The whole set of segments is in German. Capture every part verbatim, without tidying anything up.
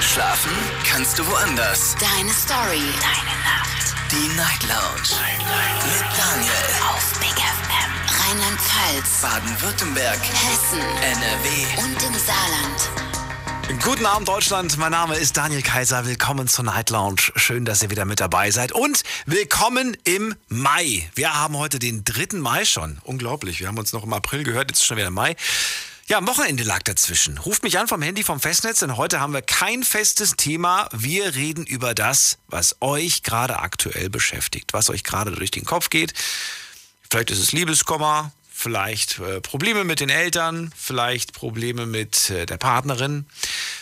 Schlafen kannst du woanders. Deine Story. Deine Nacht. Die Night Lounge. Night, Night. Mit Daniel. Auf Big F M. Rheinland-Pfalz. Baden-Württemberg. Hessen. N R W. Und im Saarland. Guten Abend, Deutschland. Mein Name ist Daniel Kaiser. Willkommen zur Night Lounge. Schön, dass ihr wieder mit dabei seid. Und willkommen im Mai. Wir haben heute den dritten Mai schon. Unglaublich. Wir haben uns noch im April gehört. Jetzt ist schon wieder Mai. Ja, am Wochenende lag dazwischen. Ruft mich an vom Handy, vom Festnetz, denn heute haben wir kein festes Thema. Wir reden über das, was euch gerade aktuell beschäftigt, was euch gerade durch den Kopf geht. Vielleicht ist es Liebeskummer, vielleicht äh, Probleme mit den Eltern, vielleicht Probleme mit äh, der Partnerin,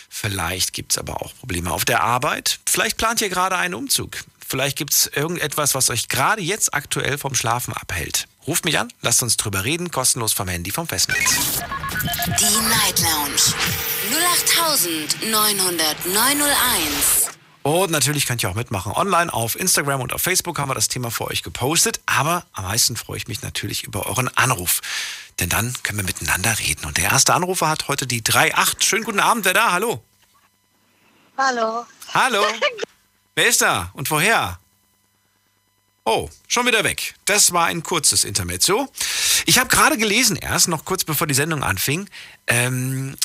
vielleicht gibt es aber auch Probleme auf der Arbeit. Vielleicht plant ihr gerade einen Umzug. Vielleicht gibt es irgendetwas, was euch gerade jetzt aktuell vom Schlafen abhält. Ruft mich an, lasst uns drüber reden, kostenlos vom Handy, vom Festnetz. Die Night Lounge null acht neun null null neun null eins. Und natürlich könnt ihr auch mitmachen. Online auf Instagram und auf Facebook haben wir das Thema für euch gepostet. Aber am meisten freue ich mich natürlich über euren Anruf. Denn dann können wir miteinander reden. Und der erste Anrufer hat heute die drei acht. Schönen guten Abend, wer da? Hallo. Hallo. Hallo. Wer ist da und woher? Oh, schon wieder weg. Das war ein kurzes Intermezzo. Ich habe gerade gelesen erst, noch kurz bevor die Sendung anfing, ähm,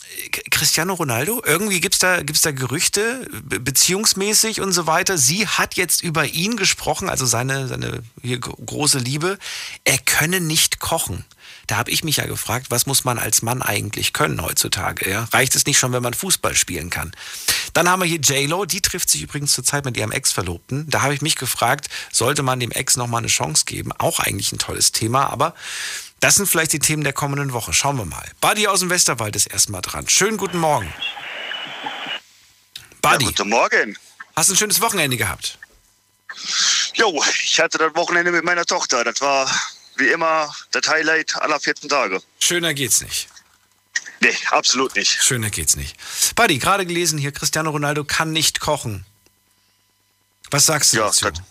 Cristiano Ronaldo, irgendwie gibt es da, gibt's da Gerüchte, be- beziehungsmäßig und so weiter. Sie hat jetzt über ihn gesprochen, also seine, seine hier große Liebe. Er könne nicht kochen. Da habe ich mich ja gefragt, was muss man als Mann eigentlich können heutzutage? Ja? Reicht es nicht schon, wenn man Fußball spielen kann? Dann haben wir hier J-Lo, die trifft sich übrigens zurzeit mit ihrem Ex-Verlobten. Da habe ich mich gefragt, sollte man dem Ex nochmal eine Chance geben? Auch eigentlich ein tolles Thema, aber das sind vielleicht die Themen der kommenden Woche. Schauen wir mal. Buddy aus dem Westerwald ist erstmal dran. Schönen guten Morgen. Buddy. Ja, guten Morgen. Hast du ein schönes Wochenende gehabt? Jo, ich hatte das Wochenende mit meiner Tochter. Das war wie immer das Highlight aller vierzehn Tage. Schöner geht's nicht. Nee, absolut nicht. Schöner geht's nicht. Buddy, gerade gelesen hier, Cristiano Ronaldo kann nicht kochen. Was sagst du ja, dazu? Das,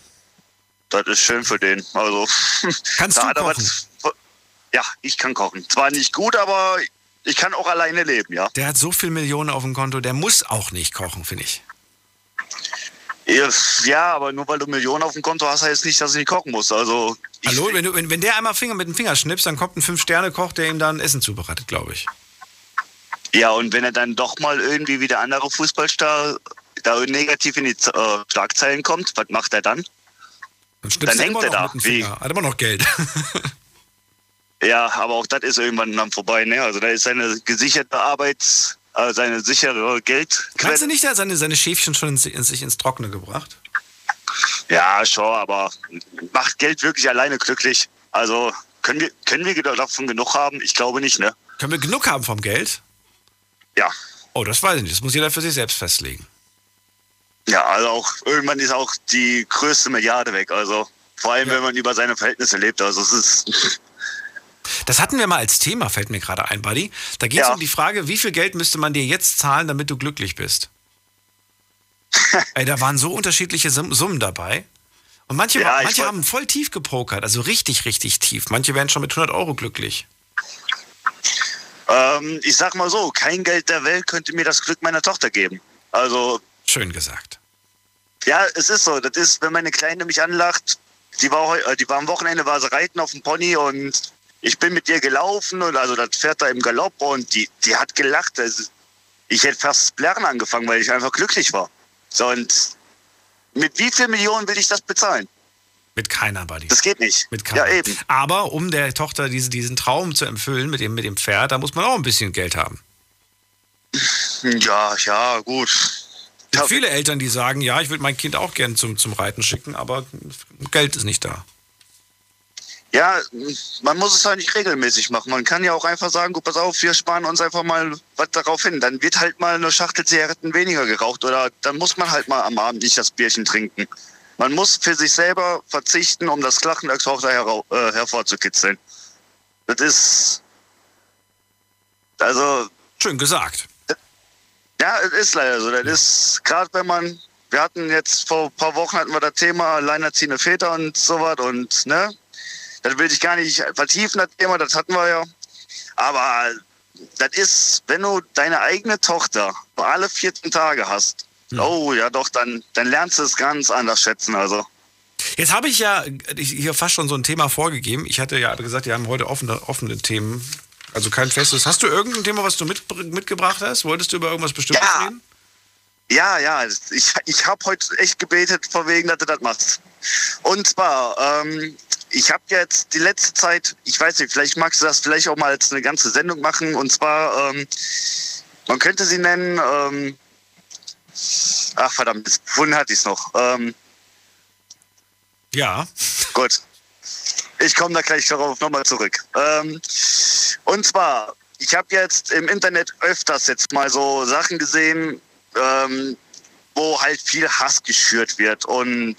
das ist schön für den. Also, kannst du kochen? Was, ja, ich kann kochen. Zwar nicht gut, aber ich kann auch alleine leben, ja. Der hat so viele Millionen auf dem Konto, der muss auch nicht kochen, finde ich. Ja, aber nur weil du Millionen auf dem Konto hast, heißt nicht, dass du nicht kochen musst. Also Hallo, wenn, du, wenn, wenn der einmal Finger mit dem Finger schnippst, dann kommt ein Fünf-Sterne-Koch, der ihm dann Essen zubereitet, glaube ich. Ja, und wenn er dann doch mal irgendwie wie der andere Fußballstar da negativ in die Z- äh, Schlagzeilen kommt, was macht er dann? Dann, dann hängt er da. Wie? Hat immer noch Geld. Ja, aber auch das ist irgendwann dann vorbei. Ne? Also da ist seine gesicherte Arbeits... Also seine sichere Geldquelle. Meinst du nicht, er hat seine, seine Schäfchen schon in, in sich ins Trockene gebracht? Ja, schon, aber macht Geld wirklich alleine glücklich? Also können wir, können wir davon genug haben? Ich glaube nicht, ne? Können wir genug haben vom Geld? Ja. Oh, das weiß ich nicht. Das muss jeder für sich selbst festlegen. Ja, also auch irgendwann ist auch die größte Milliarde weg. Also vor allem, ja, wenn man über seine Verhältnisse lebt. Also es ist... Das hatten wir mal als Thema, fällt mir gerade ein, Buddy. Da geht es ja um die Frage, wie viel Geld müsste man dir jetzt zahlen, damit du glücklich bist? Ey, da waren so unterschiedliche Summen dabei. Und manche, ja, manche wollt... haben voll tief gepokert, also richtig, richtig tief. Manche wären schon mit hundert Euro glücklich. Ähm, ich sag mal so, kein Geld der Welt könnte mir das Glück meiner Tochter geben. Also schön gesagt. Ja, es ist so. Das ist, wenn meine Kleine mich anlacht, die war, die war am Wochenende, war sie reiten auf dem Pony und ich bin mit ihr gelaufen, und also das fährt da im Galopp und die, die hat gelacht. Also ich hätte fast das Blären angefangen, weil ich einfach glücklich war. So, und mit wie vielen Millionen will ich das bezahlen? Mit keiner, Buddy. Das geht nicht. Mit keiner. Ja, eben. Aber um der Tochter diese, diesen Traum zu erfüllen mit dem, mit dem Pferd, da muss man auch ein bisschen Geld haben. Ja, ja, gut. Es gibt viele Eltern, die sagen, ja, ich würde mein Kind auch gerne zum, zum Reiten schicken, aber Geld ist nicht da. Ja, man muss es halt nicht regelmäßig machen. Man kann ja auch einfach sagen, gut, pass auf, wir sparen uns einfach mal was darauf hin. Dann wird halt mal eine Schachtel Zigaretten weniger geraucht oder dann muss man halt mal am Abend nicht das Bierchen trinken. Man muss für sich selber verzichten, um das Lachen der Tochter herau- äh, hervorzukitzeln. Das ist... Also... Schön gesagt. Ja, es ist leider so. Das ist, gerade wenn man... Wir hatten jetzt vor ein paar Wochen hatten wir das Thema alleinerziehende Väter und sowas und, ne... Das will ich gar nicht vertiefen, das Thema, das hatten wir ja. Aber das ist, wenn du deine eigene Tochter alle vierzehn Tage hast, Hm. Oh ja, doch, dann, dann lernst du es ganz anders schätzen, also. Jetzt habe ich ja hier fast schon so ein Thema vorgegeben. Ich hatte ja gesagt, wir haben heute offene, offene Themen, also kein festes. Hast du irgendein Thema, was du mit, mitgebracht hast? Wolltest du über irgendwas Bestimmtes ja. reden? Ja, ja, ich, ich habe heute echt gebetet, von wegen, dass du das machst. Und zwar, ähm, ich habe jetzt die letzte Zeit, ich weiß nicht, vielleicht magst du das vielleicht auch mal als eine ganze Sendung machen. Und zwar, ähm, man könnte sie nennen, ähm, ach verdammt, wohin hatte ich es noch? Ähm, ja. Gut, ich komme da gleich darauf nochmal zurück. Ähm, und zwar, ich habe jetzt im Internet öfters jetzt mal so Sachen gesehen, Ähm, wo halt viel Hass geschürt wird und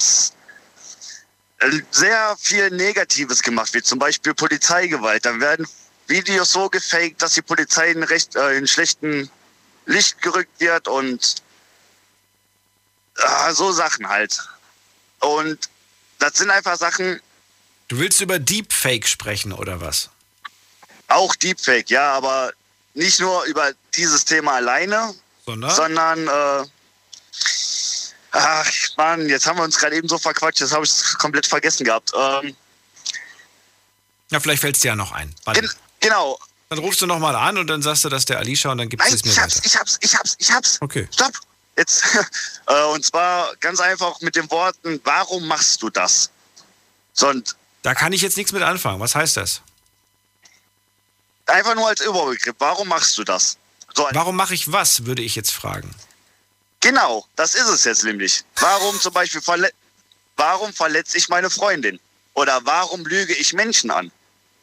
sehr viel Negatives gemacht wird, zum Beispiel Polizeigewalt. Da werden Videos so gefaked, dass die Polizei in, recht, äh, in schlechten Licht gerückt wird und äh, so Sachen halt. Und das sind einfach Sachen... Du willst über Deepfake sprechen, oder was? Auch Deepfake, ja, aber nicht nur über dieses Thema alleine, Sondern, Sondern äh, ach Mann, jetzt haben wir uns gerade eben so verquatscht, jetzt habe ich es komplett vergessen gehabt. Ähm, ja, vielleicht fällt es dir ja noch ein. Gen- genau. Dann rufst du nochmal an und dann sagst du, dass der Alicia und dann gibt es mir ich hab's, weiter. ich hab's, ich hab's, ich hab's. Okay. Stopp. Jetzt, äh, und zwar ganz einfach mit den Worten, warum machst du das? So, und da kann ich jetzt nichts mit anfangen. Was heißt das? Einfach nur als Überbegriff. Warum machst du das? So, warum mache ich was, würde ich jetzt fragen. Genau, das ist es jetzt nämlich. Warum zum Beispiel verle- warum verletze ich meine Freundin? Oder warum lüge ich Menschen an?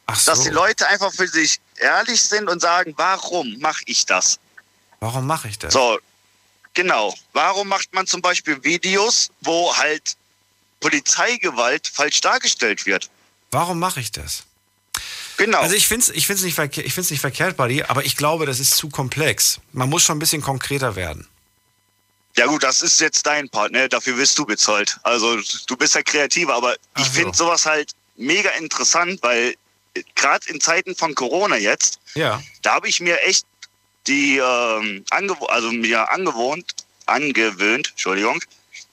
Ach so. Dass die Leute einfach für sich ehrlich sind und sagen, warum mache ich das? Warum mache ich das? So, genau. Warum macht man zum Beispiel Videos, wo halt Polizeigewalt falsch dargestellt wird? Warum mache ich das? Genau. Also ich finde es ich find's nicht, verke- ich find's nicht verkehrt, Buddy, aber ich glaube, das ist zu komplex. Man muss schon ein bisschen konkreter werden. Ja gut, das ist jetzt dein Part, ne? Dafür wirst du bezahlt. Also du bist ja kreativer, aber Ach ich so. finde sowas halt mega interessant, weil gerade in Zeiten von Corona jetzt, ja. da habe ich mir echt die, ähm, angew- also mir angewohnt, angewöhnt, Entschuldigung,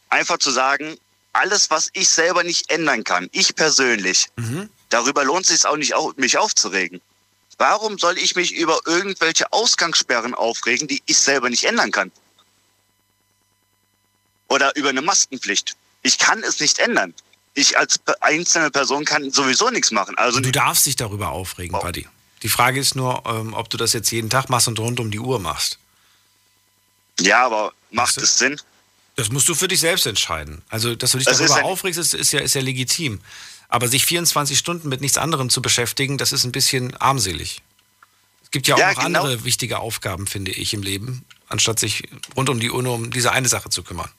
einfach zu sagen, alles, was ich selber nicht ändern kann, ich persönlich, mhm. darüber lohnt es sich auch nicht, mich aufzuregen. Warum soll ich mich über irgendwelche Ausgangssperren aufregen, die ich selber nicht ändern kann? Oder über eine Maskenpflicht. Ich kann es nicht ändern. Ich als einzelne Person kann sowieso nichts machen. Also du darfst dich darüber aufregen, wow. Buddy. Die Frage ist nur, ob du das jetzt jeden Tag machst und rund um die Uhr machst. Ja, aber macht es Sinn? Das musst du für dich selbst entscheiden. Also, dass du dich das darüber aufregst, ist, ist, ja, ist ja legitim. Aber sich vierundzwanzig Stunden mit nichts anderem zu beschäftigen, das ist ein bisschen armselig. Es gibt ja auch ja, noch genau. andere wichtige Aufgaben, finde ich, im Leben, anstatt sich rund um die Uhr nur um diese eine Sache zu kümmern.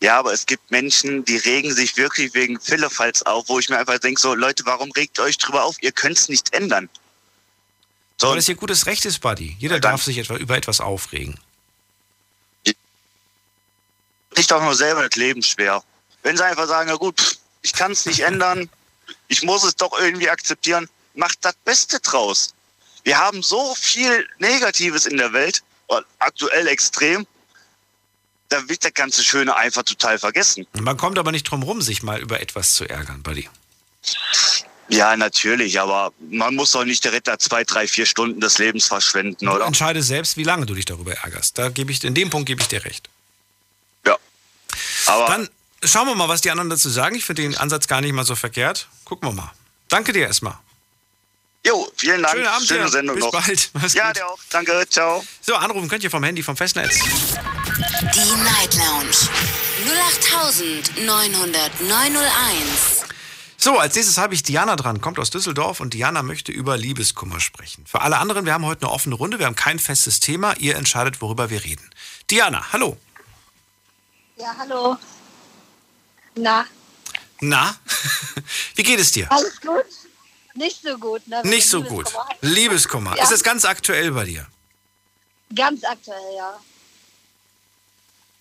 Ja, aber es gibt Menschen, die regen sich wirklich wegen Fillefalls auf, wo ich mir einfach denke, so Leute, warum regt ihr euch drüber auf? Ihr könnt es nicht ändern. So. Aber das ist ihr gutes Recht ist, Buddy. Jeder ja, darf sich etwa über etwas aufregen. Ich doch nur selber das Leben schwer. Wenn sie einfach sagen, na gut, pff, ich kann es nicht ändern. Ich muss es doch irgendwie akzeptieren. Macht das Beste draus. Wir haben so viel Negatives in der Welt, aktuell extrem, da wird das ganze Schöne einfach total vergessen. Man kommt aber nicht drum rum, sich mal über etwas zu ärgern, Buddy. Ja, natürlich, aber man muss doch nicht direkt da zwei, drei, vier Stunden des Lebens verschwenden, oder? Du entscheidest selbst, wie lange du dich darüber ärgerst. Da gebe ich, in dem Punkt gebe ich dir recht. Ja. Aber dann schauen wir mal, was die anderen dazu sagen. Ich finde den Ansatz gar nicht mal so verkehrt. Gucken wir mal. Danke dir erstmal. Jo, vielen Dank. Schönen Abend, schöne Sendung noch. Bis bald. Ja, dir auch. Danke, ciao. So, anrufen könnt ihr vom Handy, vom Festnetz. Die Night Lounge null acht neun null null neun null eins. So, als nächstes habe ich Diana dran, kommt aus Düsseldorf und Diana möchte über Liebeskummer sprechen. Für alle anderen, wir haben heute eine offene Runde, wir haben kein festes Thema. Ihr entscheidet, worüber wir reden. Diana, hallo. Ja, hallo. Na? Na? Wie geht es dir? Alles gut? Nicht so gut. Ne? Nicht so gut. Liebeskummer. Ja. Ist das ganz aktuell bei dir? Ganz aktuell, ja.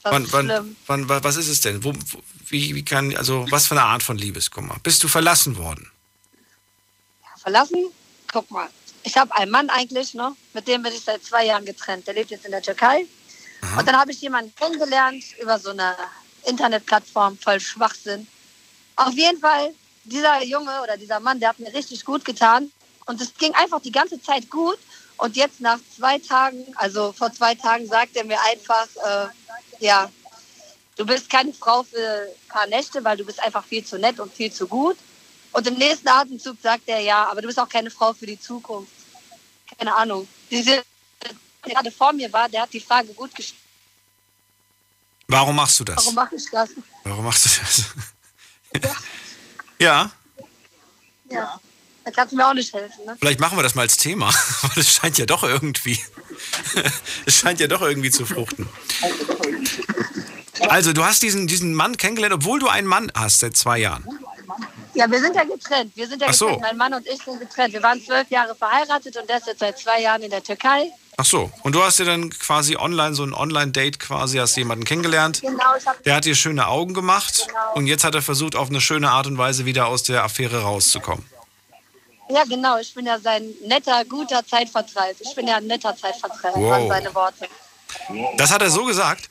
Wann, wann, wann, was ist es denn? Wo, wo, wie, wie kann, also was für eine Art von Liebeskummer? Bist du verlassen worden? Ja, verlassen? Guck mal. Ich habe einen Mann eigentlich, ne? Mit dem bin ich seit zwei Jahren getrennt. Der lebt jetzt in der Türkei. Aha. Und dann habe ich jemanden kennengelernt über so eine Internetplattform, voll Schwachsinn. Auf jeden Fall, dieser Junge oder dieser Mann, der hat mir richtig gut getan. Und es ging einfach die ganze Zeit gut. Und jetzt nach zwei Tagen, also vor zwei Tagen, sagt er mir einfach, äh, ja, du bist keine Frau für ein paar Nächte, weil du bist einfach viel zu nett und viel zu gut. Und im nächsten Atemzug sagt er, ja, aber du bist auch keine Frau für die Zukunft. Keine Ahnung. Diese, der gerade vor mir war, der hat die Frage gut gestellt. Warum machst du das? Warum mach ich das? Warum machst du das? Ja. Ja. Ja. Da kannst du mir auch nicht helfen, ne? Vielleicht machen wir das mal als Thema, weil es scheint ja doch irgendwie, es scheint ja doch irgendwie zu fruchten. Also, du hast diesen, diesen Mann kennengelernt, obwohl du einen Mann hast seit zwei Jahren. Ja, wir sind ja getrennt. Wir sind ja Ach so. getrennt. Mein Mann und ich sind getrennt. Wir waren zwölf Jahre verheiratet und der ist jetzt seit zwei Jahren in der Türkei. Ach so. Und du hast dir dann quasi online, so ein Online-Date quasi, hast jemanden kennengelernt. Genau. Ich hab der hat dir schöne Augen gemacht. Genau. Und jetzt hat er versucht, auf eine schöne Art und Weise wieder aus der Affäre rauszukommen. Ja, genau. Ich bin ja sein netter, guter Zeitvertreib. Ich bin ja ein netter Zeitvertreib. Wow. Das waren seine Worte. Das hat er so gesagt?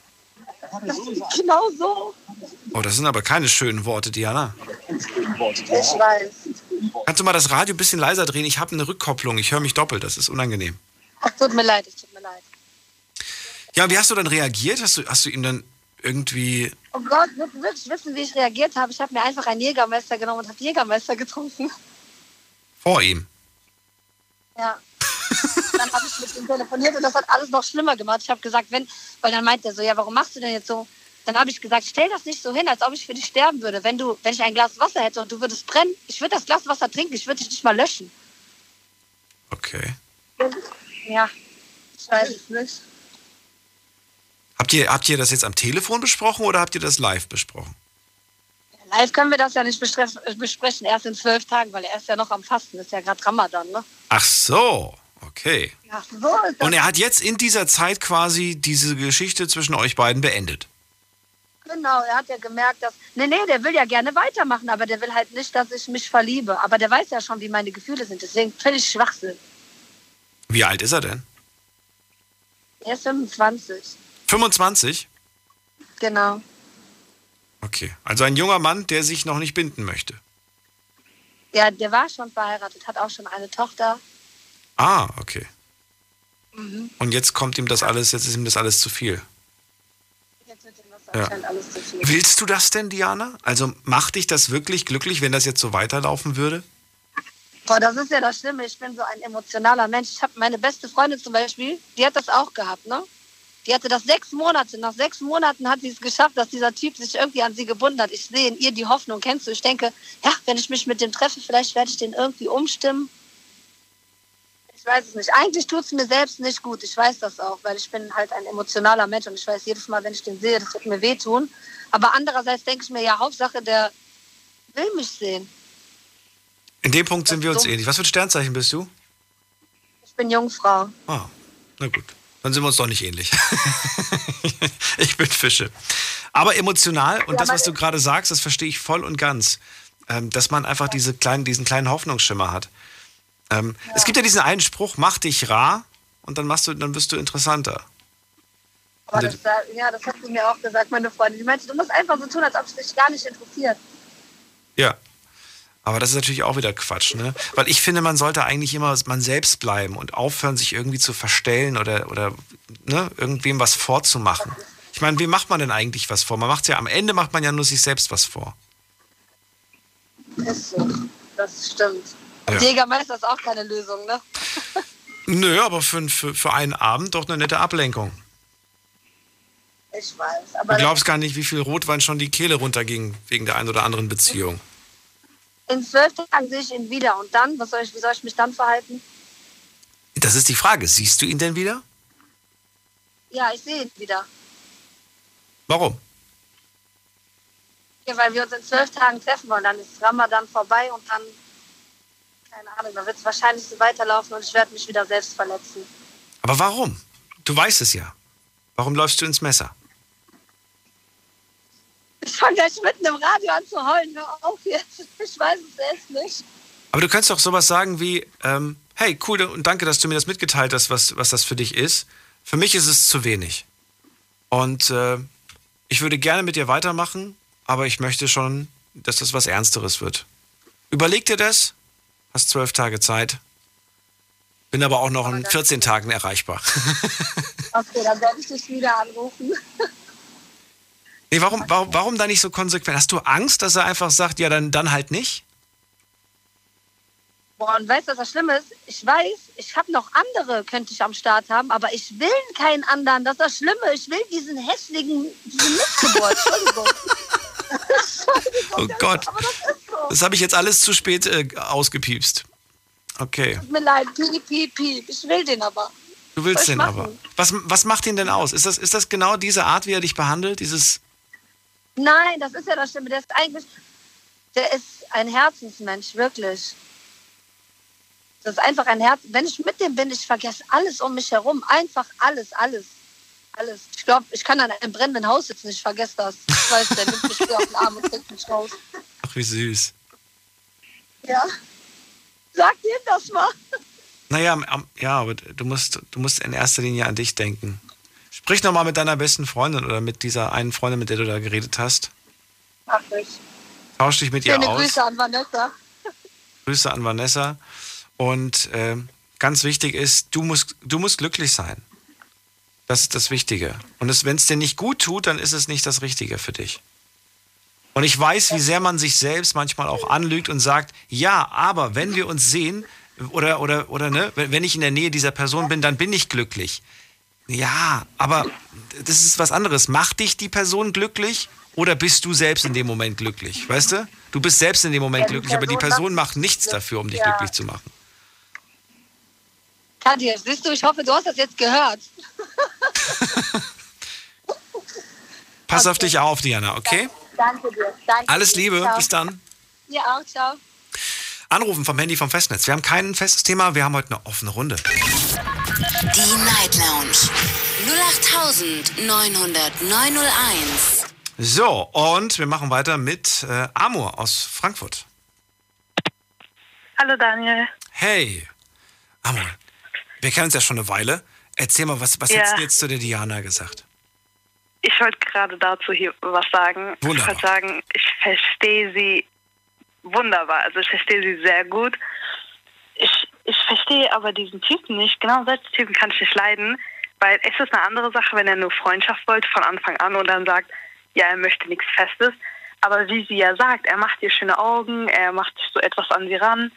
Das ist genau so. Oh, das sind aber keine schönen Worte, Diana. Ich weiß. Kannst du mal das Radio ein bisschen leiser drehen? Ich habe eine Rückkopplung. Ich höre mich doppelt. Das ist unangenehm. Ach, tut mir leid. Es tut mir leid. Ja, wie hast du dann reagiert? Hast du, hast du ihm dann irgendwie... Oh Gott, willst du wirklich wissen, wie ich reagiert habe? Ich habe mir einfach einen Jägermeister genommen und habe Jägermeister getrunken. Vor ihm? Ja. Dann habe ich mit ihm telefoniert und das hat alles noch schlimmer gemacht. Ich habe gesagt, wenn, weil dann meint er so, ja, warum machst du denn jetzt so? Dann habe ich gesagt, stell das nicht so hin, als ob ich für dich sterben würde. Wenn du, wenn ich ein Glas Wasser hätte und du würdest brennen, ich würde das Glas Wasser trinken, ich würde dich nicht mal löschen. Okay. Ja, ich weiß es nicht. Habt ihr, habt ihr das jetzt am Telefon besprochen oder habt ihr das live besprochen? Ja, live können wir das ja nicht besprechen, erst in zwölf Tagen, weil er ist ja noch am Fasten, das ist ja gerade Ramadan, ne? Ach so. Okay. Ja, so ist das. Und er hat jetzt in dieser Zeit quasi diese Geschichte zwischen euch beiden beendet. Genau, er hat ja gemerkt, dass... Nee, nee, der will ja gerne weitermachen, aber der will halt nicht, dass ich mich verliebe. Aber der weiß ja schon, wie meine Gefühle sind, deswegen völlig Schwachsinn. Wie alt ist er denn? Er ist fünfundzwanzig. fünfundzwanzig? Genau. Okay, also ein junger Mann, der sich noch nicht binden möchte. Ja, der war schon verheiratet, hat auch schon eine Tochter. Ah, okay. Mhm. Und jetzt kommt ihm das alles, jetzt ist ihm das alles zu viel. Jetzt wird ihm das ja. anscheinend alles zu viel. Willst du das denn, Diana? Also macht dich das wirklich glücklich, wenn das jetzt so weiterlaufen würde? Boah, das ist ja das Schlimme. Ich bin so ein emotionaler Mensch. Ich habe meine beste Freundin zum Beispiel, die hat das auch gehabt, ne? Die hatte das sechs Monate. Nach sechs Monaten hat sie es geschafft, dass dieser Typ sich irgendwie an sie gebunden hat. Ich sehe in ihr die Hoffnung, kennst du? Ich denke, ja, wenn ich mich mit dem treffe, vielleicht werde ich den irgendwie umstimmen. Ich weiß es nicht. Eigentlich tut es mir selbst nicht gut. Ich weiß das auch, weil ich bin halt ein emotionaler Mensch und ich weiß jedes Mal, wenn ich den sehe, das wird mir wehtun. Aber andererseits denke ich mir, ja, Hauptsache, der will mich sehen. In dem Punkt sind wir uns ähnlich. Was für ein Sternzeichen bist du? Ich bin Jungfrau. Ah, na gut. Dann sind wir uns doch nicht ähnlich. Ich bin Fische. Aber emotional und ja, das, was du gerade sagst, das verstehe ich voll und ganz. Dass man einfach diese kleinen, diesen kleinen Hoffnungsschimmer hat. Ähm, ja. Es gibt ja diesen einen Spruch, mach dich rar und dann, machst du, dann wirst du interessanter. Oh, das, ja, das hast du mir auch gesagt, meine Freundin. Ich meinte, du musst einfach so tun, als ob es dich gar nicht interessiert. Ja, aber das ist natürlich auch wieder Quatsch, ne? Weil ich finde, man sollte eigentlich immer man selbst bleiben und aufhören, sich irgendwie zu verstellen oder, oder ne, irgendwem was vorzumachen. Ich meine, wem macht man denn eigentlich was vor? Man macht's ja, am Ende macht man ja nur sich selbst was vor. Ist so, das stimmt. Ja. Jägermeister ist auch keine Lösung, ne? Nö, aber für, für, für einen Abend doch eine nette Ablenkung. Ich weiß, aber... Du glaubst gar nicht, wie viel Rotwein schon die Kehle runterging wegen der einen oder anderen Beziehung. In zwölf Tagen sehe ich ihn wieder und dann? Was soll ich, wie soll ich mich dann verhalten? Das ist die Frage. Siehst du ihn denn wieder? Ja, ich sehe ihn wieder. Warum? Ja, weil wir uns in zwölf Tagen treffen wollen. Dann ist Ramadan vorbei und dann... Keine Ahnung, da wird es wahrscheinlich so weiterlaufen und ich werde mich wieder selbst verletzen. Aber warum? Du weißt es ja. Warum läufst du ins Messer? Ich fange gleich mitten im Radio an zu heulen. Hör auf jetzt. Ich weiß es selbst nicht. Aber du kannst doch sowas sagen wie, ähm, hey, cool und danke, dass du mir das mitgeteilt hast, was, was das für dich ist. Für mich ist es zu wenig. Und äh, ich würde gerne mit dir weitermachen, aber ich möchte schon, dass das was Ernsteres wird. Überleg dir das, hast zwölf Tage Zeit, bin aber auch noch aber in vierzehn Tagen erreichbar. Okay, dann werde ich dich wieder anrufen. Nee, warum, warum, warum da nicht so konsequent? Hast du Angst, dass er einfach sagt, ja, dann, dann halt nicht? Boah, und weißt du, was das Schlimme ist? Ich weiß, ich habe noch andere, könnte ich am Start haben, aber ich will keinen anderen. Das ist das Schlimme. Ich will diesen hässlichen, diesen Mistgeburt. Entschuldigung. Oh Gott. Aber das ist so. Das habe ich jetzt alles zu spät äh, ausgepiepst. Okay. Tut mir leid, piep, piep, piep. Ich will den aber. Du willst den machen? Aber. Was, was macht ihn denn aus? Ist das, ist das genau diese Art, wie er dich behandelt? Dieses... Nein, das ist ja das Schlimme. Der ist eigentlich, der ist ein Herzensmensch, wirklich. Das ist einfach ein Herz. Wenn ich mit dem bin, ich vergesse alles um mich herum. Einfach alles, alles, alles. Ich glaube, ich kann an einem brennenden Haus sitzen, ich vergesse das. Ich weiß, der nimmt mich früher auf den Arm und bringt mich raus. Ach, wie süß. Ja. Sag dir das mal. Naja, ja, aber du musst, du musst in erster Linie an dich denken. Sprich nochmal mit deiner besten Freundin oder mit dieser einen Freundin, mit der du da geredet hast. Mach ich. Tausch dich mit ihr aus. Schöne Grüße an Vanessa. Grüße an Vanessa. Und äh, ganz wichtig ist, du musst, du musst glücklich sein. Das ist das Wichtige. Und wenn es dir nicht gut tut, dann ist es nicht das Richtige für dich. Und ich weiß, wie sehr man sich selbst manchmal auch anlügt und sagt, ja, aber wenn wir uns sehen oder, oder, oder ne, wenn ich in der Nähe dieser Person bin, dann bin ich glücklich. Ja, aber das ist was anderes. Macht dich die Person glücklich oder bist du selbst in dem Moment glücklich? Weißt du? Du bist selbst in dem Moment ja, glücklich, die aber die Person macht nichts dafür, um dich ja. glücklich zu machen. Kadir, siehst du, ich hoffe, du hast das jetzt gehört. Pass okay. auf dich auf, Diana, okay? Danke dir. Danke Alles Liebe, ciao. Bis dann. Ja, auch, ciao. Anrufen vom Handy vom Festnetz. Wir haben kein festes Thema, wir haben heute eine offene Runde. Die Night Lounge null acht neun null null neun null eins. So, und wir machen weiter mit äh, Amor aus Frankfurt. Hallo Daniel. Hey, Amor, wir kennen uns ja schon eine Weile. Erzähl mal, was, was ja. hast du jetzt zu der Diana gesagt? Ich wollte gerade dazu hier was sagen. Wunderbar. Ich wollte sagen, ich verstehe sie wunderbar. Also ich verstehe sie sehr gut. Ich, ich verstehe aber diesen Typen nicht. Genau solche Typen kann ich nicht leiden. Weil es ist eine andere Sache, wenn er nur Freundschaft wollte von Anfang an und dann sagt, ja, er möchte nichts Festes. Aber wie sie ja sagt, er macht ihr schöne Augen, er macht so etwas an sie ran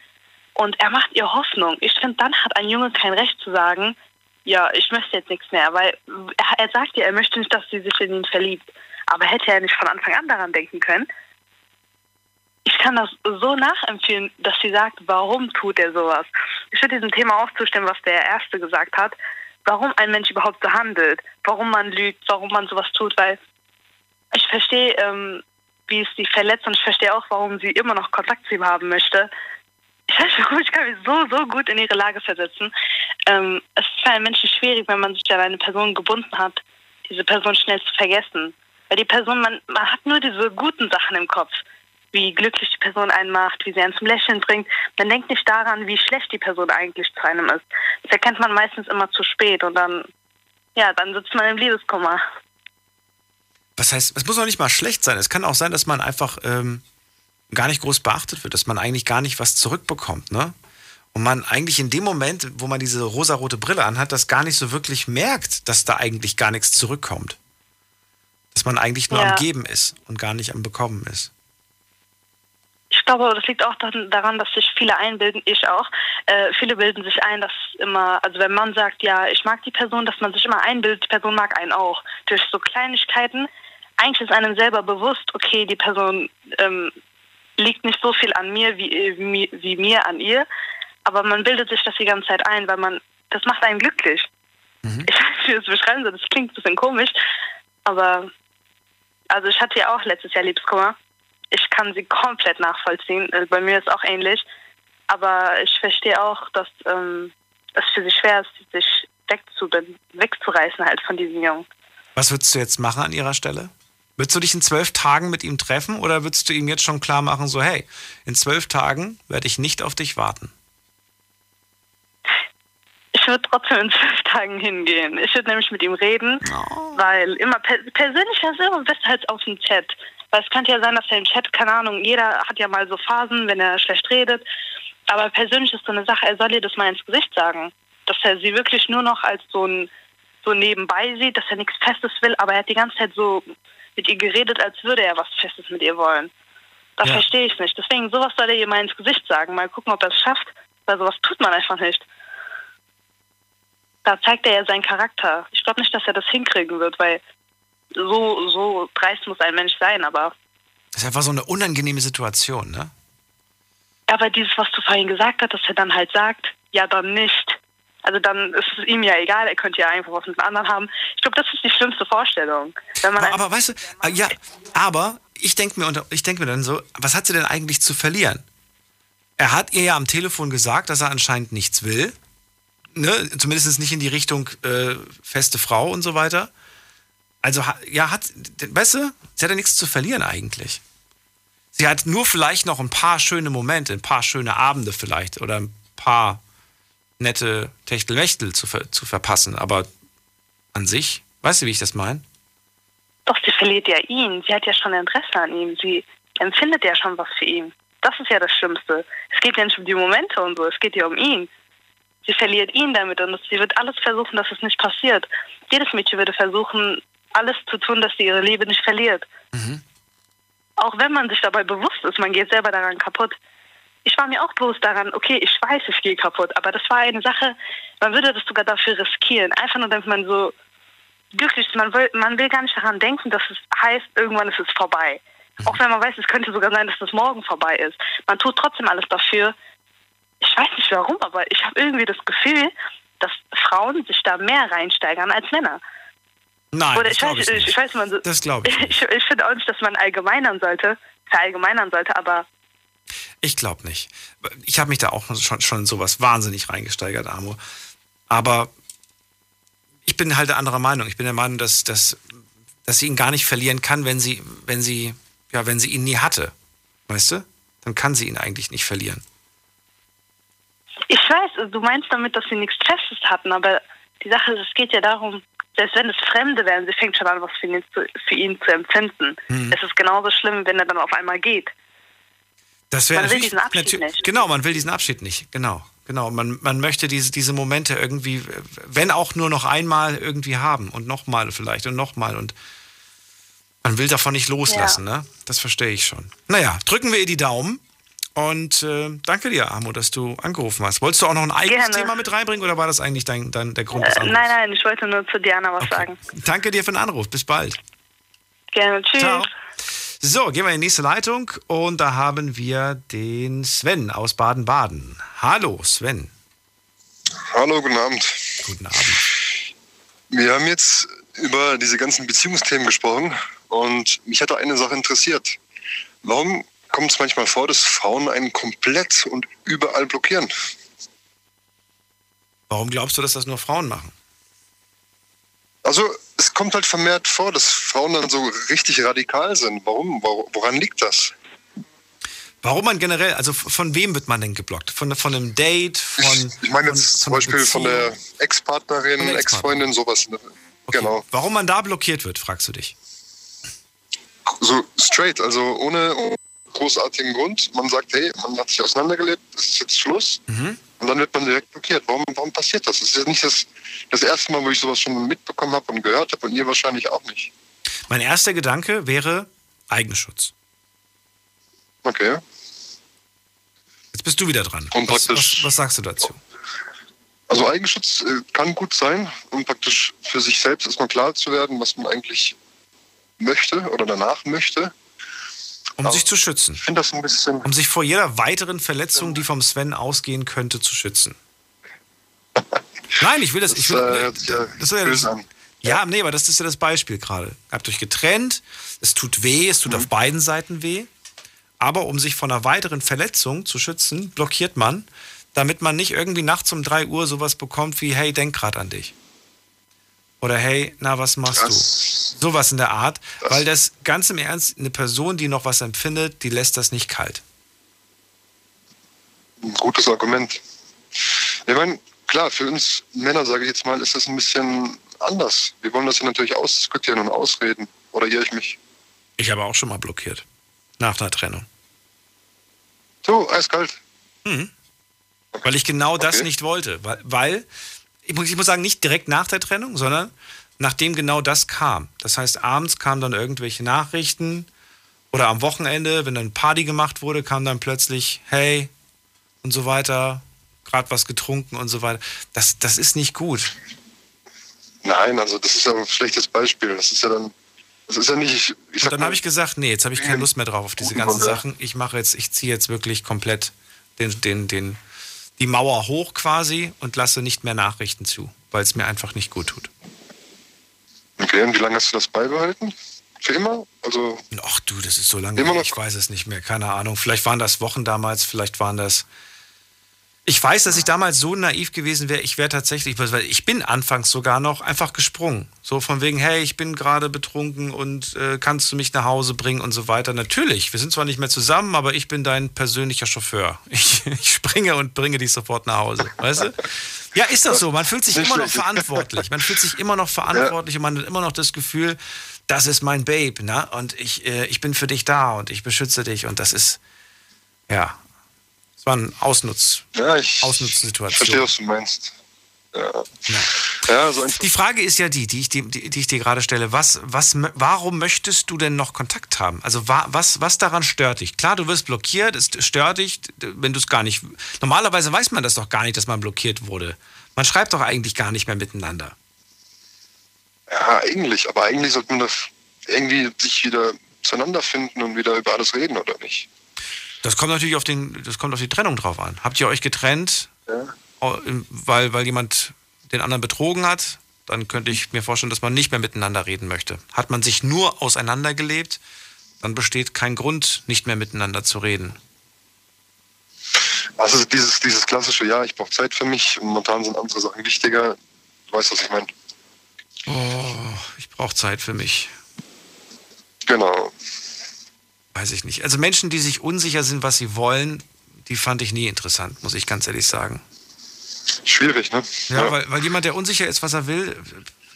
und er macht ihr Hoffnung. Ich finde, dann hat ein Junge kein Recht zu sagen, ja, ich möchte jetzt nichts mehr, weil er sagt ihr, er möchte nicht, dass sie sich in ihn verliebt. Aber hätte er nicht von Anfang an daran denken können. Ich kann das so nachempfinden, dass sie sagt, warum tut er sowas? Ich würde diesem Thema auch zustimmen, was der Erste gesagt hat, warum ein Mensch überhaupt so handelt, warum man lügt, warum man sowas tut, weil ich verstehe, ähm, wie es sie verletzt und ich verstehe auch, warum sie immer noch Kontakt zu ihm haben möchte. Ich weiß nicht, ich kann mich so, so gut in ihre Lage versetzen. Ähm, es ist für einen Menschen schwierig, wenn man sich an eine Person gebunden hat, diese Person schnell zu vergessen. Weil die Person, man, man hat nur diese guten Sachen im Kopf, wie glücklich die Person einen macht, wie sie einen zum Lächeln bringt. Man denkt nicht daran, wie schlecht die Person eigentlich zu einem ist. Das erkennt man meistens immer zu spät und dann, ja, dann sitzt man im Liebeskummer. Was heißt, es muss noch nicht mal schlecht sein. Es kann auch sein, dass man einfach ähm, gar nicht groß beachtet wird, dass man eigentlich gar nicht was zurückbekommt, ne? Und man eigentlich in dem Moment, wo man diese rosarote Brille anhat, das gar nicht so wirklich merkt, dass da eigentlich gar nichts zurückkommt. Dass man eigentlich nur ja. am Geben ist und gar nicht am Bekommen ist. Ich glaube, das liegt auch daran, dass sich viele einbilden, ich auch, äh, viele bilden sich ein, dass immer, also wenn man sagt, ja, ich mag die Person, dass man sich immer einbildet, die Person mag einen auch. Durch so Kleinigkeiten, eigentlich ist einem selber bewusst, okay, die Person ähm, liegt nicht so viel an mir wie, wie, wie mir an ihr, aber man bildet sich das die ganze Zeit ein, weil man, das macht einen glücklich. Mhm. Ich weiß nicht, wie ich das beschreiben soll, das klingt ein bisschen komisch, aber also ich hatte ja auch letztes Jahr Liebeskummer. Ich kann sie komplett nachvollziehen. Also bei mir ist auch ähnlich. Aber ich verstehe auch, dass ähm, es für sie schwer ist, sich wegzu- wegzureißen halt von diesem Jungen. Was würdest du jetzt machen an ihrer Stelle? Würdest du dich in zwölf Tagen mit ihm treffen oder würdest du ihm jetzt schon klar machen, so hey, in zwölf Tagen werde ich nicht auf dich warten? Ich ich würde trotzdem in zwölf Tagen hingehen. Ich würde nämlich mit ihm reden, no. weil immer per- persönlich ist immer besser als auf dem Chat. Weil es könnte ja sein, dass er im Chat, keine Ahnung, jeder hat ja mal so Phasen, wenn er schlecht redet. Aber persönlich ist so eine Sache, er soll ihr das mal ins Gesicht sagen. Dass er sie wirklich nur noch als so ein so nebenbei sieht, dass er nichts Festes will. Aber er hat die ganze Zeit so mit ihr geredet, als würde er was Festes mit ihr wollen. Das ja. verstehe ich nicht. Deswegen, sowas soll er ihr mal ins Gesicht sagen. Mal gucken, ob er es schafft. Weil sowas tut man einfach nicht. Da zeigt er ja seinen Charakter. Ich glaube nicht, dass er das hinkriegen wird, weil so, so dreist muss ein Mensch sein, aber... Das ist einfach so eine unangenehme Situation, ne? Aber dieses, was du vorhin gesagt hast, dass er dann halt sagt, ja, dann nicht. Also dann ist es ihm ja egal, er könnte ja einfach was mit anderen haben. Ich glaube, das ist die schlimmste Vorstellung. Wenn man aber, aber weißt du, äh, ja, aber ich denke mir, ich denk mir dann so, was hat sie denn eigentlich zu verlieren? Er hat ihr ja am Telefon gesagt, dass er anscheinend nichts will. Ne? Zumindest nicht in die Richtung äh, feste Frau und so weiter. Also, ja, hat, weißt du, sie hat ja nichts zu verlieren eigentlich. Sie hat nur vielleicht noch ein paar schöne Momente, ein paar schöne Abende vielleicht oder ein paar nette Techtelmechtel zu, ver- zu verpassen. Aber an sich, weißt du, wie ich das meine? Doch, sie verliert ja ihn. Sie hat ja schon Interesse an ihm. Sie empfindet ja schon was für ihn. Das ist ja das Schlimmste. Es geht ja nicht um die Momente und so, es geht ja um ihn. Sie verliert ihn damit und sie wird alles versuchen, dass es nicht passiert. Jedes Mädchen würde versuchen, alles zu tun, dass sie ihre Liebe nicht verliert. Mhm. Auch wenn man sich dabei bewusst ist, man geht selber daran kaputt. Ich war mir auch bewusst daran, okay, ich weiß, ich gehe kaputt, aber das war eine Sache, man würde das sogar dafür riskieren. Einfach nur, damit man so glücklich ist. Man will, man will gar nicht daran denken, dass es heißt, irgendwann ist es vorbei. Mhm. Auch wenn man weiß, es könnte sogar sein, dass es morgen vorbei ist. Man tut trotzdem alles dafür. Ich weiß nicht warum, aber ich habe irgendwie das Gefühl, dass Frauen sich da mehr reinsteigern als Männer. Nein, Oder ich das glaube ich, ich, ich weiß, man so, das glaube ich nicht. Ich, ich finde auch nicht, dass man allgemeinern sollte, verallgemeinern sollte, aber... Ich glaube nicht. Ich habe mich da auch schon, schon in sowas wahnsinnig reingesteigert, Amo. Aber ich bin halt anderer Meinung. Ich bin der Meinung, dass, dass, dass sie ihn gar nicht verlieren kann, wenn sie, wenn sie, ja, wenn sie ihn nie hatte. Weißt du? Dann kann sie ihn eigentlich nicht verlieren. Ich weiß, du meinst damit, dass sie nichts Festes hatten, aber die Sache ist, es geht ja darum, selbst wenn es Fremde wären, sie fängt schon an, was für ihn zu, für ihn zu empfinden. Mhm. Es ist genauso schlimm, wenn er dann auf einmal geht. Das man will diesen Abschied natür- nicht. Genau, man will diesen Abschied nicht. Genau, genau. Man, man möchte diese, diese Momente irgendwie, wenn auch nur noch einmal irgendwie haben und nochmal vielleicht und nochmal und man will davon nicht loslassen, ja. ne? Das verstehe ich schon. Naja, drücken wir ihr die Daumen. Und äh, danke dir, Amo, dass du angerufen hast. Wolltest du auch noch ein eigenes Gerne. Thema mit reinbringen oder war das eigentlich dein, dein, der Grund des Anrufs? Äh, nein, nein, ich wollte nur zu Diana was okay. sagen. Danke dir für den Anruf. Bis bald. Gerne, tschüss. Ciao. So, gehen wir in die nächste Leitung und da haben wir den Sven aus Baden-Baden. Hallo, Sven. Hallo, guten Abend. Guten Abend. Wir haben jetzt über diese ganzen Beziehungsthemen gesprochen und mich hat da eine Sache interessiert. Warum kommt es manchmal vor, dass Frauen einen komplett und überall blockieren? Warum glaubst du, dass das nur Frauen machen? Also es kommt halt vermehrt vor, dass Frauen dann so richtig radikal sind. Warum? Woran liegt das? Warum man generell, also von wem wird man denn geblockt? Von, von einem Date? Von, ich meine jetzt von, von zum Beispiel Beziehung? Von der Ex-Partnerin, von der Ex-Freundin, sowas. Okay. Genau. Warum man da blockiert wird, fragst du dich? So straight, also ohne... großartigen Grund. Man sagt, hey, man hat sich auseinandergelebt, das ist jetzt Schluss. Mhm. Und dann wird man direkt blockiert. Warum, warum passiert das? Das ist ja nicht das, das erste Mal, wo ich sowas schon mitbekommen habe und gehört habe und ihr wahrscheinlich auch nicht. Mein erster Gedanke wäre Eigenschutz. Okay. Jetzt bist du wieder dran. Und was, was, was sagst du dazu? Also Eigenschutz kann gut sein, um praktisch für sich selbst erstmal klar zu werden, was man eigentlich möchte oder danach möchte. Um also, sich zu schützen. Ich finde das ein bisschen... Um sich vor jeder weiteren Verletzung, die vom Sven ausgehen könnte, zu schützen. Nein, ich will das... Das, ich will, äh, das, ja, das ist ja, das, an. ja, nee, aber das ist ja das Beispiel gerade. Ihr habt euch getrennt, es tut weh, es tut mhm. auf beiden Seiten weh. Aber um sich vor einer weiteren Verletzung zu schützen, blockiert man, damit man nicht irgendwie nachts um drei Uhr sowas bekommt wie, hey, denk grad an dich. Oder hey, na, was machst das, du? Sowas in der Art. Das, weil das ganz im Ernst, eine Person, die noch was empfindet, die lässt das nicht kalt. Ein gutes Argument. Ich meine, Klar, für uns Männer, sage ich jetzt mal, ist das ein bisschen anders. Wir wollen das ja natürlich ausdiskutieren und ausreden. Oder irre ich mich? Ich habe auch schon mal blockiert. Nach der Trennung. So, eiskalt. Mhm. Okay. Weil ich genau okay. das nicht wollte. Weil, weil ich, muss, ich muss sagen, nicht direkt nach der Trennung, sondern nachdem genau das kam. Das heißt, abends kamen dann irgendwelche Nachrichten oder am Wochenende, wenn dann Party gemacht wurde, kam dann plötzlich, hey und so weiter, gerade was getrunken und so weiter. Das, das ist nicht gut. Nein, also das ist ja ein schlechtes Beispiel. Das ist ja dann, das ist ja nicht... Ich, ich sag, dann habe ich gesagt, nee, jetzt habe ich keine Lust mehr drauf auf diese ganzen Sachen. Ich mache jetzt, ich ziehe jetzt wirklich komplett den, den, den, die Mauer hoch quasi und lasse nicht mehr Nachrichten zu, weil es mir einfach nicht gut tut. Okay, und wie lange hast du das beibehalten? Für immer? Also ach du, das ist so lange, immer noch? Ich weiß es nicht mehr, keine Ahnung. Vielleicht waren das Wochen damals, vielleicht waren das... Ich weiß, dass ich damals so naiv gewesen wäre, ich wäre tatsächlich, weil ich bin anfangs sogar noch einfach gesprungen. So von wegen, hey, ich bin gerade betrunken und äh, kannst du mich nach Hause bringen und so weiter. Natürlich, wir sind zwar nicht mehr zusammen, aber ich bin dein persönlicher Chauffeur. Ich, ich springe und bringe dich sofort nach Hause, weißt du? Ja, ist das so, man fühlt sich immer noch verantwortlich. Man fühlt sich immer noch verantwortlich und man hat immer noch das Gefühl, das ist mein Babe, ne? Und ich, äh, ich bin für dich da und ich beschütze dich und das ist, ja... war eine Ausnutz- ja, ich, Ausnutzsituation. Ich verstehe, was du meinst. Ja. Ja, so die Frage ist ja die, die ich, die, die ich dir gerade stelle. Was, was, warum möchtest du denn noch Kontakt haben? Also was, was daran stört dich? Klar, du wirst blockiert, es stört dich, wenn du es gar nicht... Normalerweise weiß man das doch gar nicht, dass man blockiert wurde. Man schreibt doch eigentlich gar nicht mehr miteinander. Ja, eigentlich. Aber eigentlich sollte man das irgendwie sich wieder zueinander finden und wieder über alles reden, oder nicht? Das kommt natürlich auf den, das kommt auf die Trennung drauf an. Habt ihr euch getrennt, ja. weil, weil jemand den anderen betrogen hat? Dann könnte ich mir vorstellen, dass man nicht mehr miteinander reden möchte. Hat man sich nur auseinandergelebt, dann besteht kein Grund, nicht mehr miteinander zu reden. Also dieses, dieses klassische, ja, ich brauche Zeit für mich. Momentan sind andere Sachen wichtiger. Du weißt, was ich meine. Oh, ich brauche Zeit für mich. Genau. Weiß ich nicht. Also Menschen, die sich unsicher sind, was sie wollen, die fand ich nie interessant, muss ich ganz ehrlich sagen. Schwierig, ne? Ja, ja. Weil, weil jemand, der unsicher ist, was er will,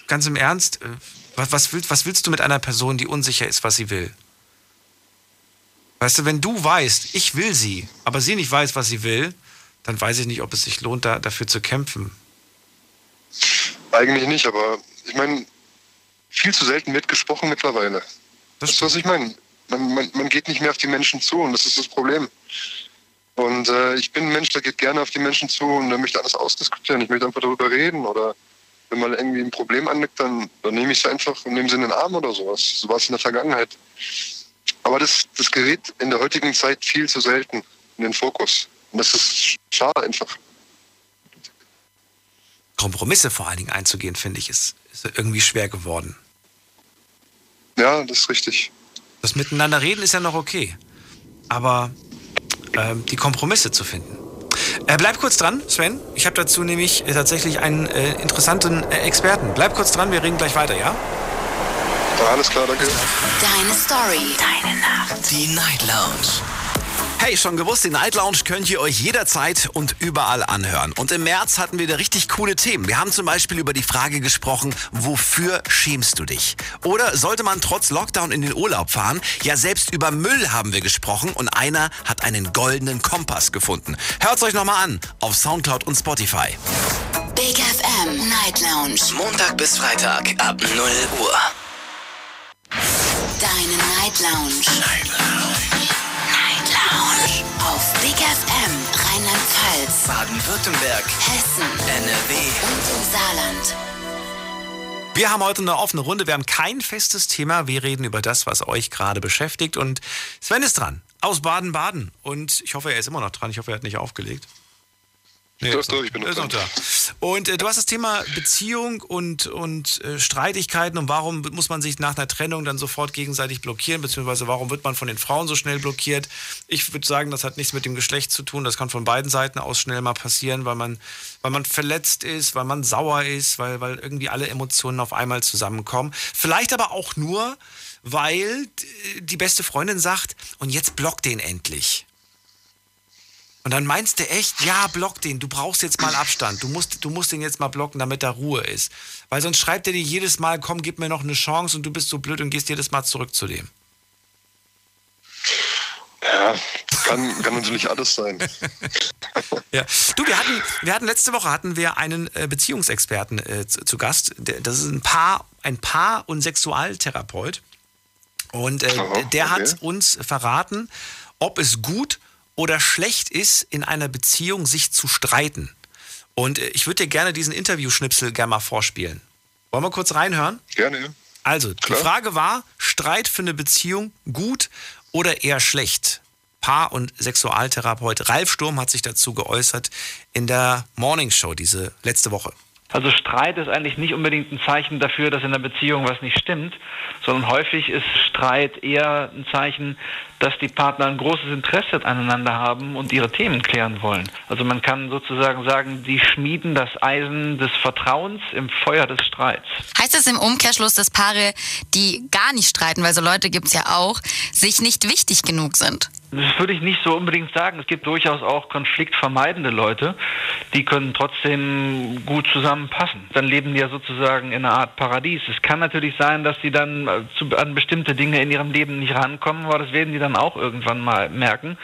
ganz im Ernst, was, was, willst, was willst du mit einer Person, die unsicher ist, was sie will? Weißt du, wenn du weißt, ich will sie, aber sie nicht weiß, was sie will, dann weiß ich nicht, ob es sich lohnt, da, dafür zu kämpfen. Eigentlich nicht, aber ich meine, viel zu selten wird gesprochen mittlerweile. Das ist, was ich meine. Man, man, man geht nicht mehr auf die Menschen zu und das ist das Problem. Und äh, ich bin ein Mensch, der geht gerne auf die Menschen zu und der möchte alles ausdiskutieren. Ich möchte einfach darüber reden oder wenn mal irgendwie ein Problem anliegt, dann, dann nehme ich es einfach und nehme sie in den Arm oder sowas. So war es in der Vergangenheit. Aber das, das gerät in der heutigen Zeit viel zu selten in den Fokus. Und das ist schade einfach. Kompromisse vor allen Dingen einzugehen, finde ich, ist, ist irgendwie schwer geworden. Ja, das ist richtig. Das Miteinander reden ist ja noch okay, aber äh, die Kompromisse zu finden. Äh, bleib kurz dran, Sven. Ich habe dazu nämlich tatsächlich einen äh, interessanten äh, Experten. Bleib kurz dran, wir reden gleich weiter, ja? Ja, alles klar, danke. Deine Story, deine Nacht. Die Night Lounge. Hey, schon gewusst, die Night Lounge könnt ihr euch jederzeit und überall anhören. Und im März hatten wir da richtig coole Themen. Wir haben zum Beispiel über die Frage gesprochen, wofür schämst du dich? Oder sollte man trotz Lockdown in den Urlaub fahren? Ja, selbst über Müll haben wir gesprochen und einer hat einen goldenen Kompass gefunden. Hört's euch nochmal an auf Soundcloud und Spotify. Big F M Night Lounge. Montag bis Freitag ab null Uhr. Deine Night Lounge. Night Lounge. Auf Big F M Rheinland-Pfalz, Baden-Württemberg, Hessen, N R W und im Saarland. Wir haben heute eine offene Runde, wir haben kein festes Thema, wir reden über das, was euch gerade beschäftigt und Sven ist dran, aus Baden-Baden und ich hoffe, er ist immer noch dran, ich hoffe, er hat nicht aufgelegt. Nee, das ist noch, ich bin noch, ist noch da. Und äh, du hast das Thema Beziehung und, und äh, Streitigkeiten und warum muss man sich nach einer Trennung dann sofort gegenseitig blockieren, beziehungsweise warum wird man von den Frauen so schnell blockiert? Ich würde sagen, das hat nichts mit dem Geschlecht zu tun, das kann von beiden Seiten aus schnell mal passieren, weil man, weil man verletzt ist, weil man sauer ist, weil, weil irgendwie alle Emotionen auf einmal zusammenkommen. Vielleicht aber auch nur, weil die beste Freundin sagt, und jetzt block den endlich. Und dann meinst du echt, ja, block den, du brauchst jetzt mal Abstand, du musst, du musst den jetzt mal blocken, damit da Ruhe ist. Weil sonst schreibt er dir jedes Mal, komm, gib mir noch eine Chance und du bist so blöd und gehst jedes Mal zurück zu dem. Ja, kann, kann natürlich alles sein. Ja. Du, wir hatten, wir hatten letzte Woche hatten wir einen Beziehungsexperten äh, zu, zu Gast. Das ist ein Paar, ein Paar- und Sexualtherapeut. Und äh, oh, der, der okay. hat uns verraten, ob es gut oder schlecht ist, in einer Beziehung sich zu streiten. Und äh, ich würde dir gerne diesen Interview-Schnipsel gerne mal vorspielen. Wollen wir kurz reinhören? Gerne. Also, Klar. die Frage war, Streit für eine Beziehung gut oder eher schlecht? Paar- und Sexualtherapeut Ralf Sturm hat sich dazu geäußert in der Morning Show diese letzte Woche. Also Streit ist eigentlich nicht unbedingt ein Zeichen dafür, dass in der Beziehung was nicht stimmt, sondern häufig ist Streit eher ein Zeichen, dass die Partner ein großes Interesse aneinander haben und ihre Themen klären wollen. Also man kann sozusagen sagen, die schmieden das Eisen des Vertrauens im Feuer des Streits. Heißt es im Umkehrschluss, dass Paare, die gar nicht streiten, weil so Leute gibt es ja auch, sich nicht wichtig genug sind? Das würde ich nicht so unbedingt sagen. Es gibt durchaus auch konfliktvermeidende Leute, die können trotzdem gut zusammenpassen. Dann leben die ja sozusagen in einer Art Paradies. Es kann natürlich sein, dass sie dann zu, an bestimmte Dinge in ihrem Leben nicht rankommen, aber das werden die dann auch irgendwann mal merken.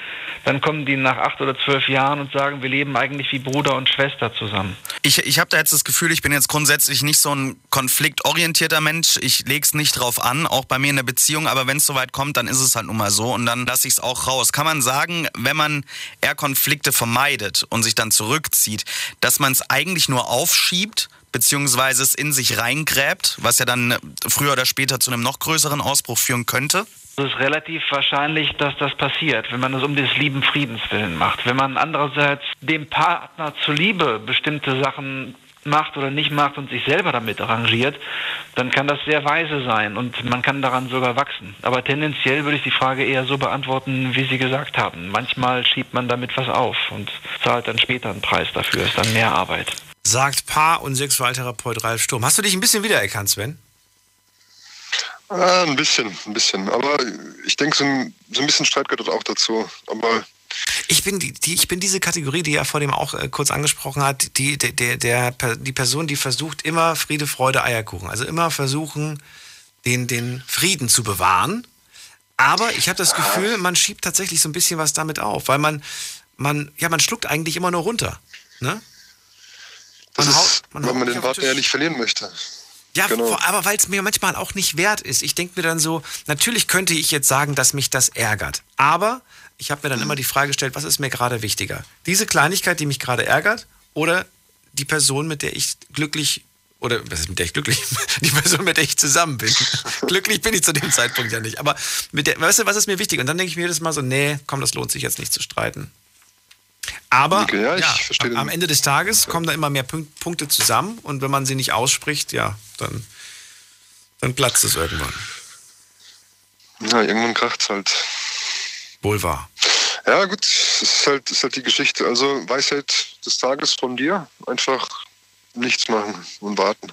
Dann kommen die nach acht oder zwölf Jahren und sagen, wir leben eigentlich wie Bruder und Schwester zusammen. Ich, ich habe da jetzt das Gefühl, ich bin jetzt grundsätzlich nicht so ein konfliktorientierter Mensch. Ich leg's nicht drauf an, auch bei mir in der Beziehung. Aber wenn es soweit kommt, dann ist es halt nun mal so und dann lasse ich es auch raus. Kann man sagen, wenn man eher Konflikte vermeidet und sich dann zurückzieht, dass man es eigentlich nur aufschiebt, beziehungsweise es in sich reingräbt, was ja dann früher oder später zu einem noch größeren Ausbruch führen könnte? Es ist relativ wahrscheinlich, dass das passiert, wenn man es um des lieben Friedens willen macht. Wenn man andererseits dem Partner zuliebe bestimmte Sachen macht oder nicht macht und sich selber damit arrangiert, dann kann das sehr weise sein und man kann daran sogar wachsen. Aber tendenziell würde ich die Frage eher so beantworten, wie Sie gesagt haben. Manchmal schiebt man damit was auf und zahlt dann später einen Preis dafür, ist dann mehr Arbeit. Sagt Paar- und Sexualtherapeut Ralf Sturm. Hast du dich ein bisschen wiedererkannt, Sven? Ah, ein bisschen, ein bisschen. Aber ich denke, so ein, so ein bisschen Streit gehört auch dazu. Aber Ich bin, die, die, ich bin diese Kategorie, die er vor dem auch äh, kurz angesprochen hat, die, der, der, der, die Person, die versucht immer Friede, Freude, Eierkuchen. Also immer versuchen, den, den Frieden zu bewahren. Aber ich habe das Gefühl, man schiebt tatsächlich so ein bisschen was damit auf, weil man, man, ja, man schluckt eigentlich immer nur runter. Ne? Das man ist, haut, man weil man den Partner ja nicht verlieren möchte. Ja, genau. Aber weil es mir manchmal auch nicht wert ist. Ich denke mir dann so, natürlich könnte ich jetzt sagen, dass mich das ärgert. Aber ich habe mir dann immer die Frage gestellt, was ist mir gerade wichtiger? Diese Kleinigkeit, die mich gerade ärgert, oder die Person, mit der ich glücklich, oder was ist mit der ich glücklich? Die Person, mit der ich zusammen bin. Glücklich bin ich zu dem Zeitpunkt ja nicht. Aber mit der, weißt du, was ist mir wichtig? Und dann denke ich mir jedes Mal so, nee, komm, das lohnt sich jetzt nicht zu streiten. Aber okay, ja, ja, am, am Ende des Tages kommen da immer mehr Punkt, Punkte zusammen und wenn man sie nicht ausspricht, ja, dann, dann platzt es irgendwann. Ja, irgendwann kracht es halt. Wohl wahr. Ja gut, es ist halt, ist halt die Geschichte. Also Weisheit des Tages von dir, einfach nichts machen und warten.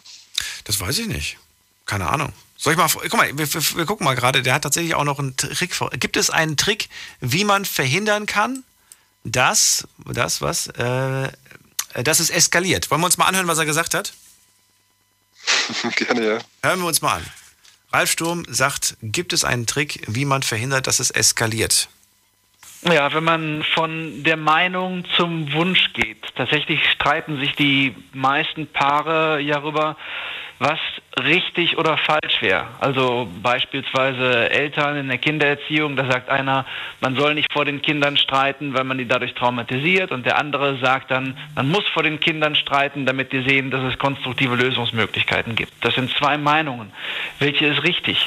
Das weiß ich nicht. Keine Ahnung. Soll ich mal, guck mal, wir, wir gucken mal gerade, der hat tatsächlich auch noch einen Trick. Gibt es einen Trick, wie man verhindern kann, Das, das, was, äh, das ist eskaliert. Wollen wir uns mal anhören, was er gesagt hat? Gerne, ja. Hören wir uns mal an. Ralf Sturm sagt, gibt es einen Trick, wie man verhindert, dass es eskaliert? Ja, wenn man von der Meinung zum Wunsch geht. Tatsächlich streiten sich die meisten Paare ja darüber, was richtig oder falsch wäre. Also beispielsweise Eltern in der Kindererziehung, da sagt einer, man soll nicht vor den Kindern streiten, weil man die dadurch traumatisiert. Und der andere sagt dann, man muss vor den Kindern streiten, damit die sehen, dass es konstruktive Lösungsmöglichkeiten gibt. Das sind zwei Meinungen. Welche ist richtig?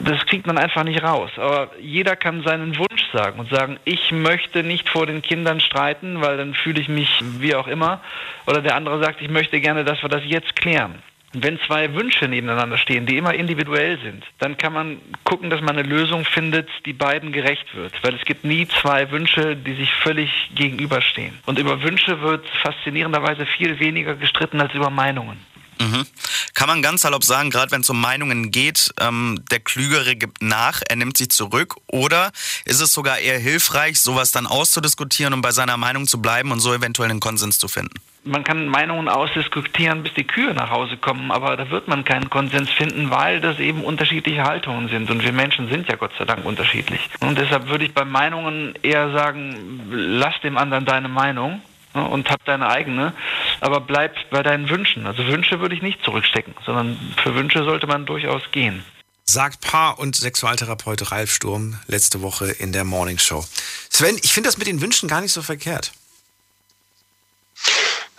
Das kriegt man einfach nicht raus. Aber jeder kann seinen Wunsch sagen und sagen, ich möchte nicht vor den Kindern streiten, weil dann fühle ich mich wie auch immer. Oder der andere sagt, ich möchte gerne, dass wir das jetzt klären. Wenn zwei Wünsche nebeneinander stehen, die immer individuell sind, dann kann man gucken, dass man eine Lösung findet, die beiden gerecht wird. Weil es gibt nie zwei Wünsche, die sich völlig gegenüberstehen. Und über Wünsche wird faszinierenderweise viel weniger gestritten als über Meinungen. Mhm. Kann man ganz salopp sagen, gerade wenn es um Meinungen geht, ähm, der Klügere gibt nach, er nimmt sich zurück, oder ist es sogar eher hilfreich, sowas dann auszudiskutieren und bei seiner Meinung zu bleiben und so eventuell einen Konsens zu finden? Man kann Meinungen ausdiskutieren, bis die Kühe nach Hause kommen, aber da wird man keinen Konsens finden, weil das eben unterschiedliche Haltungen sind. Und wir Menschen sind ja Gott sei Dank unterschiedlich. Und deshalb würde ich bei Meinungen eher sagen, lass dem anderen deine Meinung und hab deine eigene, aber bleib bei deinen Wünschen. Also Wünsche würde ich nicht zurückstecken, sondern für Wünsche sollte man durchaus gehen. Sagt Paar- und Sexualtherapeut Ralf Sturm letzte Woche in der Morning Show. Sven, ich finde das mit den Wünschen gar nicht so verkehrt.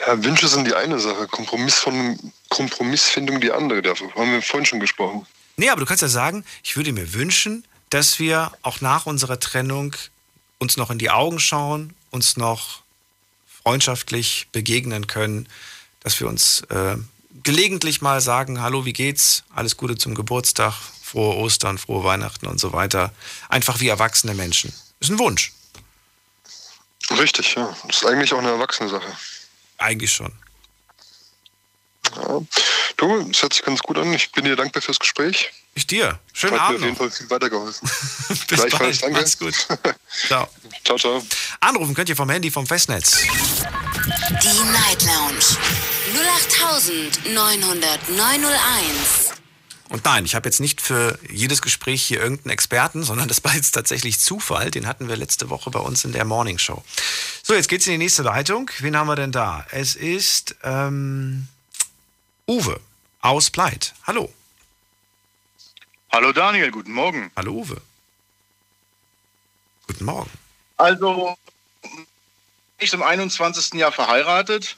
Ja, Wünsche sind die eine Sache, Kompromiss von, Kompromissfindung die andere. Dafür haben wir vorhin schon gesprochen. Nee, aber du kannst ja sagen, ich würde mir wünschen, dass wir auch nach unserer Trennung uns noch in die Augen schauen, uns noch freundschaftlich begegnen können, dass wir uns äh, gelegentlich mal sagen, hallo, wie geht's, alles Gute zum Geburtstag, frohe Ostern, frohe Weihnachten und so weiter. Einfach wie erwachsene Menschen. Ist ein Wunsch. Richtig, ja. Das ist eigentlich auch eine erwachsene Sache. Eigentlich schon. Ja. Du, das hört sich ganz gut an. Ich bin dir dankbar fürs Gespräch. Ich dir. Schönen Abend. Hat mir auf jeden Fall viel weitergeholfen. Bis gleichfalls, bald. Danke. Macht's gut. Ciao. Ciao, ciao. Anrufen könnt ihr vom Handy, vom Festnetz. Die Night Lounge null acht neun null neun null eins. Und nein, ich habe jetzt nicht für jedes Gespräch hier irgendeinen Experten, sondern das war jetzt tatsächlich Zufall. Den hatten wir letzte Woche bei uns in der Morning Show. So, jetzt geht's in die nächste Leitung. Wen haben wir denn da? Es ist ähm, Uwe aus Pleit. Hallo. Hallo Daniel, guten Morgen. Hallo Uwe. Guten Morgen. Also, ich bin im einundzwanzigsten Jahr verheiratet.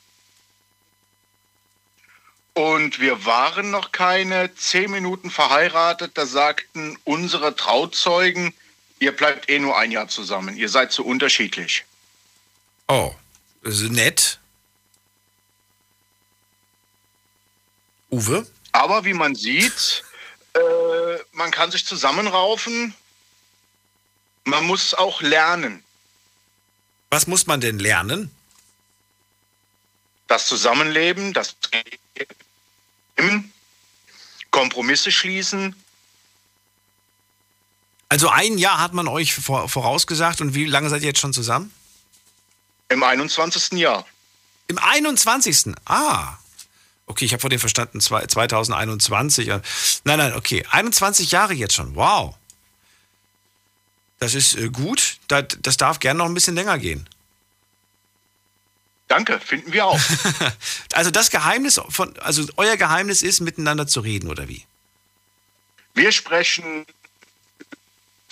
Und wir waren noch keine zehn Minuten verheiratet, da sagten unsere Trauzeugen, ihr bleibt eh nur ein Jahr zusammen, ihr seid so unterschiedlich. Oh, nett. Uwe? Aber wie man sieht, äh, man kann sich zusammenraufen, man muss auch lernen. Was muss man denn lernen? Das Zusammenleben, das Kompromisse schließen. Also ein Jahr hat man euch vorausgesagt, und wie lange seid ihr jetzt schon zusammen? Im einundzwanzigsten Jahr. Im einundzwanzigsten Ah, okay, ich habe vor dem verstanden zwanzig einundzwanzig. Nein, nein, okay, einundzwanzig Jahre jetzt schon, wow. Das ist gut, das darf gerne noch ein bisschen länger gehen. Danke, finden wir auch. Also das Geheimnis von, also euer Geheimnis ist, miteinander zu reden, oder wie? Wir sprechen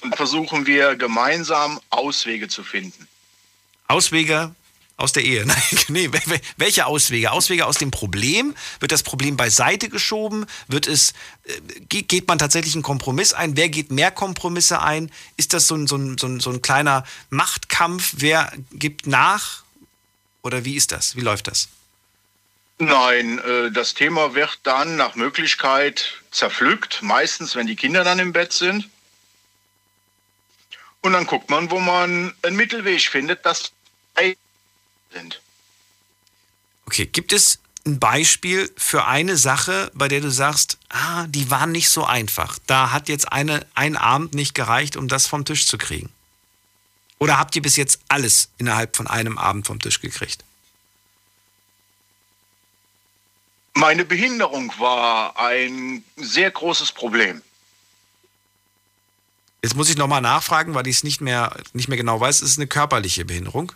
und versuchen wir gemeinsam Auswege zu finden. Auswege aus der Ehe? Nein, nee, welche Auswege? Auswege aus dem Problem? Wird das Problem beiseite geschoben? Wird es, geht man tatsächlich einen Kompromiss ein? Wer geht mehr Kompromisse ein? Ist das so ein, so ein, so ein, so ein kleiner Machtkampf? Wer gibt nach? Oder wie ist das? Wie läuft das? Nein, das Thema wird dann nach Möglichkeit zerpflückt, meistens wenn die Kinder dann im Bett sind. Und dann guckt man, wo man einen Mittelweg findet, dass beide sind. Okay, gibt es ein Beispiel für eine Sache, bei der du sagst, ah, die war nicht so einfach. Da hat jetzt eine, ein Abend nicht gereicht, um das vom Tisch zu kriegen. Oder habt ihr bis jetzt alles innerhalb von einem Abend vom Tisch gekriegt? Meine Behinderung war ein sehr großes Problem. Jetzt muss ich nochmal nachfragen, weil ich es nicht mehr, nicht mehr genau weiß. Ist es eine körperliche Behinderung?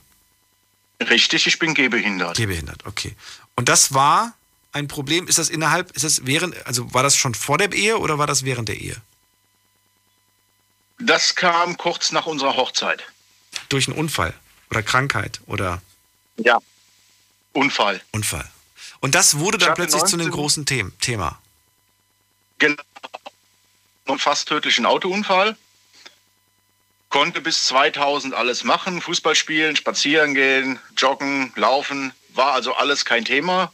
Richtig, ich bin gehbehindert. Gehbehindert, okay. Und das war ein Problem. Ist das innerhalb, ist das während, also war das schon vor der Ehe oder war das während der Ehe? Das kam kurz nach unserer Hochzeit. Durch einen Unfall oder Krankheit oder... Ja, Unfall. Unfall. Und das wurde dann plötzlich zu einem großen Thema. Genau. Einen fast tödlichen Autounfall. Konnte bis zweitausend alles machen. Fußball spielen, spazieren gehen, joggen, laufen. War also alles kein Thema.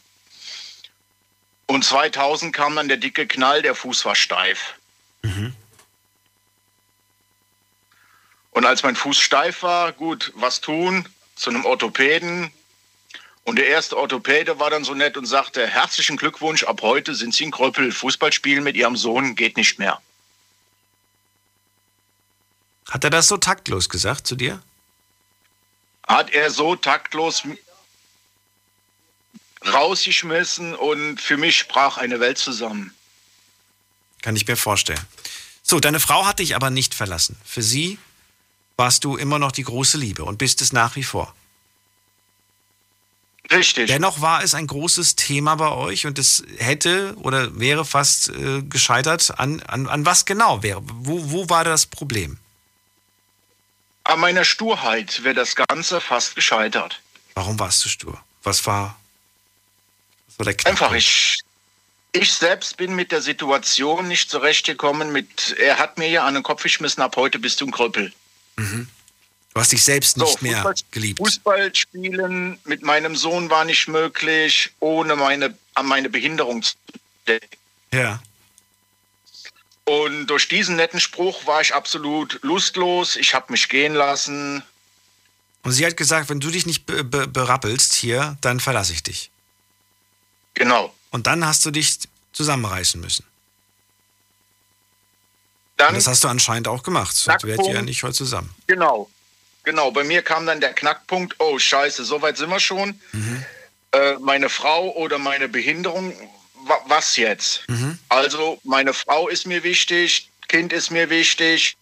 Und zweitausend kam dann der dicke Knall, der Fuß war steif. Mhm. Und als mein Fuß steif war, gut, was tun? Zu einem Orthopäden. Und der erste Orthopäde war dann so nett und sagte, herzlichen Glückwunsch, ab heute sind Sie in Kröppel. Fußballspielen mit Ihrem Sohn geht nicht mehr. Hat er das so taktlos gesagt zu dir? Hat er so taktlos rausgeschmissen und für mich sprach eine Welt zusammen. Kann ich mir vorstellen. So, deine Frau hat dich aber nicht verlassen. Für sie warst du immer noch die große Liebe und bist es nach wie vor. Richtig. Dennoch war es ein großes Thema bei euch und es hätte oder wäre fast äh, gescheitert. An, an, an was genau wäre? Wo, wo war das Problem? An meiner Sturheit wäre das Ganze fast gescheitert. Warum warst du stur? Was war, was war der Knackpunkt? Einfach, ich, ich selbst bin mit der Situation nicht zurechtgekommen. Mit, er hat mir ja an den Kopf geschmissen, ab heute bist du ein Kröppel. Mhm. Du hast dich selbst nicht so, mehr Fußball, geliebt. Fußballspielen mit meinem Sohn war nicht möglich, ohne meine, an meine Behinderung zu denken. Ja. Und durch diesen netten Spruch war ich absolut lustlos. Ich habe mich gehen lassen. Und sie hat gesagt, wenn du dich nicht be- be- berappelst hier, dann verlasse ich dich. Genau. Und dann hast du dich zusammenreißen müssen. Dann Und das hast du anscheinend auch gemacht. Sonst wärt ihr ja nicht heute zusammen. Genau. Genau, bei mir kam dann der Knackpunkt, oh scheiße, so weit sind wir schon. Mhm. Äh, meine Frau oder meine Behinderung, wa- was jetzt? Mhm. Also meine Frau ist mir wichtig, Kind ist mir wichtig.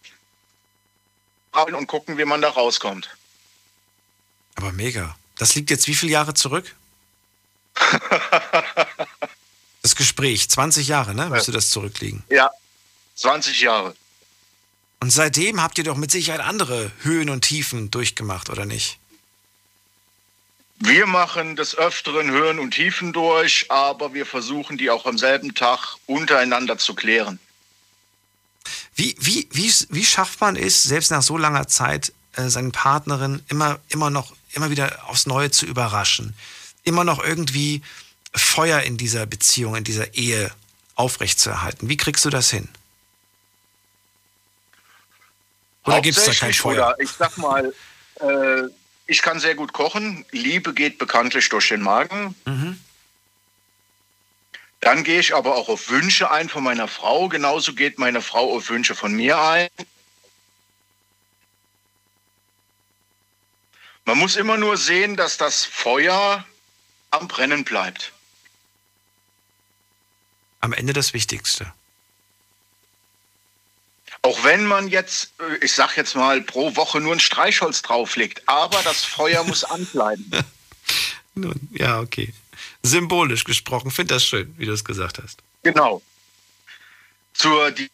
Und gucken, wie man da rauskommt. Aber mega. Das liegt jetzt wie viele Jahre zurück? Das Gespräch, zwanzig Jahre, ne? Müsste das zurückliegen? Ja, zwanzig Jahre. Und seitdem habt ihr doch mit Sicherheit andere Höhen und Tiefen durchgemacht, oder nicht? Wir machen des Öfteren Höhen und Tiefen durch, aber wir versuchen, die auch am selben Tag untereinander zu klären. Wie, wie, wie, wie schafft man es, selbst nach so langer Zeit, seine Partnerin immer, immer noch, immer wieder aufs Neue zu überraschen? Immer noch irgendwie Feuer in dieser Beziehung, in dieser Ehe aufrechtzuerhalten. Wie kriegst du das hin? Oder gibt es da kein Feuer? Ich sag mal, äh, ich kann sehr gut kochen. Liebe geht bekanntlich durch den Magen. Mhm. Dann gehe ich aber auch auf Wünsche ein von meiner Frau. Genauso geht meine Frau auf Wünsche von mir ein. Man muss immer nur sehen, dass das Feuer am Brennen bleibt. Am Ende das Wichtigste. Auch wenn man jetzt, ich sag jetzt mal, pro Woche nur ein Streichholz drauflegt, aber das Feuer muss anbleiben. Nun, ja, okay. Symbolisch gesprochen, finde das schön, wie du es gesagt hast. Genau. Zur die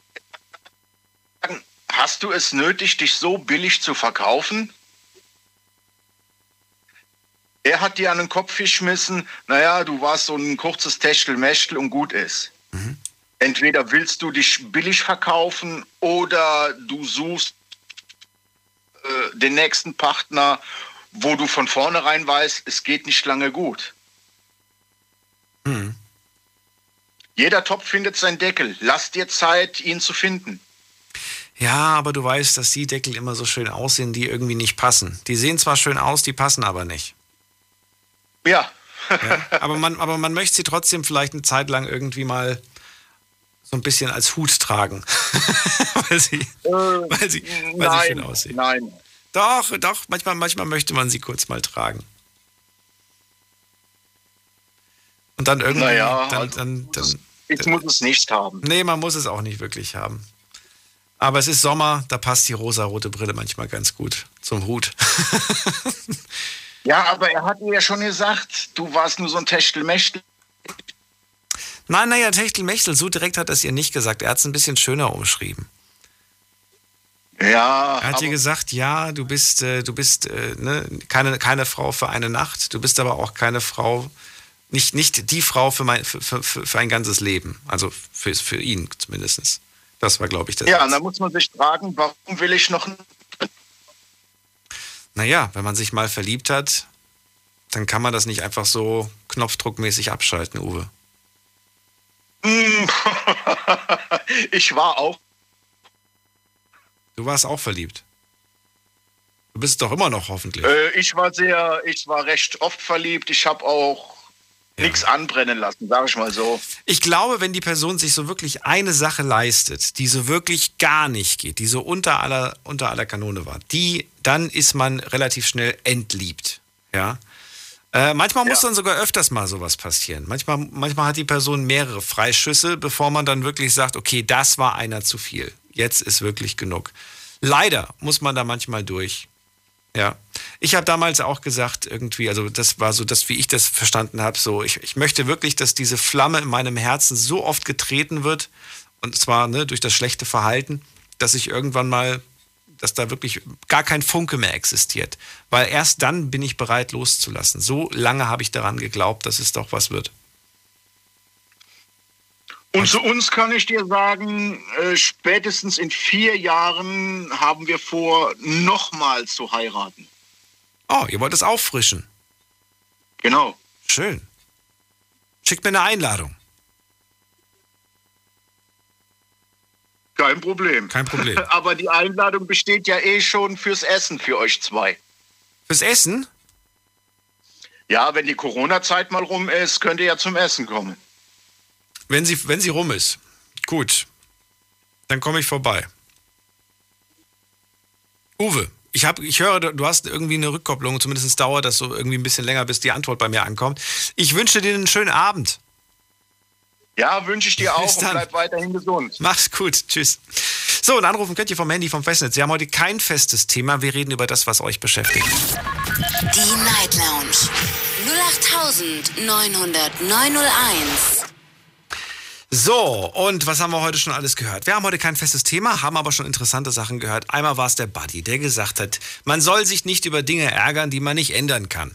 Hast du es nötig, dich so billig zu verkaufen? Er hat dir an den Kopf geschmissen, naja, du warst so ein kurzes Techtelmechtel und gut ist. Mhm. Entweder willst du dich billig verkaufen oder du suchst äh, den nächsten Partner, wo du von vornherein weißt, es geht nicht lange gut. Hm. Jeder Topf findet seinen Deckel. Lass dir Zeit, ihn zu finden. Ja, aber du weißt, dass die Deckel immer so schön aussehen, die irgendwie nicht passen. Die sehen zwar schön aus, die passen aber nicht. Ja. ja aber, man, aber man möchte sie trotzdem vielleicht eine Zeit lang irgendwie mal so ein bisschen als Hut tragen, weil sie, äh, weil sie, weil nein, sie schön aussehen. Nein. Doch, doch, manchmal, manchmal möchte man sie kurz mal tragen. Und dann irgendwie... Naja, dann, also dann, dann, dann, ich dann, muss es nicht haben. Nee, man muss es auch nicht wirklich haben. Aber es ist Sommer, da passt die rosarote Brille manchmal ganz gut zum Hut. Ja, aber er hat mir ja schon gesagt, du warst nur so ein Techtelmechtel. Nein, naja, Techtelmechtel, so direkt hat er es ihr nicht gesagt. Er hat es ein bisschen schöner umschrieben. Ja. Er hat ihr gesagt, ja, du bist, äh, du bist äh, ne, keine, keine Frau für eine Nacht, du bist aber auch keine Frau, nicht, nicht die Frau für, mein, für, für, für ein ganzes Leben. Also für, für ihn zumindest. Das war, glaube ich, das. Ja, und da muss man sich fragen, warum will ich noch... Naja, wenn man sich mal verliebt hat, dann kann man das nicht einfach so knopfdruckmäßig abschalten, Uwe. Ich war auch. Du warst auch verliebt. Du bist doch immer noch hoffentlich. Äh, ich war sehr, ich war recht oft verliebt. Ich habe auch ja. nichts anbrennen lassen, sage ich mal so. Ich glaube, wenn die Person sich so wirklich eine Sache leistet, die so wirklich gar nicht geht, die so unter aller, unter aller Kanone war, die, dann ist man relativ schnell entliebt. Ja. Äh, manchmal ja. muss dann sogar öfters mal sowas passieren. Manchmal, manchmal hat die Person mehrere Freischüsse, bevor man dann wirklich sagt, okay, das war einer zu viel. Jetzt ist wirklich genug. Leider muss man da manchmal durch. Ja, ich habe damals auch gesagt irgendwie, also das war so das, wie ich das verstanden habe, so ich, ich möchte wirklich, dass diese Flamme in meinem Herzen so oft getreten wird und zwar ne, durch das schlechte Verhalten, dass ich irgendwann mal, dass da wirklich gar kein Funke mehr existiert, weil erst dann bin ich bereit loszulassen. So lange habe ich daran geglaubt, dass es doch was wird. Und zu uns kann ich dir sagen, äh, spätestens in vier Jahren haben wir vor, nochmal zu heiraten. Oh, ihr wollt es auffrischen? Genau. Schön. Schickt mir eine Einladung. Kein Problem. Kein Problem. Aber die Einladung besteht ja eh schon fürs Essen für euch zwei. Fürs Essen? Ja, wenn die Corona-Zeit mal rum ist, könnt ihr ja zum Essen kommen. Wenn sie, wenn sie rum ist, gut, dann komme ich vorbei. Uwe, ich, hab, ich höre, du hast irgendwie eine Rückkopplung, zumindest dauert das so irgendwie ein bisschen länger, bis die Antwort bei mir ankommt. Ich wünsche dir einen schönen Abend. Ja, wünsche ich dir auch und bleib weiterhin gesund. Mach's gut, tschüss. So, und anrufen könnt ihr vom Handy, vom Festnetz. Wir haben heute kein festes Thema, wir reden über das, was euch beschäftigt. Die Night Lounge null acht neun null neun null eins. So, und was haben wir heute schon alles gehört? Wir haben heute kein festes Thema, haben aber schon interessante Sachen gehört. Einmal war es der Buddy, der gesagt hat, man soll sich nicht über Dinge ärgern, die man nicht ändern kann.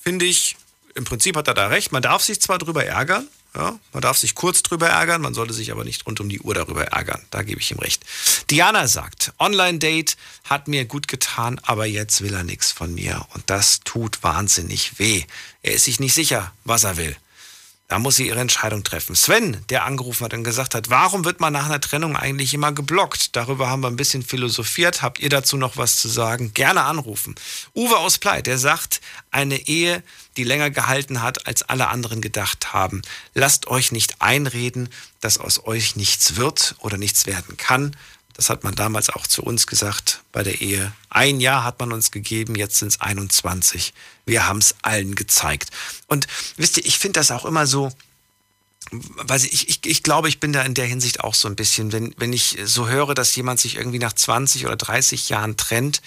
Finde ich, im Prinzip hat er da recht. Man darf sich zwar drüber ärgern, ja, man darf sich kurz drüber ärgern, man sollte sich aber nicht rund um die Uhr darüber ärgern. Da gebe ich ihm recht. Diana sagt, Online-Date hat mir gut getan, aber jetzt will er nichts von mir. Und das tut wahnsinnig weh. Er ist sich nicht sicher, was er will. Da muss sie ihre Entscheidung treffen. Sven, der angerufen hat und gesagt hat, warum wird man nach einer Trennung eigentlich immer geblockt? Darüber haben wir ein bisschen philosophiert. Habt ihr dazu noch was zu sagen? Gerne anrufen. Uwe aus Pleit, der sagt, eine Ehe, die länger gehalten hat, als alle anderen gedacht haben. Lasst euch nicht einreden, dass aus euch nichts wird oder nichts werden kann. Das hat man damals auch zu uns gesagt bei der Ehe. Ein Jahr hat man uns gegeben, jetzt sind es einundzwanzig. Wir haben es allen gezeigt. Und wisst ihr, ich finde das auch immer so, weil ich, ich, ich glaube, ich bin da in der Hinsicht auch so ein bisschen, wenn, wenn ich so höre, dass jemand sich irgendwie nach zwanzig oder dreißig Jahren trennt,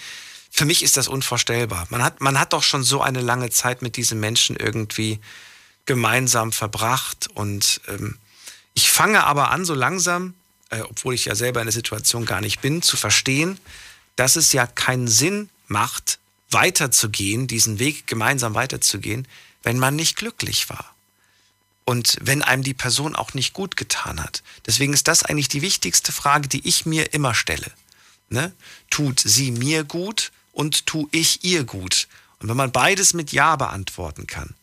für mich ist das unvorstellbar. Man hat, man hat doch schon so eine lange Zeit mit diesen Menschen irgendwie gemeinsam verbracht. Und ähm, ich fange aber an, so langsam, obwohl ich ja selber in der Situation gar nicht bin, zu verstehen, dass es ja keinen Sinn macht, weiterzugehen, diesen Weg gemeinsam weiterzugehen, wenn man nicht glücklich war. Und wenn einem die Person auch nicht gut getan hat. Deswegen ist das eigentlich die wichtigste Frage, die ich mir immer stelle. Ne? Tut sie mir gut und tue ich ihr gut? Und wenn man beides mit Ja beantworten kann,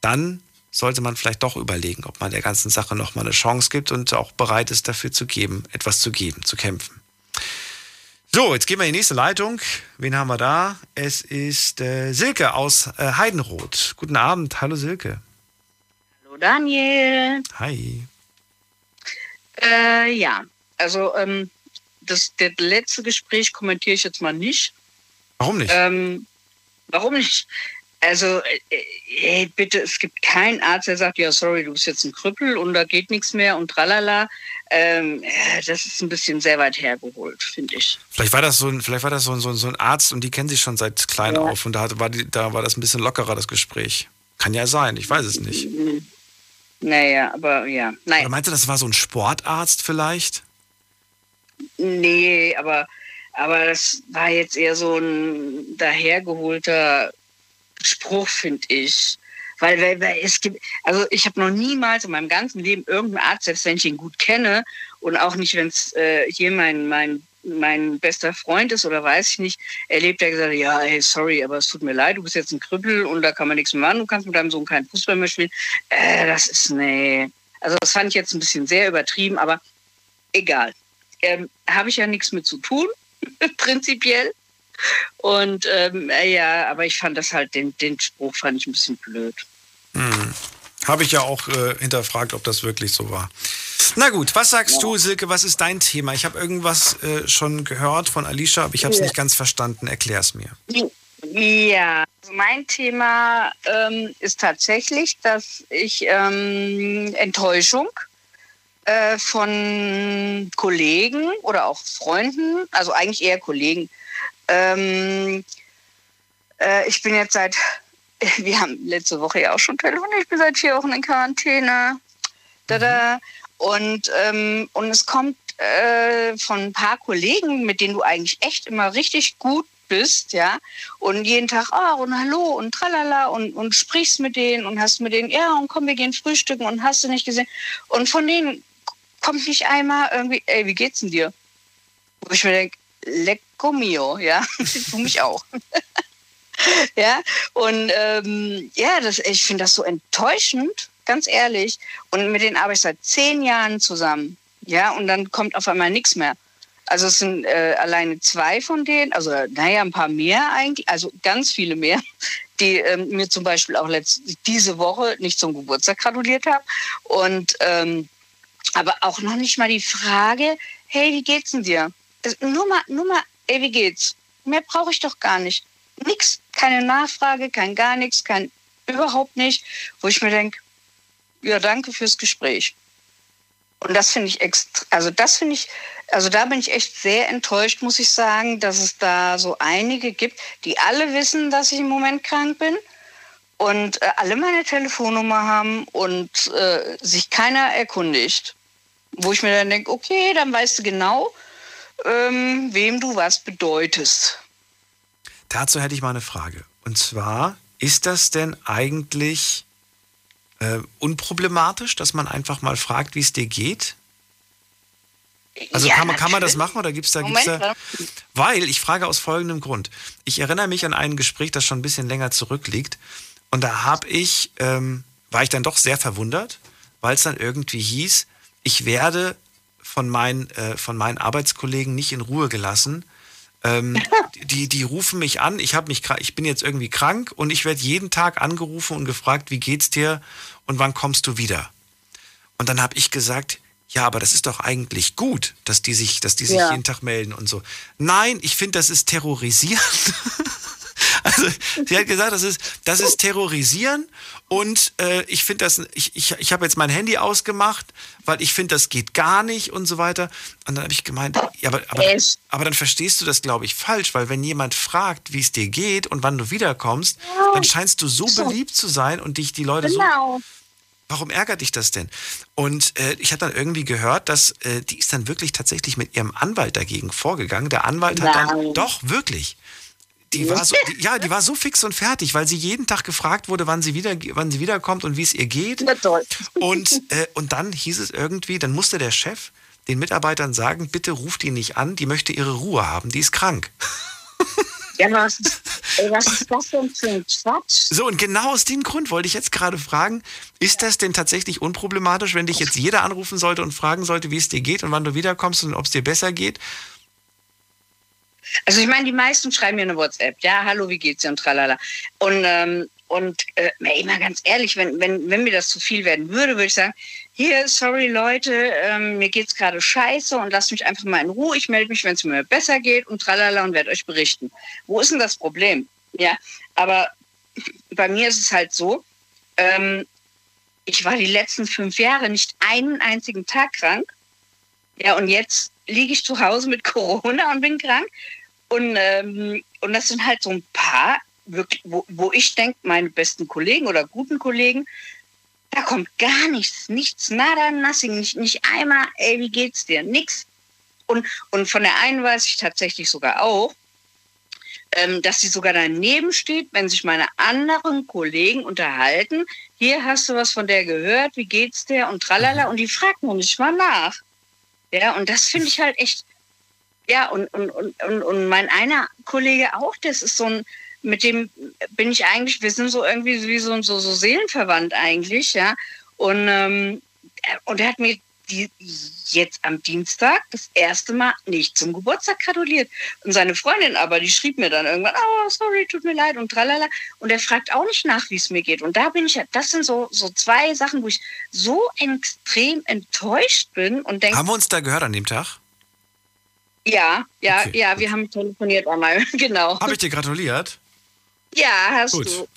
dann sollte man vielleicht doch überlegen, ob man der ganzen Sache nochmal eine Chance gibt und auch bereit ist, dafür zu geben, etwas zu geben, zu kämpfen. So, jetzt gehen wir in die nächste Leitung. Wen haben wir da? Es ist äh, Silke aus äh, Heidenroth. Guten Abend, hallo Silke. Hallo Daniel. Hi. Äh, ja, also ähm, das, das letzte Gespräch kommentiere ich jetzt mal nicht. Warum nicht? Ähm, warum nicht? Also, ey, bitte, es gibt keinen Arzt, der sagt, ja, sorry, du bist jetzt ein Krüppel und da geht nichts mehr und tralala. Ähm, das ist ein bisschen sehr weit hergeholt, finde ich. Vielleicht war das, so ein, vielleicht war das so, ein, so ein Arzt und die kennen sich schon seit klein ja. auf und da, hat, war die, da war das ein bisschen lockerer, das Gespräch. Kann ja sein, ich weiß es nicht. Naja, aber ja. Nein. Oder meinst du, das war so ein Sportarzt vielleicht? Nee, aber, aber das war jetzt eher so ein dahergeholter Spruch, finde ich. Weil, weil, weil es gibt, also ich habe noch niemals in meinem ganzen Leben irgendeinen Arzt, selbst wenn ich ihn gut kenne und auch nicht, wenn es äh, hier mein, mein, mein bester Freund ist oder weiß ich nicht, erlebt, der gesagt hat, ja, hey, sorry, aber es tut mir leid, du bist jetzt ein Krüppel und da kann man nichts mehr machen, du kannst mit deinem Sohn keinen Fußball mehr spielen. Äh, das ist, nee. Also das fand ich jetzt ein bisschen sehr übertrieben, aber egal. Ähm, habe ich ja nichts mit zu tun, prinzipiell. Und ähm, ja, aber ich fand das halt, den, den Spruch fand ich ein bisschen blöd. Hm. Habe ich ja auch äh, hinterfragt, ob das wirklich so war. Na gut, was sagst ja. du, Silke, was ist dein Thema? Ich habe irgendwas äh, schon gehört von Alicia, aber ich habe es ja. nicht ganz verstanden. Erklär's mir. Ja, also mein Thema ähm, ist tatsächlich, dass ich ähm, Enttäuschung äh, von Kollegen oder auch Freunden, also eigentlich eher Kollegen, ähm, äh, ich bin jetzt seit... Wir haben letzte Woche ja auch schon telefoniert. Ich bin seit vier Wochen in Quarantäne. Tada. Und, ähm, und es kommt äh, von ein paar Kollegen, mit denen du eigentlich echt immer richtig gut bist, ja. Und jeden Tag, ah, oh, und hallo und tralala und, und sprichst mit denen und hast mit denen, ja, und komm, wir gehen frühstücken und hast du nicht gesehen. Und von denen kommt nicht einmal irgendwie, ey, wie geht's denn dir? Wo ich mir denke, lecco mio, ja. Du mich auch. Ja, und ähm, ja, das, ich finde das so enttäuschend, ganz ehrlich. Und mit denen arbeite ich seit zehn Jahren zusammen. Ja, und dann kommt auf einmal nichts mehr. Also es sind äh, alleine zwei von denen, also naja, ein paar mehr eigentlich, also ganz viele mehr, die ähm, mir zum Beispiel auch letzte, diese Woche nicht zum Geburtstag gratuliert haben. Und ähm, aber auch noch nicht mal die Frage, hey, wie geht's denn dir? Das, nur mal, nur mal, ey, wie geht's? Mehr brauche ich doch gar nicht. Nix, keine Nachfrage, kein gar nichts, kein überhaupt nicht, wo ich mir denke, ja, danke fürs Gespräch. Und das finde ich extra, also das finde ich, also da bin ich echt sehr enttäuscht, muss ich sagen, dass es da so einige gibt, die alle wissen, dass ich im Moment krank bin und äh, alle meine Telefonnummer haben und äh, sich keiner erkundigt. Wo ich mir dann denke, okay, dann weißt du genau, ähm, wem du was bedeutest. Dazu hätte ich mal eine Frage. Und zwar, ist das denn eigentlich äh, unproblematisch, dass man einfach mal fragt, wie es dir geht? Also ja, kann, man, kann man das machen oder gibt es da... Gibt's da weil, ich frage aus folgendem Grund. Ich erinnere mich an ein Gespräch, das schon ein bisschen länger zurückliegt. Und da habe ich, ähm, war ich dann doch sehr verwundert, weil es dann irgendwie hieß, ich werde von meinen, äh, von meinen Arbeitskollegen nicht in Ruhe gelassen. Ähm, die, die rufen mich an, ich, hab mich, ich bin jetzt irgendwie krank und ich werde jeden Tag angerufen und gefragt, wie geht's dir und wann kommst du wieder? Und dann habe ich gesagt, ja, aber das ist doch eigentlich gut, dass die sich, dass die sich ja. jeden Tag melden und so. Nein, ich finde, das ist terrorisierend. Also, sie hat gesagt, das ist, das ist terrorisieren und äh, ich finde das, ich, ich, ich habe jetzt mein Handy ausgemacht, weil ich finde, das geht gar nicht und so weiter. Und dann habe ich gemeint, ja, aber, aber, aber dann verstehst du das, glaube ich, falsch, weil wenn jemand fragt, wie es dir geht und wann du wiederkommst, dann scheinst du so beliebt zu sein und dich die Leute genau. so... Warum ärgert dich das denn? Und äh, ich habe dann irgendwie gehört, dass äh, die ist dann wirklich tatsächlich mit ihrem Anwalt dagegen vorgegangen. Der Anwalt Nein. hat dann... Doch, wirklich... Die war so, die, ja, die war so fix und fertig, weil sie jeden Tag gefragt wurde, wann sie wieder, wann sie wiederkommt und wie es ihr geht. Na toll. Und, äh, und dann hieß es irgendwie, dann musste der Chef den Mitarbeitern sagen, bitte ruft die nicht an, die möchte ihre Ruhe haben, die ist krank. Ja, was ist, ey, was ist das denn für ein Quatsch? So, und genau aus dem Grund wollte ich jetzt gerade fragen, ist das denn tatsächlich unproblematisch, wenn dich jetzt jeder anrufen sollte und fragen sollte, wie es dir geht und wann du wiederkommst und ob es dir besser geht? Also ich meine, die meisten schreiben mir eine WhatsApp, ja, hallo, wie geht's dir und tralala. Und, ähm, und äh, ey, mal ganz ehrlich, wenn, wenn, wenn mir das zu viel werden würde, würde ich sagen, hier, sorry Leute, ähm, mir geht's gerade scheiße und lasst mich einfach mal in Ruhe, ich melde mich, wenn es mir besser geht und tralala und werde euch berichten. Wo ist denn das Problem? Ja, aber bei mir ist es halt so, ähm, ich war die letzten fünf Jahre nicht einen einzigen Tag krank, ja, und jetzt liege ich zu Hause mit Corona und bin krank. Und, ähm, und das sind halt so ein paar, wirklich, wo, wo ich denke, meine besten Kollegen oder guten Kollegen, da kommt gar nichts, nichts, nada, nothing, nicht, nicht einmal, ey, wie geht's dir? Nix. Und, und von der einen weiß ich tatsächlich sogar auch, ähm, dass sie sogar daneben steht, wenn sich meine anderen Kollegen unterhalten, hier hast du was von der gehört, wie geht's dir? Und tralala, und die fragt mir nicht mal nach. Ja, und das finde ich halt echt, ja, und, und, und, und mein einer Kollege auch, das ist so ein, mit dem bin ich eigentlich, wir sind so irgendwie wie so, so, so seelenverwandt eigentlich, ja, und, ähm, und er hat mir die jetzt am Dienstag das erste Mal nicht zum Geburtstag gratuliert. Und seine Freundin aber, die schrieb mir dann irgendwann, oh, sorry, tut mir leid und tralala. Und er fragt auch nicht nach, wie es mir geht. Und da bin ich, das sind so, so zwei Sachen, wo ich so extrem enttäuscht bin und denke... Haben wir uns da gehört an dem Tag? Ja, ja, okay, ja, wir haben telefoniert einmal, genau. Habe ich dir gratuliert? Ja, hast gut. du.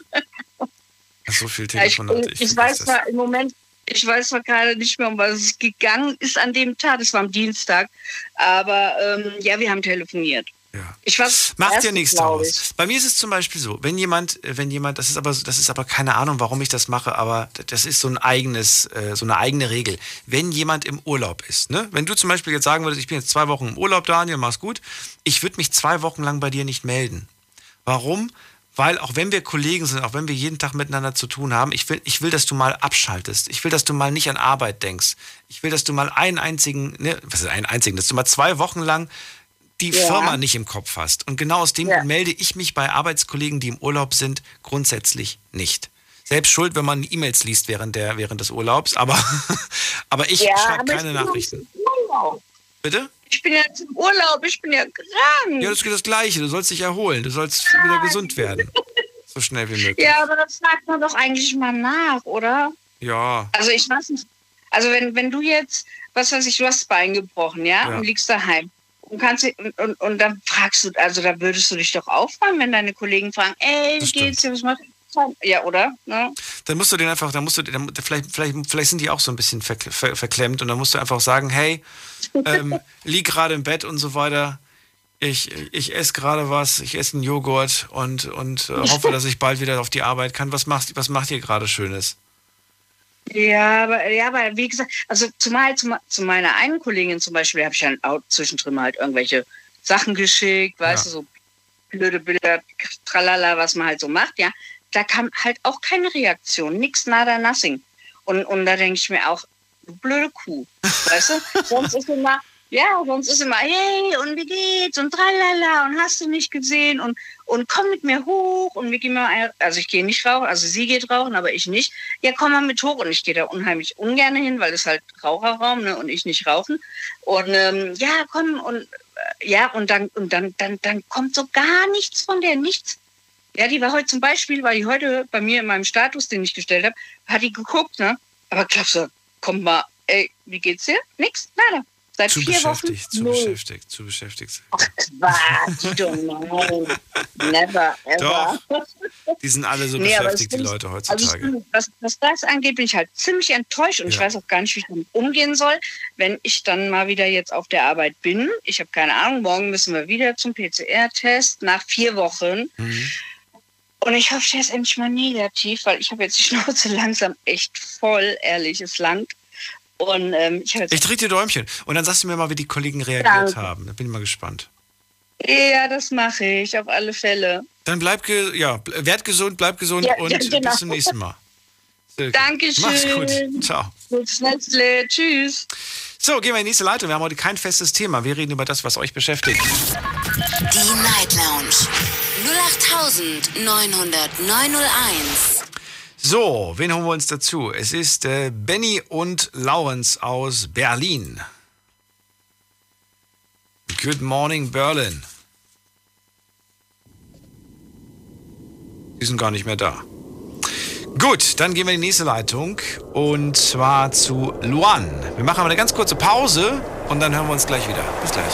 So viel Telefonat. Ich, ich, ich weiß zwar im Moment, ich weiß zwar gerade nicht mehr, um was es gegangen ist an dem Tag, das war am Dienstag, aber ähm, ja, wir haben telefoniert. Ja. Ich weiß, macht ja nichts draus. Bei mir ist es zum Beispiel so, wenn jemand, wenn jemand, das ist aber, das ist aber keine Ahnung, warum ich das mache, aber das ist so ein eigenes, so eine eigene Regel. Wenn jemand im Urlaub ist, ne, wenn du zum Beispiel jetzt sagen würdest, ich bin jetzt zwei Wochen im Urlaub, Daniel, mach's gut, ich würde mich zwei Wochen lang bei dir nicht melden. Warum? Weil auch wenn wir Kollegen sind, auch wenn wir jeden Tag miteinander zu tun haben, ich will, ich will, dass du mal abschaltest. Ich will, dass du mal nicht an Arbeit denkst. Ich will, dass du mal einen einzigen, ne, was ist einen einzigen, dass du mal zwei Wochen lang die ja. Firma nicht im Kopf hast. Und genau aus dem ja. melde ich mich bei Arbeitskollegen, die im Urlaub sind, grundsätzlich nicht. Selbst schuld, wenn man E-Mails liest während, der, während des Urlaubs, aber, aber ich ja, schreibe keine ich Nachrichten. Bitte? Ich bin jetzt im Urlaub, ich bin ja krank. Ja, das ist das Gleiche, du sollst dich erholen, du sollst Nein. wieder gesund werden. So schnell wie möglich. Ja, aber das fragt man doch eigentlich mal nach, oder? Ja. Also ich weiß nicht, also wenn, wenn du jetzt, was weiß ich, du hast das Bein gebrochen, ja, ja. und liegst daheim. Und, kannst, und, und, und dann fragst du, also da würdest du dich doch auffangen, wenn deine Kollegen fragen, ey, wie geht's dir, was machst du? Ja, oder? Ja. Dann musst du den einfach, dann musst du, dann, vielleicht, vielleicht, vielleicht sind die auch so ein bisschen ver, ver, verklemmt und dann musst du einfach sagen, hey, ähm, lieg gerade im Bett und so weiter, ich, ich esse gerade was, ich esse einen Joghurt und, und äh, hoffe, dass ich bald wieder auf die Arbeit kann. Was machst, was macht ihr gerade Schönes? Ja, aber, ja, aber wie gesagt, also zumal, zumal zu meiner einen Kollegin zum Beispiel, habe ich dann auch zwischendrin halt irgendwelche Sachen geschickt, weißt ja. du, so blöde Bilder, tralala, was man halt so macht, ja. Da kam halt auch keine Reaktion, nix, nada, nothing. Und, und da denke ich mir auch, du blöde Kuh, weißt du? Sonst ist immer, ja, sonst ist immer, hey, und wie geht's? Und tralala, und hast du nicht gesehen? Und, und komm mit mir hoch, und wir gehen mal, also ich gehe nicht rauchen, also sie geht rauchen, aber ich nicht. Ja, komm mal mit hoch, und ich gehe da unheimlich ungern hin, weil es halt Raucherraum, ne, und ich nicht rauchen. Und ähm, ja, komm, und ja, und dann, und dann, dann, dann kommt so gar nichts von der, nichts. Ja, die war heute zum Beispiel, weil die heute bei mir in meinem Status, den ich gestellt habe, hat die geguckt, ne? Aber glaubst du, komm mal, ey, wie geht's dir? Nix, nada. Seit zu vier Wochen. Zu null. beschäftigt, zu beschäftigt. Ach, Quatsch, du Mann. Never, ever. Doch. Die sind alle so nee, beschäftigt, die Leute heutzutage. Also ich, was, was das angeht, bin ich halt ziemlich enttäuscht und ja. ich weiß auch gar nicht, wie ich damit umgehen soll, wenn ich dann mal wieder jetzt auf der Arbeit bin. Ich habe keine Ahnung, morgen müssen wir wieder zum P C R Test nach vier Wochen. Mhm. Und ich hoffe, der ist endlich mal negativ, weil ich habe jetzt die Schnauze langsam echt voll, ehrliches Land. Und ähm, ich ich drehe dir Däumchen. Und dann sagst du mir mal, wie die Kollegen reagiert Danke. haben. Da bin ich mal gespannt. Ja, das mache ich, auf alle Fälle. Dann bleib, ge- ja, werd gesund, bleib gesund ja, und ja, genau. bis zum nächsten Mal. Silke. Dankeschön. Mach's gut. Ciao. Gutes Nestle. Tschüss. So, gehen wir in die nächste Leitung. Wir haben heute kein festes Thema. Wir reden über das, was euch beschäftigt. Die Night Lounge. null acht neun null neun null eins. So, wen holen wir uns dazu? Es ist äh, Benny und Lawrence aus Berlin. Good morning, Berlin. Die sind gar nicht mehr da. Gut, dann gehen wir in die nächste Leitung. Und zwar zu Luan. Wir machen aber eine ganz kurze Pause und dann hören wir uns gleich wieder. Bis gleich.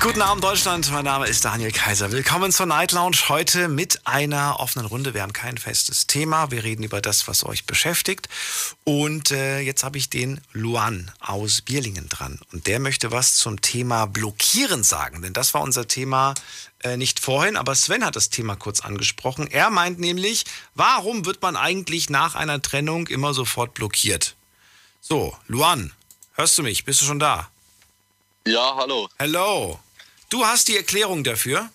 Guten Abend, Deutschland. Mein Name ist Daniel Kaiser. Willkommen zur Night Lounge. Heute mit einer offenen Runde. Wir haben kein festes Thema. Wir reden über das, was euch beschäftigt. Und äh, jetzt habe ich den Luan aus Bierlingen dran. Und der möchte was zum Thema Blockieren sagen. Denn das war unser Thema äh, nicht vorhin, aber Sven hat das Thema kurz angesprochen. Er meint nämlich, warum wird man eigentlich nach einer Trennung immer sofort blockiert? So, Luan, hörst du mich? Bist du schon da? Ja, hallo. Hallo. Du hast die Erklärung dafür?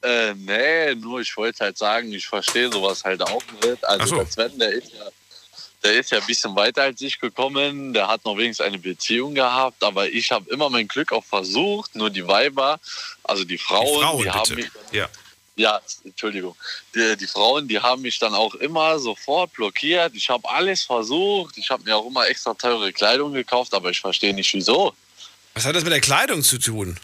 Äh, nee, nur ich wollte halt sagen, ich verstehe sowas halt auch nicht. Also, so. der Sven, der ist ja... der ist ja ein bisschen weiter als ich gekommen, der hat noch wenigstens eine Beziehung gehabt, aber ich habe immer mein Glück auch versucht, nur die Weiber, also die Frauen, die, Frauen, die haben mich, ja. ja, Entschuldigung, die, die Frauen, die haben mich dann auch immer sofort blockiert, ich habe alles versucht, ich habe mir auch immer extra teure Kleidung gekauft, aber ich verstehe nicht, wieso. Was hat das mit der Kleidung zu tun?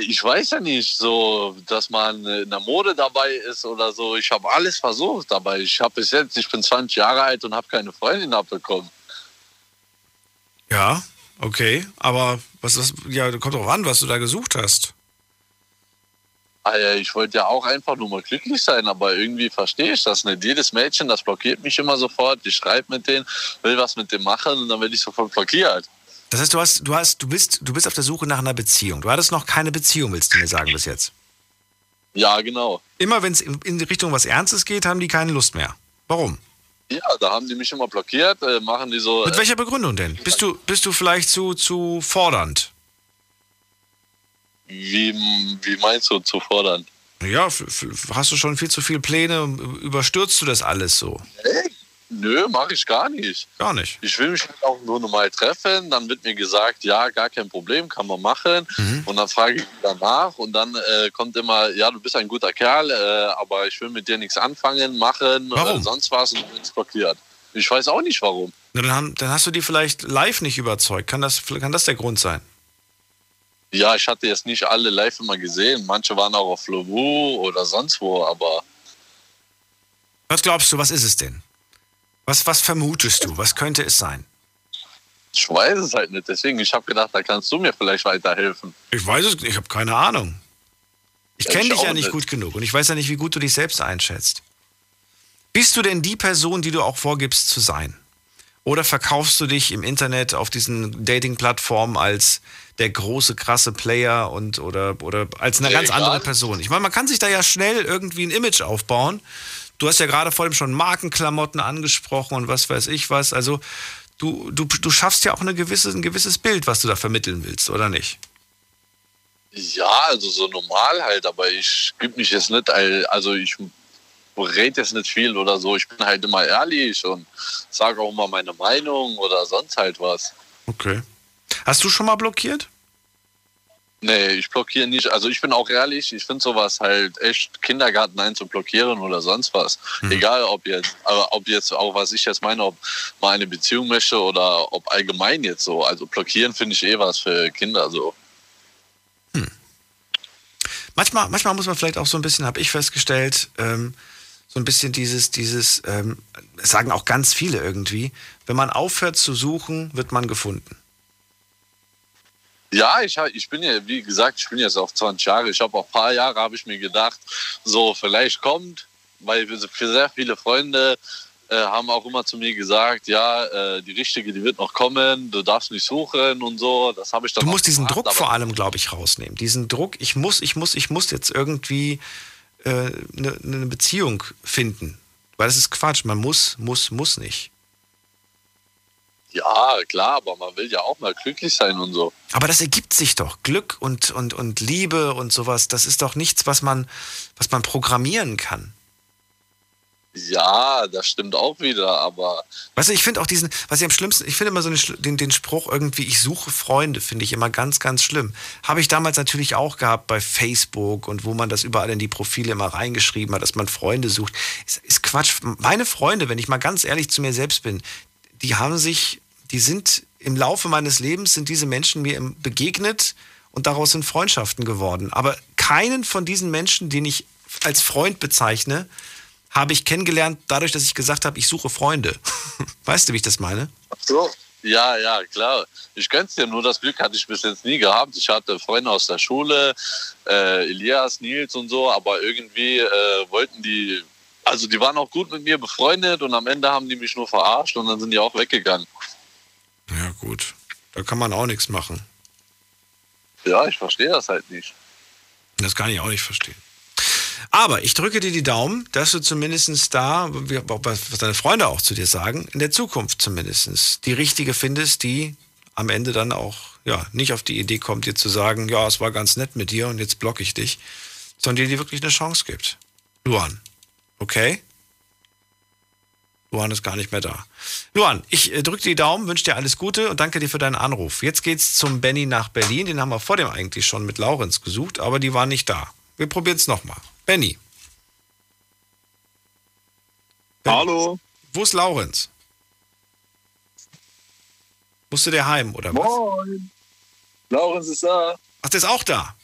Ich weiß ja nicht, so, dass man in der Mode dabei ist oder so. Ich habe alles versucht, aber ich habe bis jetzt, ich bin zwanzig Jahre alt und habe keine Freundin abbekommen. Ja, okay, aber was, was, ja, kommt drauf an, was du da gesucht hast. Ich wollte ja auch einfach nur mal glücklich sein, aber irgendwie verstehe ich das nicht. Jedes Mädchen, das blockiert mich immer sofort. Ich schreibe mit denen, will was mit denen machen und dann werde ich sofort blockiert. Das heißt, du hast, du hast, du bist, du bist auf der Suche nach einer Beziehung. Du hattest noch keine Beziehung, willst du mir sagen, bis jetzt? Ja, genau. Immer wenn es in, in Richtung was Ernstes geht, haben die keine Lust mehr. Warum? Ja, da haben die mich immer blockiert, äh, machen die so. Mit äh, welcher Begründung denn? Bist du, bist du vielleicht zu, zu fordernd? Wie, wie meinst du zu fordernd? Ja, f- f- hast du schon viel zu viele Pläne? Überstürzt du das alles so? Hä? Nö, mache ich gar nicht. Gar nicht. Ich will mich halt auch nur normal treffen. Dann wird mir gesagt, ja, gar kein Problem, kann man machen. Mhm. Und dann frage ich danach und dann äh, kommt immer, ja, du bist ein guter Kerl, äh, aber ich will mit dir nichts anfangen, machen. Warum? Äh, sonst was und wird blockiert. Ich weiß auch nicht, warum. Na, dann, haben, dann hast du die vielleicht live nicht überzeugt. Kann das, kann das der Grund sein? Ja, ich hatte jetzt nicht alle live immer gesehen. Manche waren auch auf Lovu oder sonst wo, aber... Was glaubst du, was ist es denn? Was, was vermutest du? Was könnte es sein? Ich weiß es halt nicht. Deswegen, ich habe gedacht, da kannst du mir vielleicht weiterhelfen. Ich weiß es nicht. Ich habe keine Ahnung. Ich kenne dich ja nicht gut genug. Und ich weiß ja nicht, wie gut du dich selbst einschätzt. Bist du denn die Person, die du auch vorgibst zu sein? Oder verkaufst du dich im Internet auf diesen Dating-Plattformen als der große, krasse Player und oder, oder als eine ganz andere Person? Ich meine, man kann sich da ja schnell irgendwie ein Image aufbauen. Du hast ja gerade vor allem schon Markenklamotten angesprochen und was weiß ich was. Also du, du, du schaffst ja auch eine gewisse, ein gewisses Bild, was du da vermitteln willst, oder nicht? Ja, also so normal halt, aber ich gebe mich jetzt nicht, also ich rede jetzt nicht viel oder so. Ich bin halt immer ehrlich und sage auch immer meine Meinung oder sonst halt was. Okay. Hast du schon mal blockiert? Nee, ich blockiere nicht. Also ich bin auch ehrlich, ich finde sowas halt echt Kindergarten ein zu blockieren oder sonst was. Mhm. Egal ob jetzt, aber ob jetzt auch, was ich jetzt meine, ob mal eine Beziehung möchte oder ob allgemein jetzt so. Also blockieren finde ich eh was für Kinder so. Hm. Manchmal, manchmal muss man vielleicht auch so ein bisschen, habe ich festgestellt, ähm, so ein bisschen dieses, dieses, ähm, sagen auch ganz viele irgendwie, wenn man aufhört zu suchen, wird man gefunden. Ja, ich, ich bin ja, wie gesagt, ich bin jetzt auch zwanzig Jahre. Ich habe auch ein paar Jahre, habe ich mir gedacht, so vielleicht kommt, weil für sehr viele Freunde äh, haben auch immer zu mir gesagt, ja, äh, die Richtige, die wird noch kommen, du darfst nicht suchen und so. Das habe ich dann. Du musst diesen Druck vor allem, glaube ich, rausnehmen. Diesen Druck, ich muss, ich muss, ich muss jetzt irgendwie äh, ne, ne Beziehung finden. Weil das ist Quatsch. Man muss, muss, muss nicht. Ja, klar, aber man will ja auch mal glücklich sein und so. Aber das ergibt sich doch. Glück und, und, und Liebe und sowas, das ist doch nichts, was man, was man programmieren kann. Ja, das stimmt auch wieder, aber... Weißt du, ich finde auch diesen, was ich am schlimmsten, ich finde immer so den, den Spruch irgendwie, ich suche Freunde, finde ich immer ganz, ganz schlimm. Habe ich damals natürlich auch gehabt bei Facebook und wo man das überall in die Profile immer reingeschrieben hat, dass man Freunde sucht. Ist, ist Quatsch. Meine Freunde, wenn ich mal ganz ehrlich zu mir selbst bin, die haben sich, die sind im Laufe meines Lebens, sind diese Menschen mir begegnet und daraus sind Freundschaften geworden. Aber keinen von diesen Menschen, den ich als Freund bezeichne, habe ich kennengelernt, dadurch, dass ich gesagt habe, ich suche Freunde. Weißt du, wie ich das meine? Ach so. Ja, ja, klar. Ich gönn's dir, nur das Glück hatte ich bis jetzt nie gehabt. Ich hatte Freunde aus der Schule, äh, Elias, Nils und so, aber irgendwie äh, wollten die... Also die waren auch gut mit mir befreundet und am Ende haben die mich nur verarscht und dann sind die auch weggegangen. Ja gut, da kann man auch nichts machen. Ja, ich verstehe das halt nicht. Das kann ich auch nicht verstehen. Aber ich drücke dir die Daumen, dass du zumindest da, was deine Freunde auch zu dir sagen, in der Zukunft zumindest die Richtige findest, die am Ende dann auch ja nicht auf die Idee kommt, dir zu sagen, ja, es war ganz nett mit dir und jetzt blocke ich dich, sondern dir die wirklich eine Chance gibt. Luan. Okay? Luan ist gar nicht mehr da. Luan, ich äh, drücke die Daumen, wünsche dir alles Gute und danke dir für deinen Anruf. Jetzt geht's zum Benni nach Berlin. Den haben wir vor dem eigentlich schon mit Laurenz gesucht, aber die waren nicht da. Wir probieren es nochmal. Benni. Hallo. Wo ist Laurenz? Musste der heim, oder was? Moin. Laurenz ist da. Ach, der ist auch da?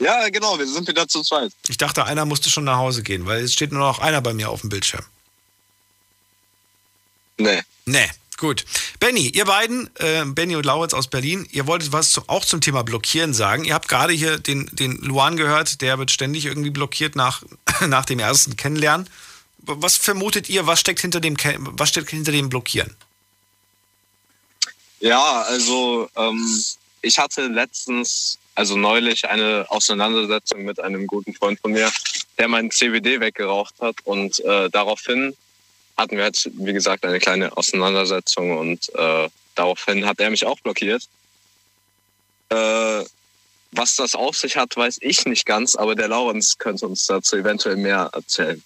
Ja, genau, wir sind wieder zu zweit. Ich dachte, einer musste schon nach Hause gehen, weil es steht nur noch einer bei mir auf dem Bildschirm. Nee. Nee, gut. Benni, ihr beiden, äh, Benni und Laurenz aus Berlin, ihr wolltet was zu, auch zum Thema Blockieren sagen. Ihr habt gerade hier den, den Luan gehört, der wird ständig irgendwie blockiert nach, nach dem ersten Kennenlernen. Was vermutet ihr, was steckt hinter dem, was steckt hinter dem Blockieren? Ja, also ähm, ich hatte letztens, also neulich, eine Auseinandersetzung mit einem guten Freund von mir, der meinen C B D weggeraucht hat. Und äh, daraufhin hatten wir halt, wie gesagt, eine kleine Auseinandersetzung. Und äh, daraufhin hat er mich auch blockiert. Äh, was das auf sich hat, weiß ich nicht ganz. Aber der Laurenz könnte uns dazu eventuell mehr erzählen.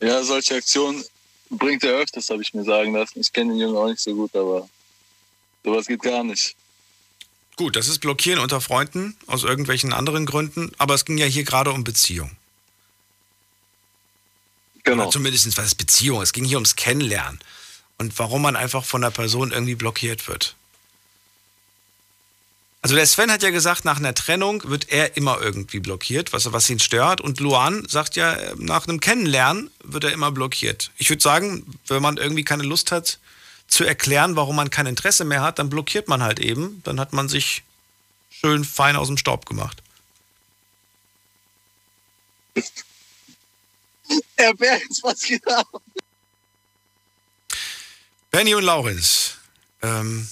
Ja, solche Aktionen bringt er öfters, habe ich mir sagen lassen. Ich kenne den Jungen auch nicht so gut, aber sowas geht gar nicht. Gut, das ist Blockieren unter Freunden aus irgendwelchen anderen Gründen, aber es ging ja hier gerade um Beziehung. Genau. Oder zumindest was ist Beziehung? Es ging hier ums Kennenlernen und warum man einfach von einer Person irgendwie blockiert wird. Also der Sven hat ja gesagt, nach einer Trennung wird er immer irgendwie blockiert, was, was ihn stört. Und Luan sagt ja, nach einem Kennenlernen wird er immer blockiert. Ich würde sagen, wenn man irgendwie keine Lust hat zu erklären, warum man kein Interesse mehr hat, dann blockiert man halt eben. Dann hat man sich schön fein aus dem Staub gemacht. Er wäre jetzt was genau. Benni und Laurenz, ähm...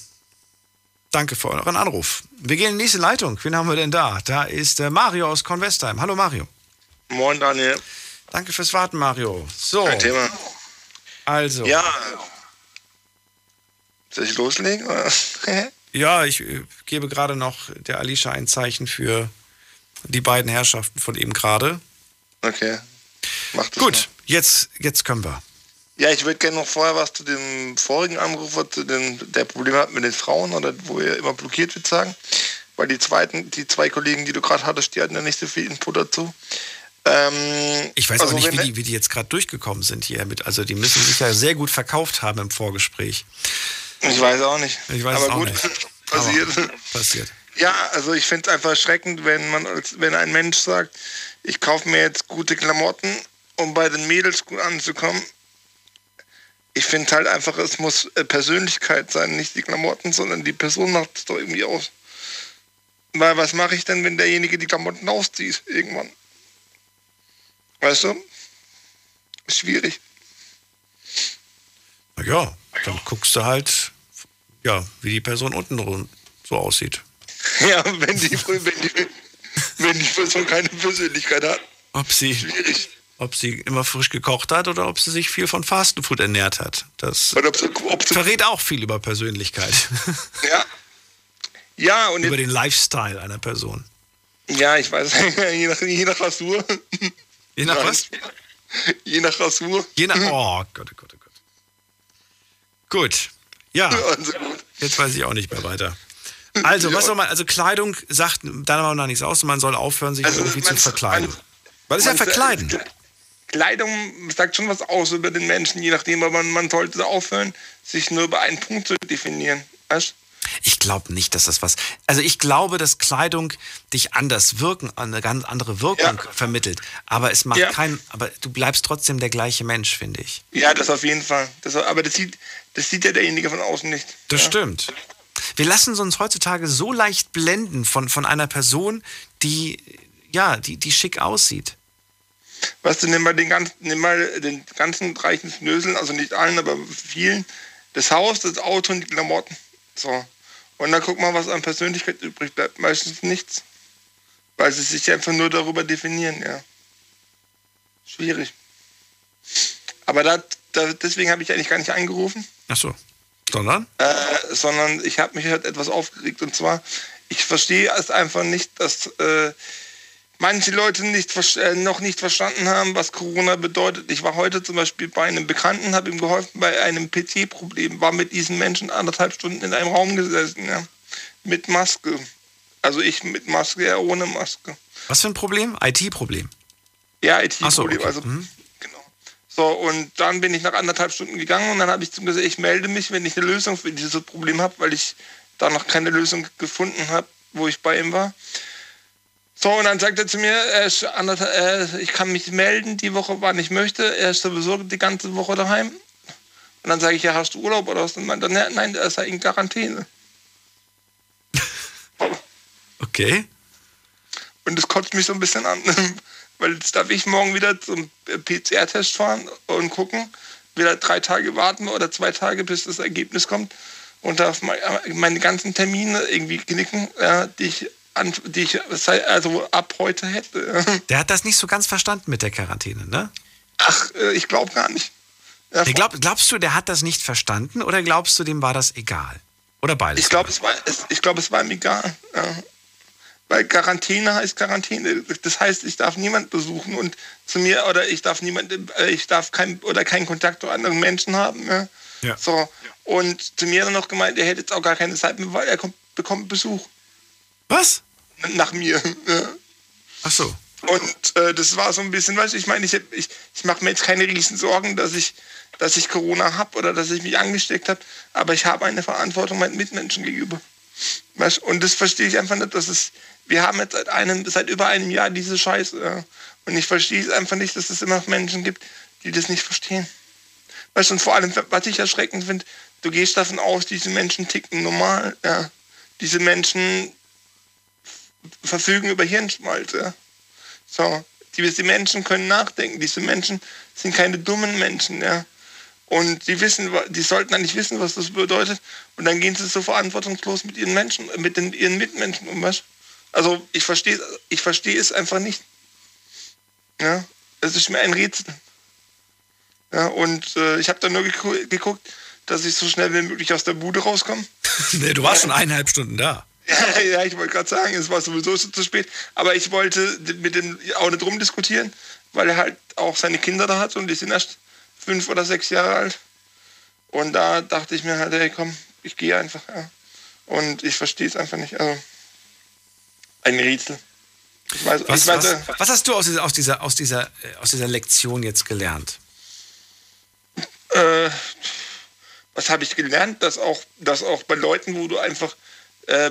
danke für euren Anruf. Wir gehen in die nächste Leitung. Wen haben wir denn da? Da ist äh, Mario aus Kornwestheim. Hallo Mario. Moin Daniel. Danke fürs Warten, Mario. So. Kein Thema. Also. Ja. Soll ich loslegen? Ja, ich äh, gebe gerade noch der Alicia ein Zeichen für die beiden Herrschaften von eben gerade. Okay. Mach das gut, mal. Jetzt, jetzt können wir. Ja, ich würde gerne noch vorher was zu dem vorigen Anrufer, zu dem, der Probleme hat mit den Frauen oder wo er immer blockiert wird, sagen. Weil die zweiten, die zwei Kollegen, die du gerade hattest, die hatten ja nicht so viel Input dazu. Ähm, ich weiß also auch nicht, wie die, wie die jetzt gerade durchgekommen sind hier mit. Also die müssen sich ja sehr gut verkauft haben im Vorgespräch. Ich weiß auch nicht. Ich weiß aber auch gut, nicht. Passiert. Aber passiert. Ja, also ich finde es einfach erschreckend, wenn man als, wenn ein Mensch sagt, ich kaufe mir jetzt gute Klamotten, um bei den Mädels gut anzukommen. Ich finde halt einfach, es muss Persönlichkeit sein, nicht die Klamotten, sondern die Person macht es doch irgendwie aus. Weil was mache ich denn, wenn derjenige die Klamotten auszieht irgendwann? Weißt du? Schwierig. Na ja, dann guckst du halt, ja, wie die Person unten drin so aussieht. Ja, wenn die, wenn die, wenn die Person keine Persönlichkeit hat. Ob sie... Schwierig. Ob sie immer frisch gekocht hat oder ob sie sich viel von Fastenfood ernährt hat. Das ob sie, ob sie verrät auch viel über Persönlichkeit. Ja. Ja und über den Lifestyle einer Person. Ja, ich weiß. Je nach, je nach Rasur. Je nach was? Je nach Rasur. Je nach, oh Gott, oh Gott, oh Gott. Gut. Ja. Jetzt weiß ich auch nicht mehr weiter. Also, was soll man, also Kleidung sagt dann aber noch nichts aus und man soll aufhören, sich also, irgendwie zu verkleiden. Weil es ja verkleiden. Kleidung sagt schon was aus über den Menschen, je nachdem, aber man, man sollte aufhören, sich nur über einen Punkt zu definieren. Weißt? Ich glaube nicht, dass das was... Also ich glaube, dass Kleidung dich anders wirken, eine ganz andere Wirkung ja. vermittelt. Aber es macht ja. keinen... Aber du bleibst trotzdem der gleiche Mensch, finde ich. Ja, das auf jeden Fall. Das, aber das sieht, das sieht ja derjenige von außen nicht. Das ja. stimmt. Wir lassen uns heutzutage so leicht blenden von, von einer Person, die, ja, die, die schick aussieht. Weißt du, nimm mal den ganzen, nimm mal den ganzen reichen Schnöseln, also nicht allen, aber vielen, das Haus, das Auto und die Klamotten. So. Und dann guck mal, was an Persönlichkeit übrig bleibt. Meistens nichts. Weil sie sich einfach nur darüber definieren, ja. Schwierig. Aber da, da, deswegen habe ich eigentlich gar nicht angerufen. Ach so. Sondern? Äh, sondern ich habe mich halt etwas aufgeregt. Und zwar, ich verstehe es einfach nicht, dass... Äh, manche Leute nicht, äh, noch nicht verstanden haben, was Corona bedeutet. Ich war heute zum Beispiel bei einem Bekannten, habe ihm geholfen bei einem P C-Problem, war mit diesen Menschen anderthalb Stunden in einem Raum gesessen, ja, mit Maske. Also ich mit Maske, er ohne Maske. Was für ein Problem? I T-Problem? Ja, I T-Problem. So, okay. Also, mhm. Genau. So, und dann bin ich nach anderthalb Stunden gegangen und dann habe ich zum gesagt, ich melde mich, wenn ich eine Lösung für dieses Problem habe, weil ich da noch keine Lösung gefunden habe, wo ich bei ihm war. So, und dann sagt er zu mir, äh, äh, ich kann mich melden die Woche, wann ich möchte. Er ist sowieso die ganze Woche daheim. Und dann sage ich, ja, hast du Urlaub oder was? Und dann, nein, er ist ja in Quarantäne. Okay. Und das kotzt mich so ein bisschen an, weil jetzt darf ich morgen wieder zum P C R Test fahren und gucken, wieder drei Tage warten oder zwei Tage, bis das Ergebnis kommt und darf meine ganzen Termine irgendwie knicken, die ich An, die ich also ab heute hätte. Der hat das nicht so ganz verstanden mit der Quarantäne, ne? Ach, ich glaube gar nicht. Ja, glaub, glaubst du, der hat das nicht verstanden oder glaubst du, dem war das egal? Oder beides? Ich glaube, es war, es, ich glaub, es war ihm egal. Ja. Weil Quarantäne heißt Quarantäne. Das heißt, ich darf niemanden besuchen und zu mir oder ich darf niemanden, ich darf kein, oder keinen Kontakt zu anderen Menschen haben. Ja. Ja. So. Und zu mir hat er noch gemeint, er hätte jetzt auch gar keine Zeit mehr, weil er kommt, bekommt Besuch. Was? Nach mir. Ja. Ach so. Und äh, das war so ein bisschen, weißt du, ich meine, ich, ich, ich mache mir jetzt keine riesen Sorgen, dass ich, dass ich Corona habe oder dass ich mich angesteckt habe, aber ich habe eine Verantwortung meinen Mitmenschen gegenüber. Weißt du? Und das verstehe ich einfach nicht, dass es, wir haben jetzt seit, einem, seit über einem Jahr diese Scheiße. Ja. Und ich verstehe es einfach nicht, dass es immer Menschen gibt, die das nicht verstehen. Weißt du, und vor allem, was ich erschreckend finde, du gehst davon aus, diese Menschen ticken normal. Ja. Diese Menschen verfügen über Hirnschmalz. Ja. So, die, die Menschen können nachdenken. Diese Menschen sind keine dummen Menschen. Ja. Und die wissen, die sollten eigentlich wissen, was das bedeutet. Und dann gehen sie so verantwortungslos mit ihren Menschen, mit den, ihren Mitmenschen um. Was? Also ich verstehe, ich verstehe es einfach nicht. Ja, es ist mir ein Rätsel. Ja, und äh, ich habe da nur geguckt, geguckt, dass ich so schnell wie möglich aus der Bude rauskomme. Nee, du warst schon eineinhalb Stunden da. Ja, ja, ich wollte gerade sagen, es war sowieso schon zu spät. Aber ich wollte mit dem auch nicht rumdiskutieren, weil er halt auch seine Kinder da hat und die sind erst fünf oder sechs Jahre alt. Und da dachte ich mir halt, hey komm, ich gehe einfach. Ja. Und ich verstehe es einfach nicht. Also ein Rätsel. Ich weiß, was, ich weiß, was, äh, was hast du aus dieser, aus dieser, aus dieser, aus dieser Lektion jetzt gelernt? Äh, was habe ich gelernt? Dass auch, dass auch bei Leuten, wo du einfach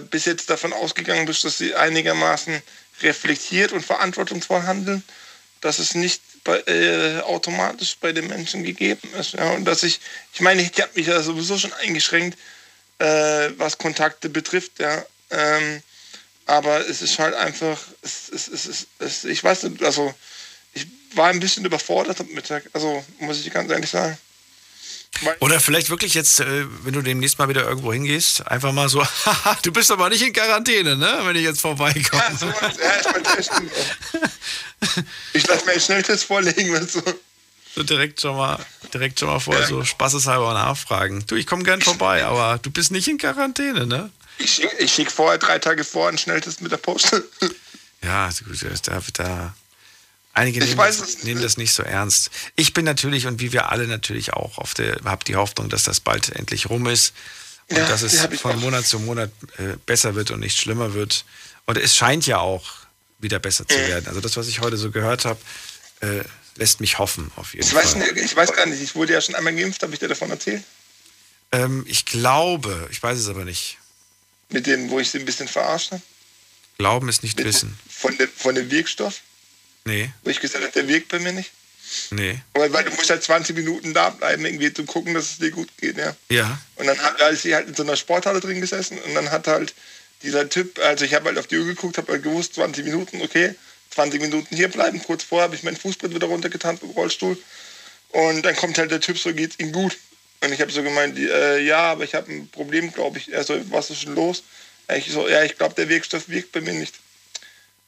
bis jetzt davon ausgegangen bist, dass sie einigermaßen reflektiert und verantwortungsvoll handeln, dass es nicht bei, äh, automatisch bei den Menschen gegeben ist. Ja? Und dass ich, ich meine, ich habe mich ja sowieso schon eingeschränkt, äh, was Kontakte betrifft. Ja? Ähm, aber es ist halt einfach, es, es, es, es, es, ich weiß nicht, also ich war ein bisschen überfordert am Mittag, also muss ich ganz ehrlich sagen. Oder vielleicht wirklich jetzt, wenn du demnächst mal wieder irgendwo hingehst, einfach mal so, haha, du bist aber nicht in Quarantäne, ne? Wenn ich jetzt vorbeikomme. Ja, so was, ja, ich, ich lasse mir einen Schnelltest vorlegen. Wenn so. so direkt schon mal, direkt schon mal vor, ja. So spaßeshalber nachfragen. Du, ich komme gern vorbei, aber du bist nicht in Quarantäne, ne? Ich schicke ich schick vorher drei Tage vor einen Schnelltest mit der Post. Ja, gut, da... da. Einige nehmen, weiß, das, nehmen das nicht so ernst. Ich bin natürlich und wie wir alle natürlich auch auf der, hab die Hoffnung, dass das bald endlich rum ist und ja, dass es von auch. Monat zu Monat äh, besser wird und nicht schlimmer wird. Und es scheint ja auch wieder besser zu werden. Also das, was ich heute so gehört habe, äh, lässt mich hoffen auf jeden ich Fall. Weiß nicht, ich weiß gar nicht, ich wurde ja schon einmal geimpft, habe ich dir davon erzählt? Ähm, ich glaube, ich weiß es aber nicht. Mit dem, wo ich sie ein bisschen verarscht habe? Glauben ist nicht Mit, wissen. Von dem, von dem Wirkstoff? Nee. Wo ich gesagt habe, der wirkt bei mir nicht. Nee. Weil, weil du musst halt zwanzig Minuten da bleiben, irgendwie zu gucken, dass es dir gut geht, ja. Ja. Und dann hat also ich halt in so einer Sporthalle drin gesessen und dann hat halt dieser Typ, also ich habe halt auf die Uhr geguckt, habe halt gewusst, zwanzig Minuten, okay, zwanzig Minuten hier bleiben. Kurz vorher habe ich meinen Fußbrett wieder runtergetan im Rollstuhl und dann kommt halt der Typ, so geht's ihm gut. Und ich habe so gemeint, äh, ja, aber ich habe ein Problem, glaube ich. Er so, was ist denn los? Ich so, ja, ich glaube, der Wirkstoff wirkt bei mir nicht.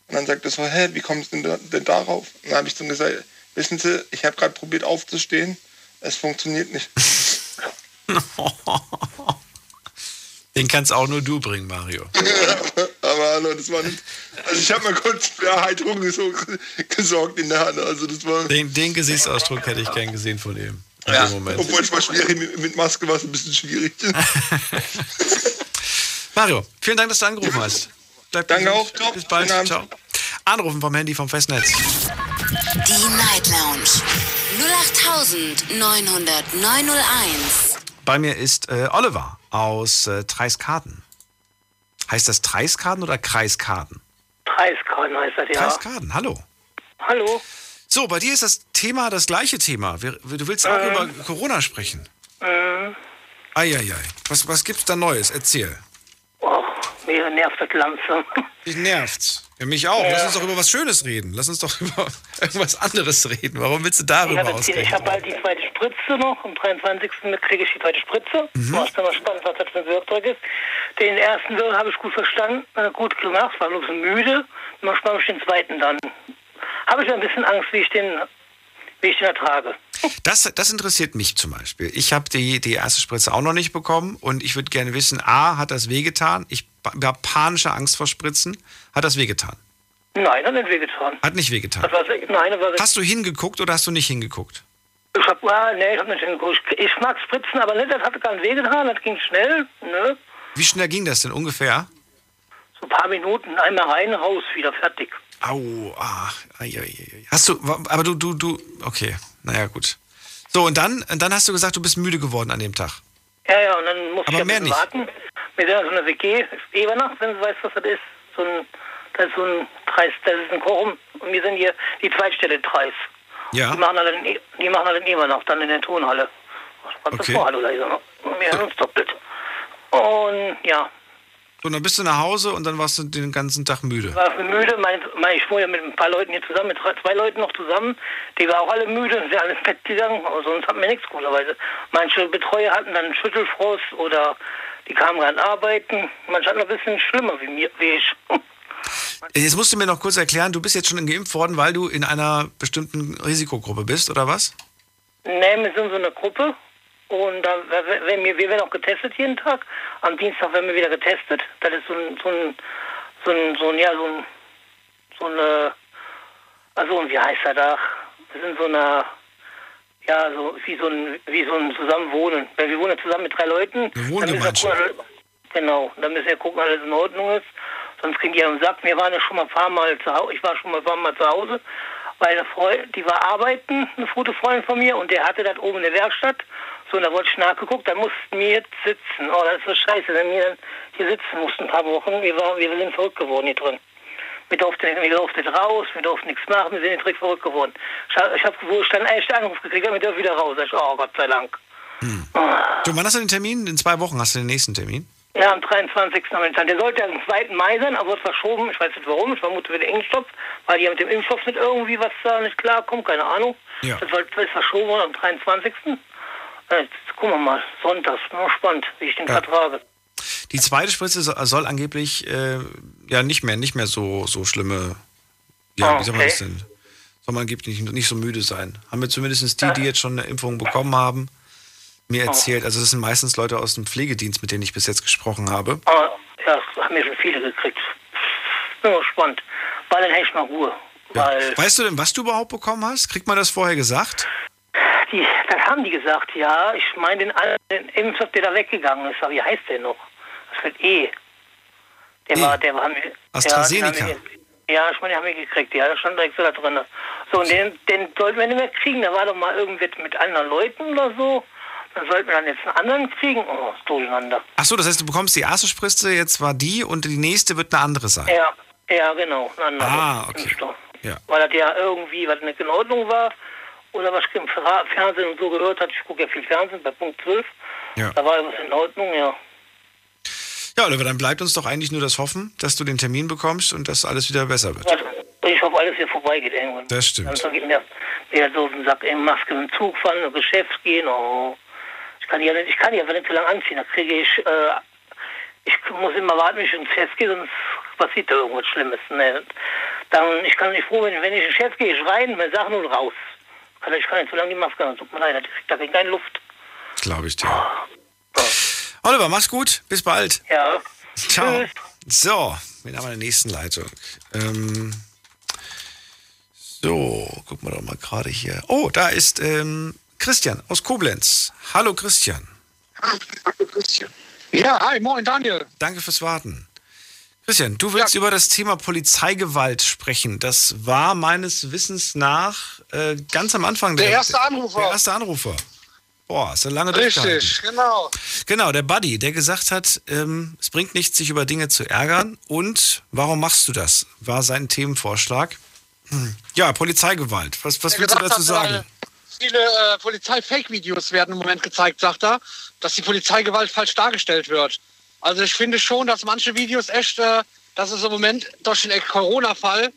Und dann sagt er so, hä, wie kommst du denn, denn darauf? Und dann habe ich dann gesagt, wissen Sie, ich habe gerade probiert aufzustehen, es funktioniert nicht. Den kannst auch nur du bringen, Mario. Aber hallo, das war nicht, Also ich habe mal kurz für Erheiterung gesorgt in der Hand. Also das war den, den Gesichtsausdruck hätte ich gern gesehen von ihm. Ja, obwohl es war schwierig, mit Maske war es ein bisschen schwierig. Mario, vielen Dank, dass du angerufen hast. Bleib Danke gesund. Auch. Top. Bis bald. Ciao. Anrufen vom Handy vom Festnetz. Die Night Lounge null acht neun null neun null eins. Bei mir ist äh, Oliver aus äh, Treiskaden. Heißt das Treiskaden oder Kreiskaden? Treiskaden heißt das, ja. Treiskaden, hallo. Hallo. So, bei dir ist das Thema das gleiche Thema. Du willst auch ähm. über Corona sprechen. Ähm. Eieiei. Was, was gibt's da Neues? Erzähl. Och, mir nervt das Ganze. Dich nervt's. Ja, mich auch. Ja. Lass uns doch über was Schönes reden. Lass uns doch über irgendwas anderes reden. Warum willst du darüber ausreden? Ich habe bald die zweite Spritze noch. Am dreiundzwanzigsten kriege ich die zweite Spritze. Mhm. War dann mal spannend, was das für ein Wirkdruck ist. Den ersten habe ich gut verstanden, gut gemacht, war nur ein bisschen müde. Manchmal habe ich den zweiten dann. Habe ich ein bisschen Angst, wie ich den, wie ich den ertrage. Das, das interessiert mich zum Beispiel. Ich habe die, die erste Spritze auch noch nicht bekommen und ich würde gerne wissen, A, hat das wehgetan? Ich habe panische Angst vor Spritzen. Hat das wehgetan? Nein, hat nicht wehgetan. Hat nicht wehgetan? Das war, nein, das war hast du hingeguckt oder hast du nicht hingeguckt? Ich habe ah, nee, ich hab nicht hingeguckt. Ich, ich mag Spritzen, aber nicht, das hatte keinen wehgetan, das ging schnell. Ne? Wie schnell ging das denn ungefähr? So ein paar Minuten, einmal rein, raus, wieder fertig. Au, ah, ai, ai, ai. Hast du, aber du, du, du, okay, naja, gut. So, und dann, und dann hast du gesagt, du bist müde geworden an dem Tag. Ja, ja, und dann musst du ja ein warten. Wir sind in so einer W G, Ebernacht, wenn du weißt, was das ist. So ein, das ist so ein Treis, das ist ein Korum. Und wir sind hier die Zweitstelle Treis. Ja. Die machen alle den, die machen alle den Ebernacht, dann in der Turnhalle. Was okay. Vor, hallo, Leise, ne? Wir haben uns doppelt. Und, ja. So, und dann bist du nach Hause und dann warst du den ganzen Tag müde. Ich war müde, mein, mein, ich wohne ja mit ein paar Leuten hier zusammen, mit zwei Leuten noch zusammen, die waren auch alle müde und sind alle ins Bett gegangen, aber sonst hatten wir nichts coolerweise. Manche Betreuer hatten dann Schüttelfrost oder die kamen gerade arbeiten, manche hatten noch ein bisschen schlimmer wie, mir, wie ich. Jetzt musst du mir noch kurz erklären, du bist jetzt schon geimpft worden, weil du in einer bestimmten Risikogruppe bist, oder was? Nee, wir sind so eine Gruppe. Und da, wenn wir, wir werden auch getestet jeden Tag. Am Dienstag werden wir wieder getestet. Das ist so ein, so ein, so ein, so ein ja, so ein, so eine, also wie heißt das da? Wir sind so eine, ja, so wie so ein, wie so ein Zusammenwohnen. Weil wir wohnen zusammen mit drei Leuten. Wir wohnen gemeinsam. Genau, dann müssen wir gucken, alles in Ordnung ist. Sonst kriegen die einen Sack. Wir waren ja schon mal ein paar Mal zu Hause, ich war schon mal ein paar Mal zu Hause. Weil eine Freundin, die war arbeiten, eine gute Freundin von mir, und der hatte das oben in der Werkstatt. So, und da wollte ich nachgeguckt, da mussten wir jetzt sitzen. Oh, das ist so scheiße, wenn wir hier sitzen mussten ein paar Wochen. Wir, waren, wir sind verrückt geworden hier drin. Wir durften, wir durften nicht raus, wir durften nichts machen, wir sind direkt verrückt geworden. Ich habe ich hab, wo ich dann echt einen Anruf gekriegt habe, wir dürfen wieder raus. Ich, oh, Gott sei Dank. Hm. Ah. Du, wann hast du den Termin? In zwei Wochen hast du den nächsten Termin? Ja, am dreiundzwanzigsten Der sollte am zweiten Mai sein, aber wird verschoben. Ich weiß nicht warum. Ich vermute wegen Impfstoff, weil die mit dem Impfstoff nicht irgendwie was da nicht klarkommt. Keine Ahnung. Ja. Das ist verschoben worden am dreiundzwanzigsten Jetzt gucken wir mal. Sonntags. Bin spannend, wie ich den ja. vertrage. Die zweite Spritze soll angeblich äh, ja nicht mehr, nicht mehr so, so schlimme. Ja, oh, wie soll man okay. das denn? Soll man angeblich nicht, nicht so müde sein. Haben wir zumindest die, ja. die jetzt schon eine Impfung bekommen haben, mir erzählt. Also das sind meistens Leute aus dem Pflegedienst, mit denen ich bis jetzt gesprochen habe. Aber ja, das haben mir schon viele gekriegt. Bin mal spannend. Weil dann hätte ich mal Ruhe. Ja. Weil weißt du denn, was du überhaupt bekommen hast? Kriegt man das vorher gesagt? Die, das haben die gesagt, ja. Ich meine den, den Impfstoff, der da weggegangen ist. Aber wie heißt der noch? Das wird E. Der e. war, der war... Der, AstraZeneca. Der, ja, ich meine, die haben wir gekriegt. Ja, da stand direkt so da drin. So, und den, den sollten wir nicht mehr kriegen. Da war doch mal irgendwas mit anderen Leuten oder so. Dann sollten wir dann jetzt einen anderen kriegen. Oh, ist durcheinander. Ach so, das heißt, du bekommst die erste Spritze, jetzt war die, und die nächste wird eine andere sein. Ja, ja, genau. Eine andere. Ah, okay. Ja. Weil das ja irgendwie was nicht in Ordnung war. Oder was ich im Fernsehen und so gehört habe. Ich gucke ja viel Fernsehen, bei Punkt zwölf. Ja. Da war ja was in Ordnung, ja. Ja, Oliver, dann bleibt uns doch eigentlich nur das Hoffen, dass du den Termin bekommst und dass alles wieder besser wird. Also, ich hoffe, alles hier vorbeigeht irgendwann. Das stimmt. Dann geht mir wieder so ein Sack Maske im Zug fahren, im Geschäft gehen, oh. Kann ja nicht, ich kann ja nicht zu lange anziehen, da kriege ich, äh, ich muss immer warten, wenn ich ins Chef gehe, sonst passiert da irgendwas Schlimmes. Ne? Dann, ich kann nicht froh, wenn, wenn ich ins Chef gehe, ich rein, meine Sachen und raus. Kann, ich kann nicht zu lange die Maske anziehen, tut mir leid, da kriege ich keine Luft. Glaube ich dir. Oh. Oliver, mach's gut, bis bald. Ja. Ciao. Tschüss. So, Wir haben eine nächsten Leitung. Ähm, so, gucken wir doch mal gerade hier. Oh, da ist ähm, Christian aus Koblenz. Hallo Christian. Hallo Christian. Ja, hi, moin Daniel. Danke fürs Warten. Christian, du willst ja über das Thema Polizeigewalt sprechen. Das war meines Wissens nach äh, ganz am Anfang der, der erste Anrufer. Der erste Anrufer. Boah, ist ja lange durchgehalten. Richtig, genau. Genau, der Buddy, der gesagt hat, ähm, es bringt nichts, sich über Dinge zu ärgern. Und warum machst du das? War sein Themenvorschlag. Hm. Ja, Polizeigewalt. Was, was willst du dazu hat, sagen? Viele äh, Polizei-Fake-Videos werden im Moment gezeigt, sagt er, dass die Polizeigewalt falsch dargestellt wird. Also ich finde schon, dass manche Videos echt, äh, dass es im Moment durch den Corona-Fall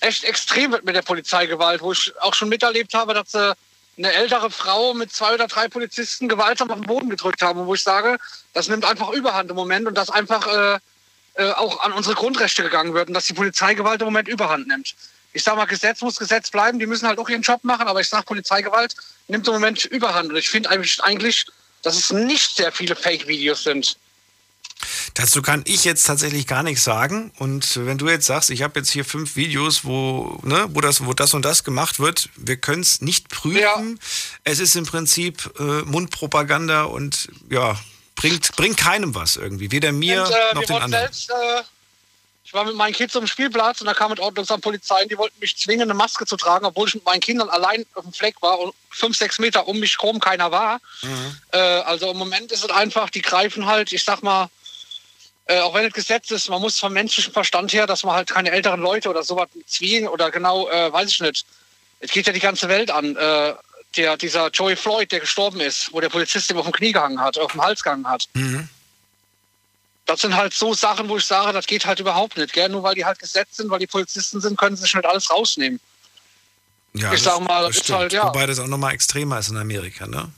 echt extrem wird mit der Polizeigewalt, wo ich auch schon miterlebt habe, dass äh, eine ältere Frau mit zwei oder drei Polizisten gewaltsam auf den Boden gedrückt haben. Und wo ich sage, das nimmt einfach Überhand im Moment und dass einfach äh, äh, auch an unsere Grundrechte gegangen wird und dass die Polizeigewalt im Moment Überhand nimmt. Ich sage mal, Gesetz muss Gesetz bleiben, die müssen halt auch ihren Job machen, aber ich sage, Polizeigewalt nimmt im Moment Überhand. Und ich finde eigentlich, eigentlich, dass es nicht sehr viele Fake-Videos sind. Dazu kann ich jetzt tatsächlich gar nichts sagen. Und wenn du jetzt sagst, ich habe jetzt hier fünf Videos, wo, ne, wo, das, wo das und das gemacht wird, wir können es nicht prüfen. Ja. Es ist im Prinzip äh, Mundpropaganda und ja, bringt, bringt keinem was irgendwie. Weder mir und, äh, noch wir den anderen. Selbst, äh, ich war mit meinen Kids am Spielplatz und da kam mit Ordnungsamt Polizei und die wollten mich zwingen, eine Maske zu tragen, obwohl ich mit meinen Kindern allein auf dem Fleck war und fünf, sechs Meter um mich herum keiner war. Mhm. Äh, also im Moment ist es einfach, die greifen halt, ich sag mal, Äh, auch wenn es Gesetz ist, man muss vom menschlichen Verstand her, dass man halt keine älteren Leute oder sowas zwingen oder genau, äh, weiß ich nicht. Es geht ja die ganze Welt an. Äh, der, dieser Joey Floyd, der gestorben ist, wo der Polizist ihm auf dem Knie gehangen hat, auf dem Hals gehangen hat. Mhm. Das sind halt so Sachen, wo ich sage, das geht halt überhaupt nicht. Gell? Nur weil die halt Gesetz sind, weil die Polizisten sind, können sie sich nicht alles rausnehmen. Ja, ich sag mal, das ist halt, ja. Wobei das auch nochmal extremer ist in Amerika, ne?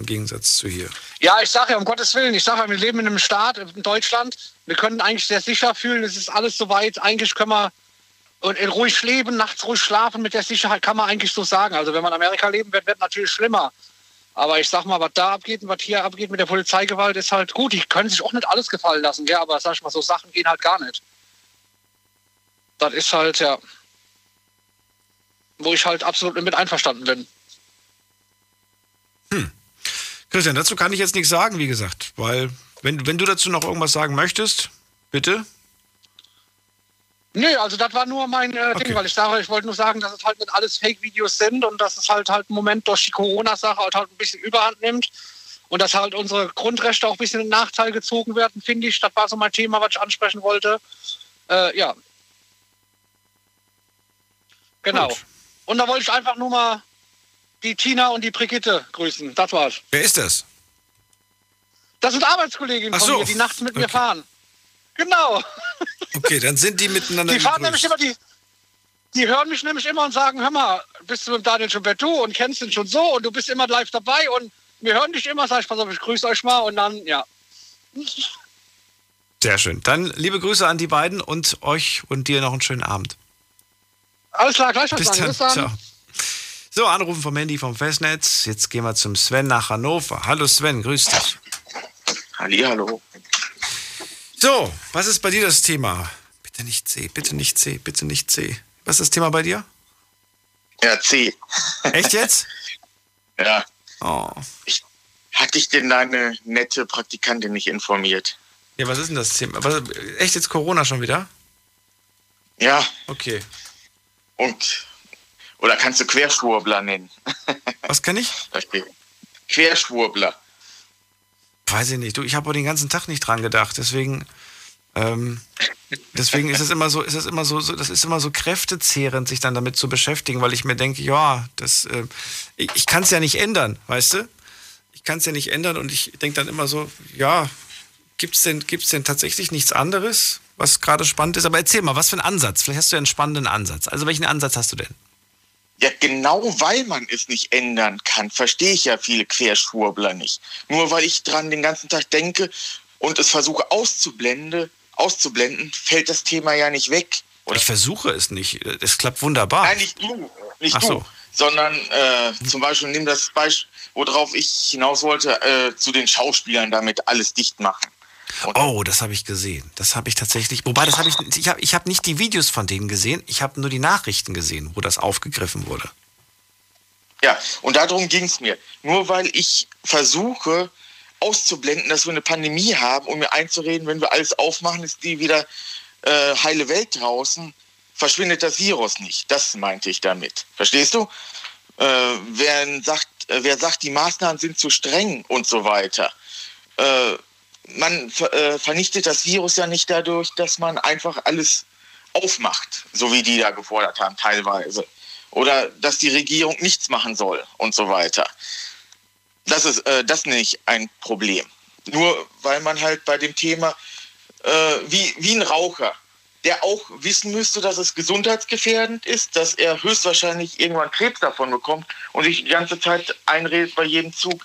Im Gegensatz zu hier. Ja, ich sage ja, um Gottes Willen, ich sage ja, wir leben in einem Staat, in Deutschland, wir können eigentlich sehr sicher fühlen, es ist alles soweit, eigentlich können wir ruhig leben, nachts ruhig schlafen, mit der Sicherheit kann man eigentlich so sagen. Also wenn man in Amerika leben wird, wird natürlich schlimmer. Aber ich sag mal, was da abgeht und was hier abgeht mit der Polizeigewalt, ist halt gut, die können sich auch nicht alles gefallen lassen, ja, aber sag ich mal, so Sachen gehen halt gar nicht. Das ist halt, ja, wo ich halt absolut mit einverstanden bin. Hm. Christian, dazu kann ich jetzt nichts sagen, wie gesagt, weil, wenn, wenn du dazu noch irgendwas sagen möchtest, bitte. Nee, also das war nur mein äh, okay. Ding, weil ich sage, ich wollte nur sagen, dass es halt nicht alles Fake-Videos sind und dass es halt halt im Moment durch die Corona-Sache halt, halt ein bisschen Überhand nimmt und dass halt unsere Grundrechte auch ein bisschen in Nachteil gezogen werden, finde ich. Das war so mein Thema, was ich ansprechen wollte. Äh, ja. Genau. Gut. Und da wollte ich einfach nur mal die Tina und die Brigitte grüßen. Das war's. Wer ist das? Das sind Arbeitskolleginnen von so. mir, die nachts mit okay. mir fahren. Genau. Okay, dann sind die miteinander. Die fahren nämlich immer, die, die hören mich nämlich immer und sagen, hör mal, bist du mit Daniel schon bei du und kennst ihn schon so und du bist immer live dabei und wir hören dich immer, sag ich, pass auf, ich grüße euch mal und dann, ja. Sehr schön. Dann liebe Grüße an die beiden und euch und dir noch einen schönen Abend. Alles klar, gleich was Bis dann. Bis dann. Ciao. So, anrufen vom Handy, vom Festnetz. Jetzt gehen wir zum Sven nach Hannover. Hallo Sven, grüß dich. Hallihallo. So, was ist bei dir das Thema? Bitte nicht C, bitte nicht C, bitte nicht C. Was ist das Thema bei dir? Ja, C. Echt jetzt? Ja. Oh. Ich, hatte ich denn deine nette Praktikantin nicht informiert? Ja, was ist denn das Thema? Was, echt jetzt Corona schon wieder? Ja. Okay. Und... Oder kannst du Querschwurbler nennen? Was kann ich? Querschwurbler. Weiß ich nicht. Du, ich habe auch den ganzen Tag nicht dran gedacht. Deswegen, ähm, deswegen ist es immer so, ist es immer so, so, das ist immer so kräftezehrend, sich dann damit zu beschäftigen, weil ich mir denke, ja, das, äh, ich, ich kann es ja nicht ändern, weißt du? Ich kann es ja nicht ändern und ich denke dann immer so, ja, gibt's denn, gibt's denn tatsächlich nichts anderes, was gerade spannend ist? Aber erzähl mal, was für einen Ansatz? Vielleicht hast du ja einen spannenden Ansatz. Also welchen Ansatz hast du denn? Ja, genau weil man es nicht ändern kann, verstehe ich ja viele Querschwurbler nicht. Nur weil ich dran den ganzen Tag denke und es versuche auszublenden, auszublenden, fällt das Thema ja nicht weg. Oder? Ich versuche es nicht. Es klappt wunderbar. Nein, nicht du. Nicht Ach so. du. Sondern äh, zum Beispiel, nimm das Beispiel, worauf ich hinaus wollte, äh, zu den Schauspielern damit alles dicht machen. Und oh, das habe ich gesehen. Das habe ich tatsächlich. Wobei, das habe ich. Ich habe ich hab nicht die Videos von denen gesehen. Ich habe nur die Nachrichten gesehen, wo das aufgegriffen wurde. Ja, und darum ging es mir. Nur weil ich versuche auszublenden, dass wir eine Pandemie haben, um mir einzureden, wenn wir alles aufmachen, ist die wieder äh, heile Welt draußen, verschwindet das Virus nicht. Das meinte ich damit. Verstehst du? Äh, wer, sagt, wer sagt, die Maßnahmen sind zu streng und so weiter. Äh, man äh, vernichtet das Virus ja nicht dadurch, dass man einfach alles aufmacht, so wie die da gefordert haben teilweise. Oder dass die Regierung nichts machen soll und so weiter. Das ist äh, das nicht ein Problem. Nur weil man halt bei dem Thema, äh, wie, wie ein Raucher, der auch wissen müsste, dass es gesundheitsgefährdend ist, dass er höchstwahrscheinlich irgendwann Krebs davon bekommt und sich die ganze Zeit einredet bei jedem Zug,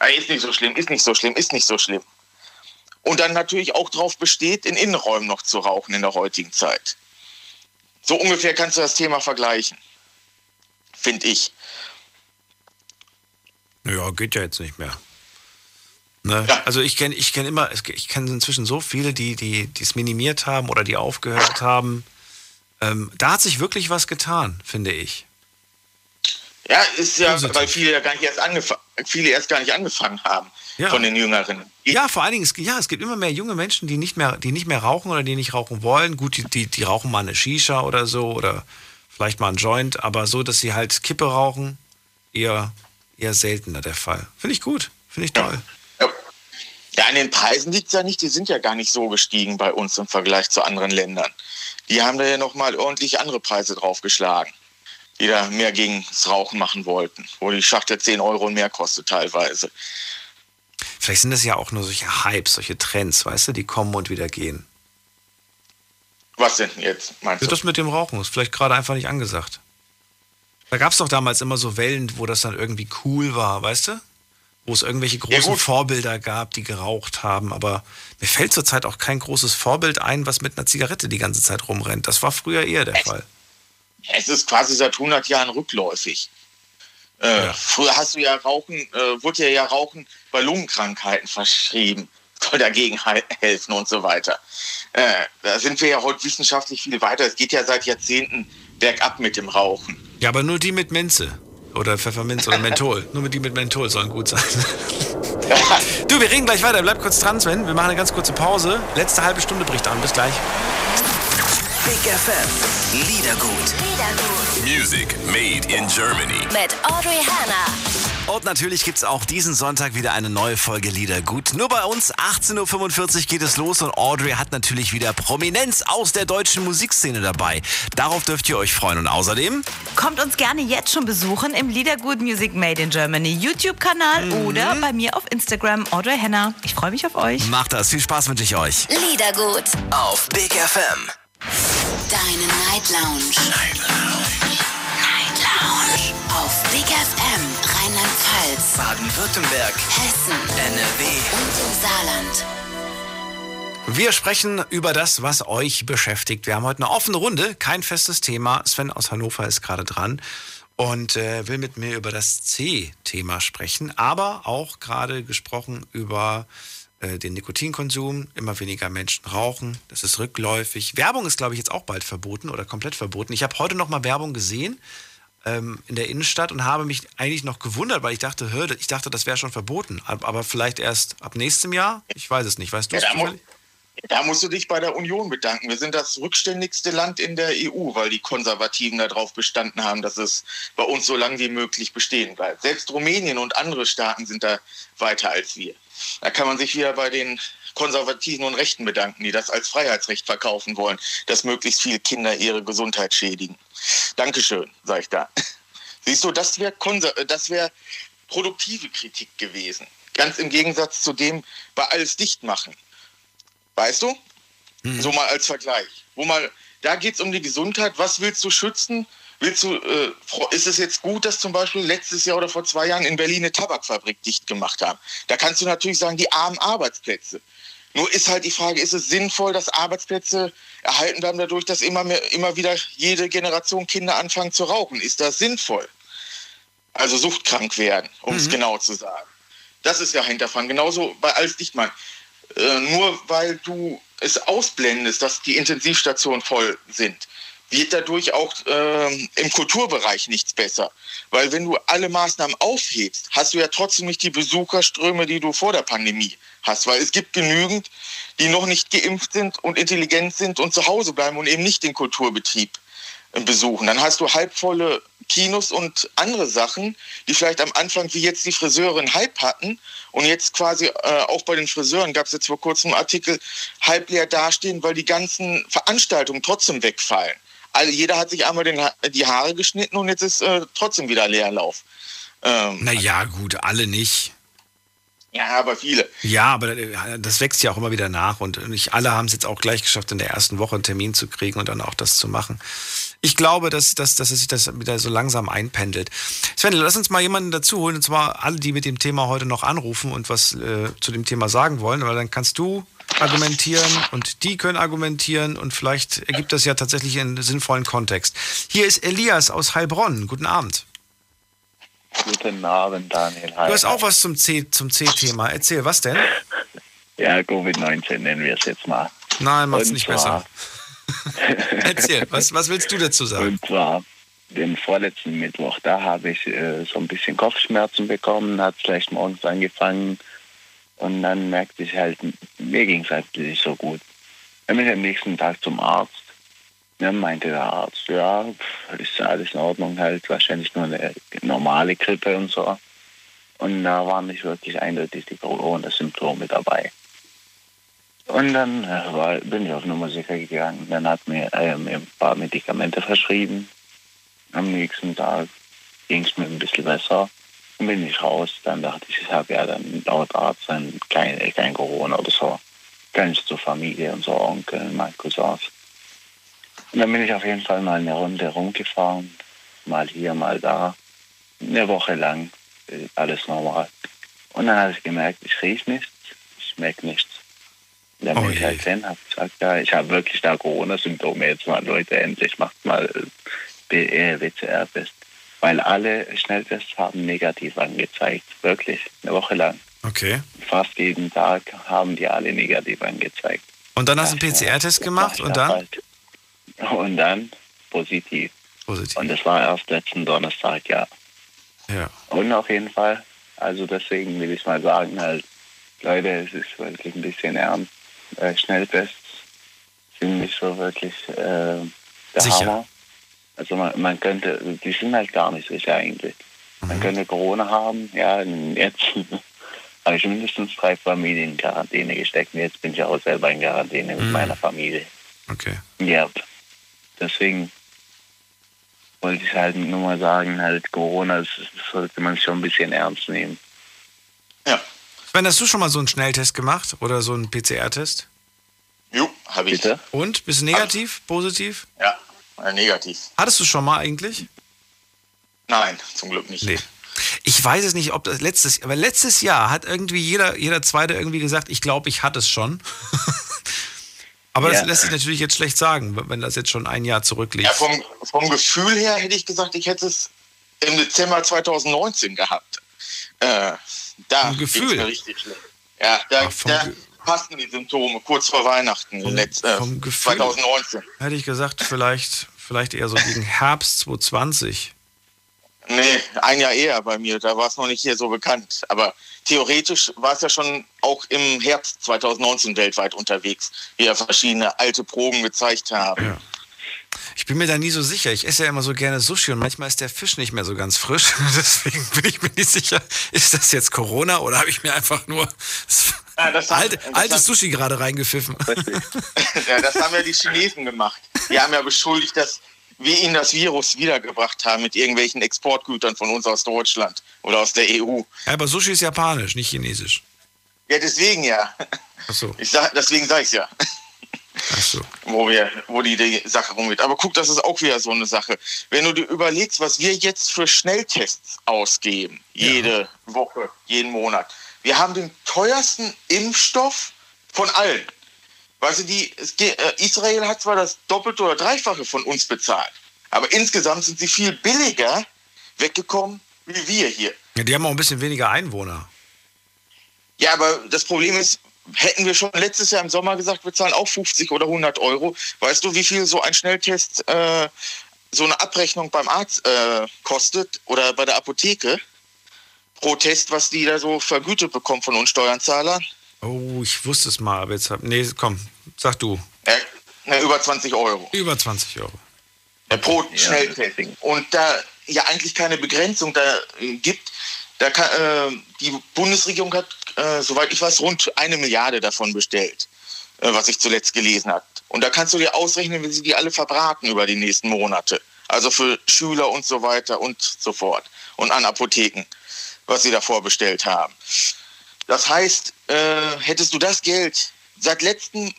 äh, ist nicht so schlimm, ist nicht so schlimm, ist nicht so schlimm. Und dann natürlich auch darauf besteht, in Innenräumen noch zu rauchen in der heutigen Zeit. So ungefähr kannst du das Thema vergleichen, finde ich. Ja, geht ja jetzt nicht mehr. Ne? Ja. Also ich kenne ich kenn immer, ich kenne inzwischen so viele, die die es minimiert haben oder die aufgehört haben. Ähm, da hat sich wirklich was getan, finde ich. Ja, ist ja, positiv. Weil viele ja gar nicht erst angefangen, viele erst gar nicht angefangen haben ja. Von den Jüngeren. Ja, vor allen Dingen, es, ja, es gibt immer mehr junge Menschen, die nicht mehr, die nicht mehr rauchen oder die nicht rauchen wollen. Gut, die, die, die rauchen mal eine Shisha oder so oder vielleicht mal einen Joint, aber so, dass sie halt Kippe rauchen, eher. Eher seltener der Fall. Finde ich gut. Finde ich toll. Ja, ja, an den Preisen liegt es ja nicht. Die sind ja gar nicht so gestiegen bei uns im Vergleich zu anderen Ländern. Die haben da ja nochmal ordentlich andere Preise draufgeschlagen, die da mehr gegen das Rauchen machen wollten, wo die Schachtel zehn Euro und mehr kostet teilweise. Vielleicht sind das ja auch nur solche Hypes, solche Trends, weißt du, die kommen und wieder gehen. Was denn jetzt, meinst du? Das mit dem Rauchen ist vielleicht gerade einfach nicht angesagt. Da gab es doch damals immer so Wellen, wo das dann irgendwie cool war, weißt du? Wo es irgendwelche großen ja, Vorbilder gab, die geraucht haben. Aber mir fällt zurzeit auch kein großes Vorbild ein, was mit einer Zigarette die ganze Zeit rumrennt. Das war früher eher der es, Fall. Es ist quasi seit hundert Jahren rückläufig. Äh, ja. Früher hast du ja Rauchen, äh, wurde ja, ja Rauchen bei Lungenkrankheiten verschrieben. Soll dagegen helfen und so weiter. Äh, da sind wir ja heute wissenschaftlich viel weiter. Es geht ja seit Jahrzehnten bergab mit dem Rauchen. Ja, aber nur die mit Minze oder Pfefferminz oder Menthol. Nur die mit Menthol sollen gut sein. Du, wir reden gleich weiter. Bleib kurz dran, Sven. Wir machen eine ganz kurze Pause. Letzte halbe Stunde bricht an. Bis gleich. Big F M. Liedergut. Liedergut. Music made in Germany. Mit Audrey Hanna. Und natürlich gibt's auch diesen Sonntag wieder eine neue Folge Liedergut. Nur bei uns, achtzehn Uhr fünfundvierzig geht es los und Audrey hat natürlich wieder Prominenz aus der deutschen Musikszene dabei. Darauf dürft ihr euch freuen und außerdem... Kommt uns gerne jetzt schon besuchen im Liedergut Music Made in Germany YouTube-Kanal mhm. oder bei mir auf Instagram Audrey Hanna. Ich freue mich auf euch. Macht das. Viel Spaß wünsche ich euch. Liedergut. Auf Big F M. Deine Night Lounge. Night Lounge. Night Lounge. Auf Big F M, Rheinland-Pfalz, Baden-Württemberg, Hessen, N R W und im Saarland. Wir sprechen über das, was euch beschäftigt. Wir haben heute eine offene Runde, kein festes Thema. Sven aus Hannover ist gerade dran und äh, will mit mir über das C-Thema sprechen, aber auch gerade gesprochen über... den Nikotinkonsum, immer weniger Menschen rauchen, das ist rückläufig. Werbung ist, glaube ich, jetzt auch bald verboten oder komplett verboten. Ich habe heute noch mal Werbung gesehen ähm, in der Innenstadt und habe mich eigentlich noch gewundert, weil ich dachte, hör, ich dachte, das wäre schon verboten, aber vielleicht erst ab nächstem Jahr? Ich weiß es nicht, weißt du? Ja, da, mu- da musst du dich bei der Union bedanken. Wir sind das rückständigste Land in der E U, weil die Konservativen darauf bestanden haben, dass es bei uns so lange wie möglich bestehen bleibt. Selbst Rumänien und andere Staaten sind da weiter als wir. Da kann man sich wieder bei den Konservativen und Rechten bedanken, die das als Freiheitsrecht verkaufen wollen, dass möglichst viele Kinder ihre Gesundheit schädigen. Dankeschön, sage ich da. Siehst du, das wäre konser- das wär produktive Kritik gewesen. Ganz im Gegensatz zu dem, bei alles dicht machen. Weißt du? Mhm. So mal als Vergleich. Wo mal, da geht es um die Gesundheit. Was willst du schützen? Willst du, äh, ist es jetzt gut, dass zum Beispiel letztes Jahr oder vor zwei Jahren in Berlin eine Tabakfabrik dicht gemacht haben? Da kannst du natürlich sagen, die armen Arbeitsplätze. Nur ist halt die Frage, ist es sinnvoll, dass Arbeitsplätze erhalten bleiben dadurch, dass immer mehr, immer wieder jede Generation Kinder anfangen zu rauchen? Ist das sinnvoll? Also suchtkrank werden, um es mhm. genau zu sagen. Das ist ja hinterfragen. Genauso bei alles dicht machen. Äh, nur weil du es ausblendest, dass die Intensivstationen voll sind, wird dadurch auch äh, im Kulturbereich nichts besser. Weil wenn du alle Maßnahmen aufhebst, hast du ja trotzdem nicht die Besucherströme, die du vor der Pandemie hast. Weil es gibt genügend, die noch nicht geimpft sind und intelligent sind und zu Hause bleiben und eben nicht den Kulturbetrieb besuchen. Dann hast du halbvolle Kinos und andere Sachen, die vielleicht am Anfang, wie jetzt die Friseure, einen Hype hatten. Und jetzt quasi äh, auch bei den Friseuren gab es jetzt vor kurzem einen Artikel, halb leer dastehen, weil die ganzen Veranstaltungen trotzdem wegfallen. Also jeder hat sich einmal den ha- die Haare geschnitten und jetzt ist äh, trotzdem wieder Leerlauf. Ähm, naja, gut, alle nicht. Ja, aber viele. Ja, aber das wächst ja auch immer wieder nach und nicht alle haben es jetzt auch gleich geschafft, in der ersten Woche einen Termin zu kriegen und dann auch das zu machen. Ich glaube, dass, dass, dass sich das wieder so langsam einpendelt. Sven, lass uns mal jemanden dazu holen, und zwar alle, die mit dem Thema heute noch anrufen und was äh, zu dem Thema sagen wollen, weil dann kannst du argumentieren und die können argumentieren und vielleicht ergibt das ja tatsächlich einen sinnvollen Kontext. Hier ist Elias aus Heilbronn. Guten Abend. Guten Abend, Daniel. Hi. Du hast auch was zum C, zum C-Thema. Erzähl, was denn? Ja, Covid neunzehn nennen wir es jetzt mal. Nein, macht's nicht besser. Erzähl, was, was willst du dazu sagen? Und zwar den vorletzten Mittwoch, da habe ich äh, so ein bisschen Kopfschmerzen bekommen, hat es gleich morgens angefangen und dann merkte ich halt, mir ging es halt nicht so gut. Dann bin ich am nächsten Tag zum Arzt. Dann meinte der Arzt, ja, ist ja alles in Ordnung, halt wahrscheinlich nur eine normale Grippe und so. Und da waren nicht wirklich eindeutig die Corona-Symptome dabei. Und dann war, bin ich auf Nummer sicher gegangen. Dann hat mir äh, ein paar Medikamente verschrieben. Am nächsten Tag ging es mir ein bisschen besser. Und bin ich laut raus. Dann dachte ich, ich habe ja dann laut Arzt dann kein, kein Corona oder so. Kann ich zur Familie und so, Onkel, mein Cousins. Und dann bin ich auf jeden Fall mal eine Runde rumgefahren, mal hier, mal da, eine Woche lang, alles normal. Und dann habe ich gemerkt, ich rieche nichts, ich schmecke nichts. Und dann oh bin ich halt hin, habe gesagt, ja, ich habe wirklich da Corona-Symptome jetzt mal, Leute, endlich macht mal P C R-Test. Weil alle Schnelltests haben negativ angezeigt, wirklich, eine Woche lang. Okay. Fast jeden Tag haben die alle negativ angezeigt. Und dann hast du einen P C R-Test gemacht und dann? Und dann positiv. positiv. Und das war erst letzten Donnerstag, ja. ja. Und auf jeden Fall, also deswegen will ich mal sagen, halt, Leute, es ist wirklich ein bisschen ernst. Äh, Schnelltests sind nicht so wirklich äh, der sicher. Hammer. Also man, man könnte, die sind halt gar nicht sicher eigentlich. Mhm. Man könnte Corona haben, ja, jetzt habe ich mindestens drei Familien in Quarantäne gesteckt. Und jetzt bin ich auch selber in Quarantäne mhm. mit meiner Familie. Okay. Ja. Deswegen wollte ich halt nur mal sagen, halt Corona, das sollte man schon ein bisschen ernst nehmen. Ja. Sven, hast du schon mal so einen Schnelltest gemacht oder so einen P C R-Test? Jo, habe ich. Bitte? Und? Bist du negativ, Ach. positiv? Ja, negativ. Hattest du schon mal eigentlich? Nein, zum Glück nicht. Nee. Ich weiß es nicht, ob das letztes, aber letztes Jahr hat irgendwie jeder, jeder Zweite irgendwie gesagt, ich glaube, ich hatte es schon. Aber ja. Das lässt sich natürlich jetzt schlecht sagen, wenn das jetzt schon ein Jahr zurückliegt. Ja, vom, vom Gefühl her hätte ich gesagt, ich hätte es im Dezember zwanzig neunzehn gehabt. Äh, da ging es mir richtig schlecht. Ja, da, Ach, da Ge- passen die Symptome kurz vor Weihnachten. Vom, letzt, äh, vom Gefühl zwanzig neunzehn. Hätte ich gesagt, vielleicht, vielleicht eher so gegen Herbst zwanzig zwanzig. Nee, ein Jahr eher bei mir, da war es noch nicht hier so bekannt. Aber theoretisch war es ja schon auch im Herbst zwanzig neunzehn weltweit unterwegs, wie ja verschiedene alte Proben gezeigt haben. Ja. Ich bin mir da nie so sicher. Ich esse ja immer so gerne Sushi und manchmal ist der Fisch nicht mehr so ganz frisch. Deswegen bin ich mir nicht sicher, ist das jetzt Corona oder habe ich mir einfach nur ja, das haben, alte, das altes haben, Sushi gerade reingepfiffen? Ja, das haben ja die Chinesen gemacht. Die haben ja beschuldigt, dass wir ihnen das Virus wiedergebracht haben mit irgendwelchen Exportgütern von uns aus Deutschland oder aus der E U. Ja, aber Sushi ist japanisch, nicht chinesisch. Ja, deswegen ja. Ach so. Ich sag, deswegen sage ich es ja. Ach so. Wo, wir, wo die, die Sache rumgeht. Aber guck, das ist auch wieder so eine Sache. Wenn du dir überlegst, was wir jetzt für Schnelltests ausgeben, jede ja. Woche, jeden Monat. Wir haben den teuersten Impfstoff von allen. Weißt du, die, Israel hat zwar das Doppelte oder Dreifache von uns bezahlt, aber insgesamt sind sie viel billiger weggekommen wie wir hier. Ja, die haben auch ein bisschen weniger Einwohner. Ja, aber das Problem ist, hätten wir schon letztes Jahr im Sommer gesagt, wir zahlen auch fünfzig oder hundert Euro. Weißt du, wie viel so ein Schnelltest, äh, so eine Abrechnung beim Arzt äh, kostet oder bei der Apotheke pro Test, was die da so vergütet bekommen von uns Steuerzahlern? Oh, ich wusste es mal, aber jetzt... Nee, komm, sag du. Ja, na, über zwanzig Euro. Über zwanzig Euro. Ja, pro ja. Schnelltest. Und da ja eigentlich keine Begrenzung da gibt, da kann, äh, die Bundesregierung hat, äh, soweit ich weiß, rund eine Milliarde davon bestellt, äh, was ich zuletzt gelesen habe. Und da kannst du dir ausrechnen, wenn sie die alle verbraten über die nächsten Monate. Also für Schüler und so weiter und so fort. Und an Apotheken, was sie davor bestellt haben. Das heißt, äh, hättest du das Geld, seit letzten,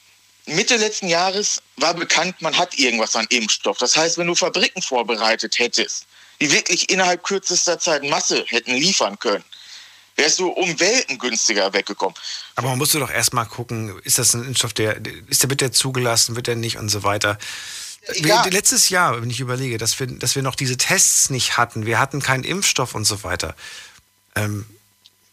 Mitte letzten Jahres war bekannt, man hat irgendwas an Impfstoff. Das heißt, wenn du Fabriken vorbereitet hättest, die wirklich innerhalb kürzester Zeit Masse hätten liefern können, wärst du um Welten günstiger weggekommen. Aber man musste doch erstmal gucken, ist das ein Impfstoff, der, ist der, wird der zugelassen, wird der nicht und so weiter. Wir, letztes Jahr, wenn ich überlege, dass wir, dass wir noch diese Tests nicht hatten, wir hatten keinen Impfstoff und so weiter. Ähm,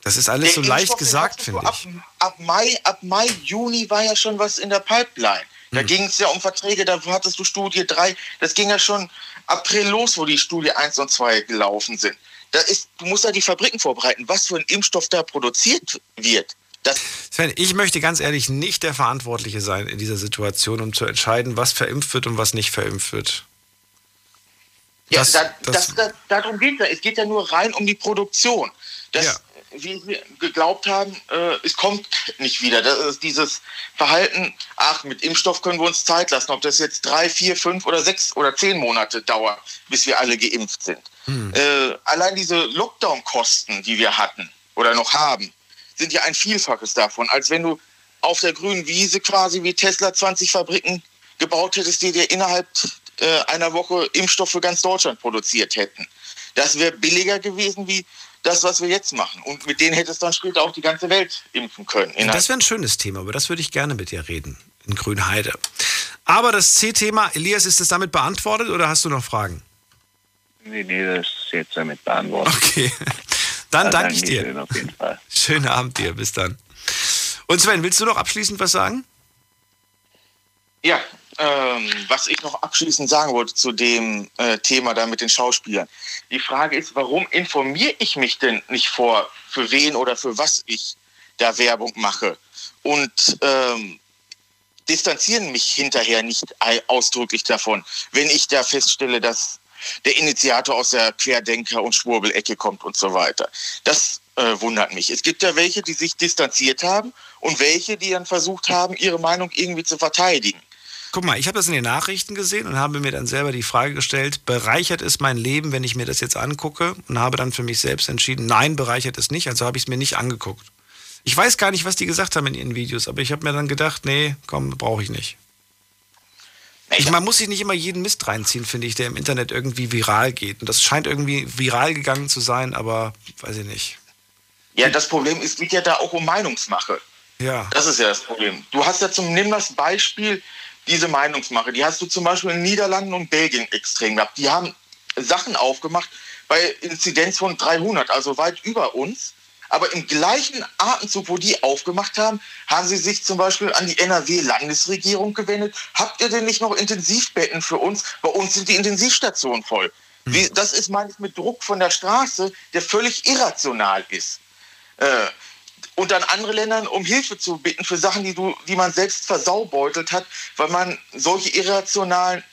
Das ist alles so leicht gesagt, finde ich. Ab Mai, ab Mai, Juni war ja schon was in der Pipeline. Da hm. ging es ja um Verträge, da hattest du Studie drei. Das ging ja schon April los, wo die Studie eins und zwei gelaufen sind. Da ist, du musst ja die Fabriken vorbereiten, was für ein Impfstoff da produziert wird. Das Sven, ich möchte ganz ehrlich nicht der Verantwortliche sein in dieser Situation, um zu entscheiden, was verimpft wird und was nicht verimpft wird. Ja, das, da, das, das, das, darum geht es ja. Es geht ja nur rein um die Produktion. Das, ja. Wie wir geglaubt haben, äh, es kommt nicht wieder. Das ist dieses Verhalten, ach, mit Impfstoff können wir uns Zeit lassen, ob das jetzt drei, vier, fünf oder sechs oder zehn Monate dauert, bis wir alle geimpft sind. Hm. Äh, allein diese Lockdown-Kosten, die wir hatten oder noch haben, sind ja ein Vielfaches davon, als wenn du auf der grünen Wiese quasi wie Tesla zwanzig Fabriken gebaut hättest, die dir innerhalb äh, einer Woche Impfstoff für ganz Deutschland produziert hätten. Das wäre billiger gewesen wie das, was wir jetzt machen. Und mit denen hättest du dann später auch die ganze Welt impfen können. Ja, das wäre ein schönes Thema, über das würde ich gerne mit dir reden, in Grünheide. Aber das C-Thema, Elias, ist das damit beantwortet oder hast du noch Fragen? Nee, nee, das ist jetzt damit beantwortet. Okay, dann, dann danke ich dir. Schön, auf jeden Fall. Schönen Abend dir, bis dann. Und Sven, willst du noch abschließend was sagen? Ja, ähm, was ich noch abschließend sagen wollte zu dem äh, Thema da mit den Schauspielern. Die Frage ist, warum informiere ich mich denn nicht vor, für wen oder für was ich da Werbung mache? Und ähm, distanzieren mich hinterher nicht ausdrücklich davon, wenn ich da feststelle, dass der Initiator aus der Querdenker- und Schwurbelecke kommt und so weiter. Das äh, wundert mich. Es gibt ja welche, die sich distanziert haben und welche, die dann versucht haben, ihre Meinung irgendwie zu verteidigen. Guck mal, ich habe das in den Nachrichten gesehen und habe mir dann selber die Frage gestellt, bereichert es mein Leben, wenn ich mir das jetzt angucke? Und habe dann für mich selbst entschieden, nein, bereichert es nicht, also habe ich es mir nicht angeguckt. Ich weiß gar nicht, was die gesagt haben in ihren Videos, aber ich habe mir dann gedacht, nee, komm, brauche ich nicht. Ich, man muss sich nicht immer jeden Mist reinziehen, finde ich, der im Internet irgendwie viral geht. Und das scheint irgendwie viral gegangen zu sein, aber weiß ich nicht. Ja, das Problem ist, es geht ja da auch um Meinungsmache. Ja. Das ist ja das Problem. Du hast ja zum, nimm das Beispiel, diese Meinungsmache, die hast du zum Beispiel in den Niederlanden und Belgien extrem gehabt. Die haben Sachen aufgemacht bei Inzidenz von dreihundert, also weit über uns. Aber im gleichen Atemzug, wo die aufgemacht haben, haben sie sich zum Beispiel an die N R W-Landesregierung gewendet. Habt ihr denn nicht noch Intensivbetten für uns? Bei uns sind die Intensivstationen voll. Wie, das ist, meine ich, mit Druck von der Straße, der völlig irrational ist. Äh, und dann andere Ländern um Hilfe zu bitten für Sachen, die, du, die man selbst versaubeutelt hat, weil man solche irrationalen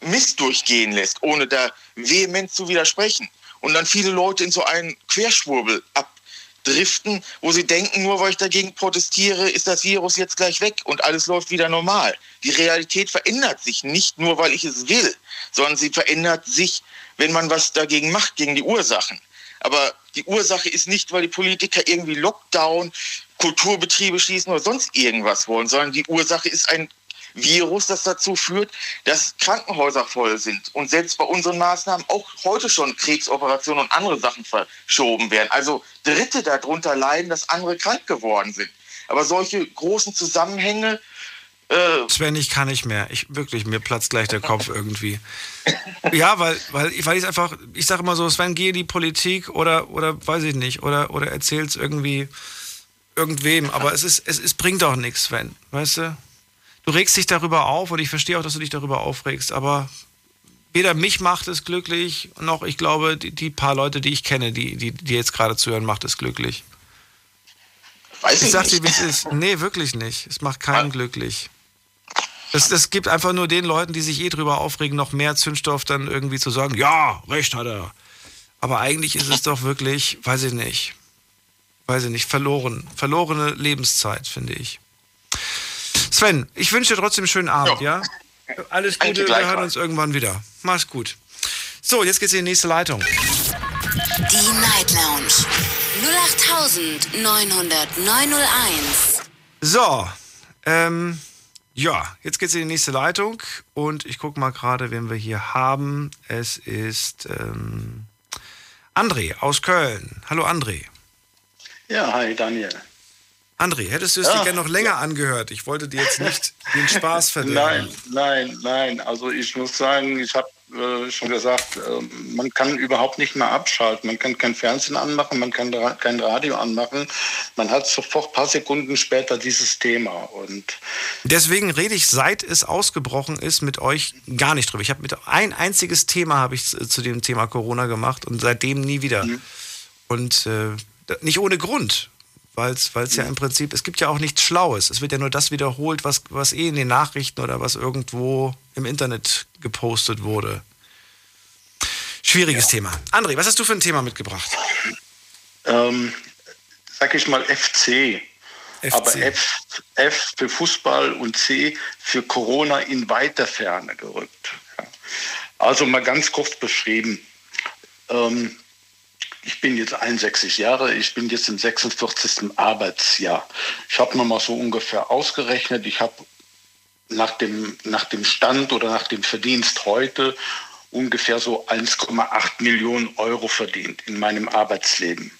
Mist durchgehen lässt, ohne da vehement zu widersprechen. Und dann viele Leute in so einen Querschwurbel ab. driften, wo sie denken, nur weil ich dagegen protestiere, ist das Virus jetzt gleich weg und alles läuft wieder normal. Die Realität verändert sich nicht nur, weil ich es will, sondern sie verändert sich, wenn man was dagegen macht, gegen die Ursachen. Aber die Ursache ist nicht, weil die Politiker irgendwie Lockdown, Kulturbetriebe schließen oder sonst irgendwas wollen, sondern die Ursache ist ein Virus, das dazu führt, dass Krankenhäuser voll sind und selbst bei unseren Maßnahmen auch heute schon Krebsoperationen und andere Sachen verschoben werden. Also Dritte darunter leiden, dass andere krank geworden sind. Aber solche großen Zusammenhänge... Äh Sven, ich kann nicht mehr. Ich, wirklich, mir platzt gleich der Kopf irgendwie. Ja, weil, weil, weil ich einfach... Ich sage immer so, Sven, geh in die Politik oder, oder weiß ich nicht, oder, oder erzähl's irgendwie... irgendwem, aber es ist, es, es bringt auch nichts, Sven, weißt du? Du regst dich darüber auf und ich verstehe auch, dass du dich darüber aufregst, aber weder mich macht es glücklich, noch ich glaube, die, die paar Leute, die ich kenne, die, die, die jetzt gerade zuhören, macht es glücklich. Weiß ich sag dir, wie es ist. Nee, wirklich nicht. Es macht keinen glücklich. Das, das gibt einfach nur den Leuten, die sich eh drüber aufregen, noch mehr Zündstoff dann irgendwie zu sagen, ja, recht hat er. Aber eigentlich ist es doch wirklich, weiß ich nicht, weiß ich nicht, verloren. Verlorene Lebenszeit, finde ich. Sven, ich wünsche dir trotzdem einen schönen Abend, ja? ja? Alles Gute, wir hören uns irgendwann wieder. Mach's gut. So, jetzt geht's in die nächste Leitung. Die Night Lounge. null acht neun null null neun null eins. So, ähm, ja, jetzt geht's in die nächste Leitung und ich gucke mal gerade, wen wir hier haben. Es ist ähm, André aus Köln. Hallo André. Ja, hi Daniel. André, hättest du es ja. dir gerne noch länger angehört? Ich wollte dir jetzt nicht den Spaß verderben. Nein, nein, nein. Also ich muss sagen, ich habe äh, schon gesagt, äh, man kann überhaupt nicht mehr abschalten. Man kann kein Fernsehen anmachen, man kann ra- kein Radio anmachen. Man hat sofort ein paar Sekunden später dieses Thema. Und deswegen rede ich, seit es ausgebrochen ist, mit euch gar nicht drüber. Ich habe mit ein einziges Thema habe ich zu, zu dem Thema Corona gemacht und seitdem nie wieder. Mhm. Und äh, nicht ohne Grund. Weil es ja im Prinzip, es gibt ja auch nichts Schlaues. Es wird ja nur das wiederholt, was, was eh in den Nachrichten oder was irgendwo im Internet gepostet wurde. Schwieriges ja. Thema. André, was hast du für ein Thema mitgebracht? Ähm, sag ich mal F C. F C. Aber F, F für Fußball und C für Corona in weiter Ferne gerückt. Ja. Also mal ganz kurz beschrieben. Ähm, Ich bin jetzt einundsechzig Jahre, ich bin jetzt im sechsundvierzigsten Arbeitsjahr. Ich habe mir mal so ungefähr ausgerechnet, ich habe nach dem, nach dem Stand oder nach dem Verdienst heute ungefähr so eins Komma acht Millionen Euro verdient in meinem Arbeitsleben.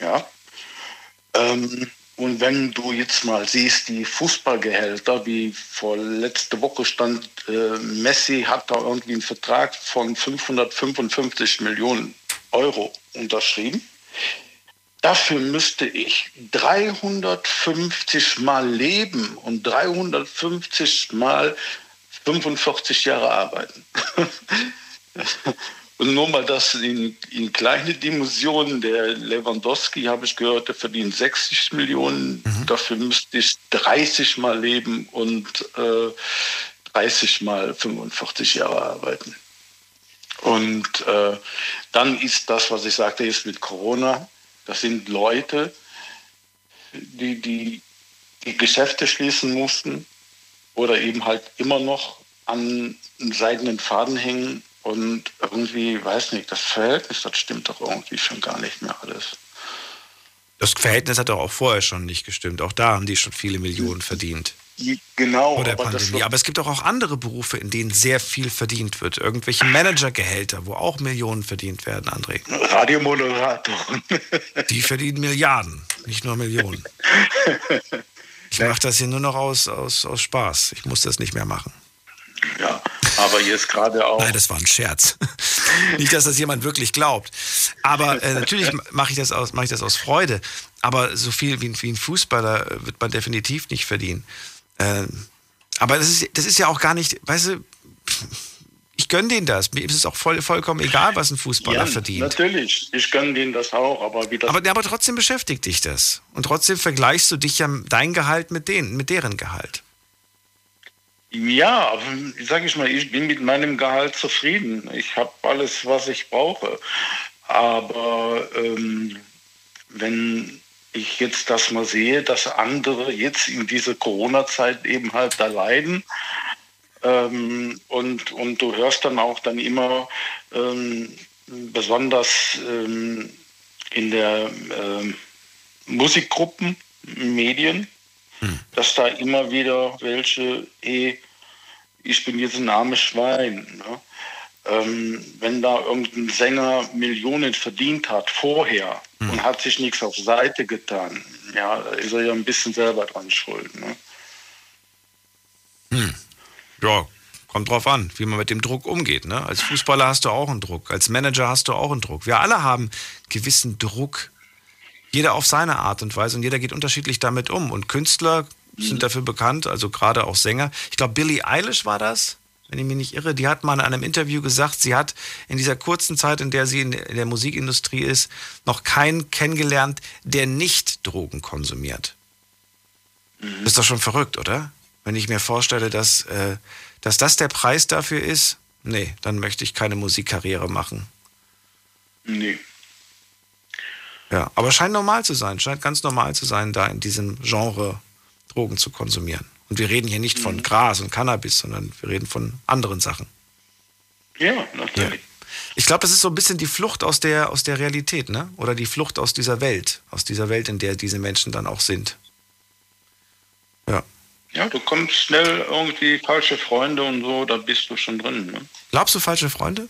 Ja? Ähm, und wenn du jetzt mal siehst, die Fußballgehälter, wie vor letzte Woche stand, äh, Messi hat da irgendwie einen Vertrag von fünfhundertfünfundfünfzig Millionen Euro unterschrieben. Dafür müsste ich dreihundertfünfzig Mal leben und dreihundertfünfzig Mal fünfundvierzig Jahre arbeiten. Und nur mal das in, in kleine Dimensionen. Der Lewandowski, habe ich gehört, der verdient sechzig Millionen. Mhm. Dafür müsste ich dreißig Mal leben und äh, dreißig Mal fünfundvierzig Jahre arbeiten. Und äh, dann ist das, was ich sagte, jetzt mit Corona, das sind Leute, die, die die Geschäfte schließen mussten oder eben halt immer noch an einen seidenen Faden hängen und irgendwie, weiß nicht, das Verhältnis, das stimmt doch irgendwie schon gar nicht mehr alles. Das Verhältnis hat doch auch vorher schon nicht gestimmt. Auch da haben die schon viele Millionen verdient. Genau. Oder aber, Pandemie. Das aber es gibt auch, auch andere Berufe, in denen sehr viel verdient wird. Irgendwelche Managergehälter, wo auch Millionen verdient werden, André. Radiomoderatoren. Die verdienen Milliarden, nicht nur Millionen. Ich mache das hier nur noch aus, aus, aus Spaß. Ich muss das nicht mehr machen. Ja, aber jetzt gerade auch... Nein, das war ein Scherz. Nicht, dass das jemand wirklich glaubt. Aber äh, natürlich mache ich, mach ich das aus Freude. Aber so viel wie, wie ein Fußballer wird man definitiv nicht verdienen. Aber das ist, das ist ja auch gar nicht, weißt du, ich gönne denen das. Mir ist es auch voll, vollkommen egal, was ein Fußballer ja, verdient. Natürlich, ich gönne denen das auch. Aber, wie das aber, aber trotzdem beschäftigt dich das. Und trotzdem vergleichst du dich ja dein Gehalt mit denen, mit deren Gehalt. Ja, sag ich mal, ich bin mit meinem Gehalt zufrieden. Ich habe alles, was ich brauche. Aber ähm, wenn... ich jetzt das mal sehe, dass andere jetzt in dieser Corona-Zeit eben halt da leiden. Ähm, und, und du hörst dann auch dann immer, ähm, besonders ähm, in der ähm, Musikgruppen, Medien, hm. dass da immer wieder welche, eh, ich bin jetzt ein armes Schwein, ne? Ähm, wenn da irgendein Sänger Millionen verdient hat vorher hm. und hat sich nichts auf Seite getan, ja, ist er ja ein bisschen selber dran schuld. Ne? Hm. Ja, kommt drauf an, wie man mit dem Druck umgeht. Ne? Als Fußballer hast du auch einen Druck, als Manager hast du auch einen Druck. Wir alle haben gewissen Druck, jeder auf seine Art und Weise und jeder geht unterschiedlich damit um. Und Künstler mhm. sind dafür bekannt, also gerade auch Sänger. Ich glaube, Billie Eilish war das, wenn ich mich nicht irre. Die hat mal in einem Interview gesagt, sie hat in dieser kurzen Zeit, in der sie in der Musikindustrie ist, noch keinen kennengelernt, der nicht Drogen konsumiert. Mhm. Ist doch schon verrückt, oder? Wenn ich mir vorstelle, dass, äh, dass das der Preis dafür ist, nee, dann möchte ich keine Musikkarriere machen. Nee. Ja, aber scheint normal zu sein, scheint ganz normal zu sein, da in diesem Genre Drogen zu konsumieren. Und wir reden hier nicht mhm. von Gras und Cannabis, sondern wir reden von anderen Sachen. Ja, natürlich. Ja. Ich glaube, das ist so ein bisschen die Flucht aus der, aus der Realität, ne? Oder die Flucht aus dieser Welt, aus dieser Welt, in der diese Menschen dann auch sind. Ja. Ja, du kommst schnell irgendwie falsche Freunde und so, da bist du schon drin. Ne? Glaubst du falsche Freunde?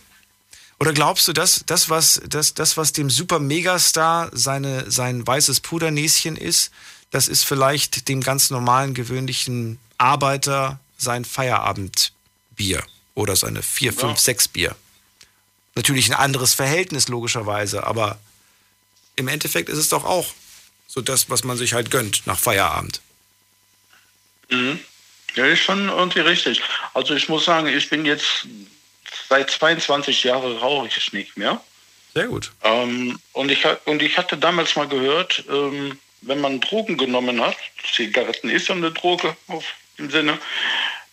Oder glaubst du, dass das, was, das, das, was dem Super-Megastar seine, sein weißes Pudernäschen ist, das ist vielleicht dem ganz normalen, gewöhnlichen Arbeiter sein Feierabendbier oder seine vier, fünf, sechs Bier. Natürlich ein anderes Verhältnis logischerweise, aber im Endeffekt ist es doch auch so das, was man sich halt gönnt nach Feierabend. Mhm. Ja, ist schon irgendwie richtig. Also ich muss sagen, ich bin jetzt seit zweiundzwanzig Jahren rauche ich nicht mehr. Sehr gut. Ähm, und, ich, und ich hatte damals mal gehört, ähm, wenn man Drogen genommen hat, Zigaretten ist ja eine Droge auf, im Sinne,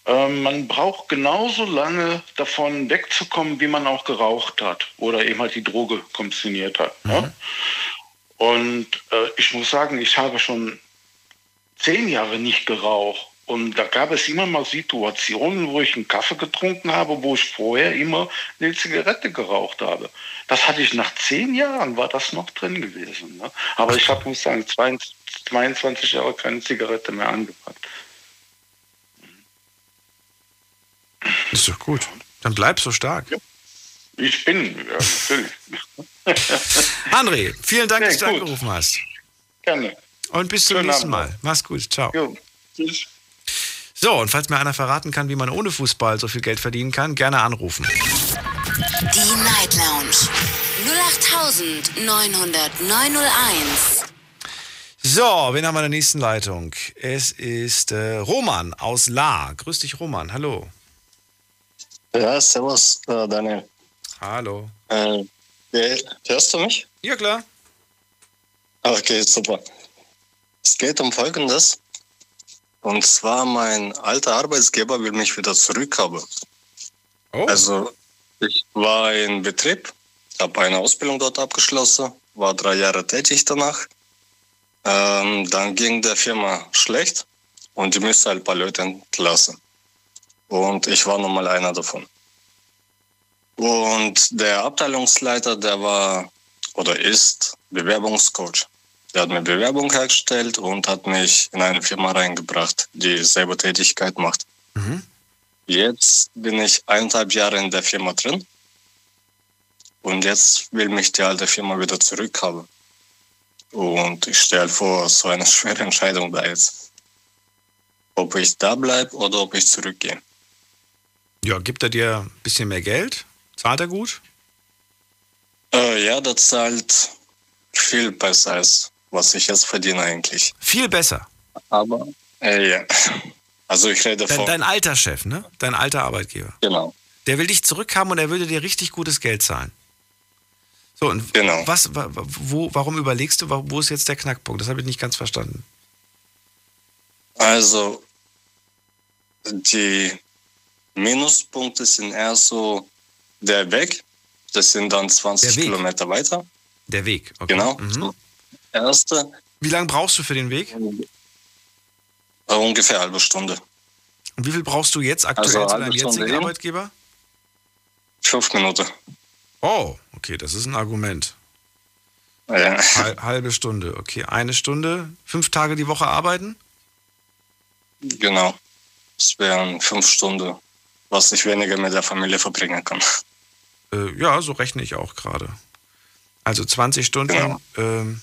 ähm, man braucht genauso lange davon wegzukommen, wie man auch geraucht hat oder eben halt die Droge konsumiert hat. Mhm. Ja? Und äh, ich muss sagen, ich habe schon zehn Jahre nicht geraucht. Und da gab es immer mal Situationen, wo ich einen Kaffee getrunken habe, wo ich vorher immer eine Zigarette geraucht habe. Das hatte ich nach zehn Jahren, war das noch drin gewesen. Ne? Aber ich habe, muss sagen, zweiundzwanzig Jahre keine Zigarette mehr angepackt. Ist doch gut. Dann bleib so stark. Ja. Ich bin, ja, natürlich. André, vielen Dank, ja, dass du gut. angerufen hast. Gerne. Und bis zum Schönen nächsten Abend. Mal. Mach's gut. Ciao. Jo. Tschüss. So, und falls mir einer verraten kann, wie man ohne Fußball so viel Geld verdienen kann, gerne anrufen. Die Night Lounge null acht neun null null neun null eins. So, wen haben wir in der nächsten Leitung? Es ist äh, Roman aus Lahr. Grüß dich, Roman. Hallo. Ja, servus, äh, Daniel. Hallo. Äh, hörst du mich? Ja, klar. Okay, super. Es geht um Folgendes. Und zwar, mein alter Arbeitsgeber will mich wieder zurückhaben. Oh. Also, ich war in Betrieb, habe eine Ausbildung dort abgeschlossen, war drei Jahre tätig danach. Ähm, dann ging der Firma schlecht und die müsste ein paar Leute entlassen. Und ich war nun mal einer davon. Und der Abteilungsleiter, der war oder ist Bewerbungscoach. Der hat mir Bewerbung hergestellt und hat mich in eine Firma reingebracht, die selber Tätigkeit macht. Mhm. Jetzt bin ich eineinhalb Jahre in der Firma drin und jetzt will mich die alte Firma wieder zurückhaben. Und ich stelle vor, so eine schwere Entscheidung da jetzt. Ob ich da bleibe oder ob ich zurückgehe. Ja, gibt er dir ein bisschen mehr Geld? Zahlt er gut? Äh, ja, der zahlt viel besser als was ich jetzt verdiene eigentlich. Viel besser? Aber, äh, ja. Also ich rede von... Dein, dein alter Chef, ne? Dein alter Arbeitgeber. Genau. Der will dich zurückhaben und er würde dir richtig gutes Geld zahlen. So, und genau. was, wo, warum überlegst du, wo ist jetzt der Knackpunkt? Das habe ich nicht ganz verstanden. Also, die Minuspunkte sind eher so der Weg. Das sind dann zwanzig Kilometer weiter. Der Weg, okay. Genau. Mhm. Erste. Wie lange brauchst du für den Weg? Ungefähr eine halbe Stunde. Und wie viel brauchst du jetzt aktuell zu deinem jetzigen Arbeitgeber? Fünf Minuten. Oh, okay, das ist ein Argument. Ja. Halbe Stunde, okay. Eine Stunde, fünf Tage die Woche arbeiten? Genau. Das wären fünf Stunden, was ich weniger mit der Familie verbringen kann. Äh, ja, so rechne ich auch gerade. Also zwanzig Stunden, genau. ähm,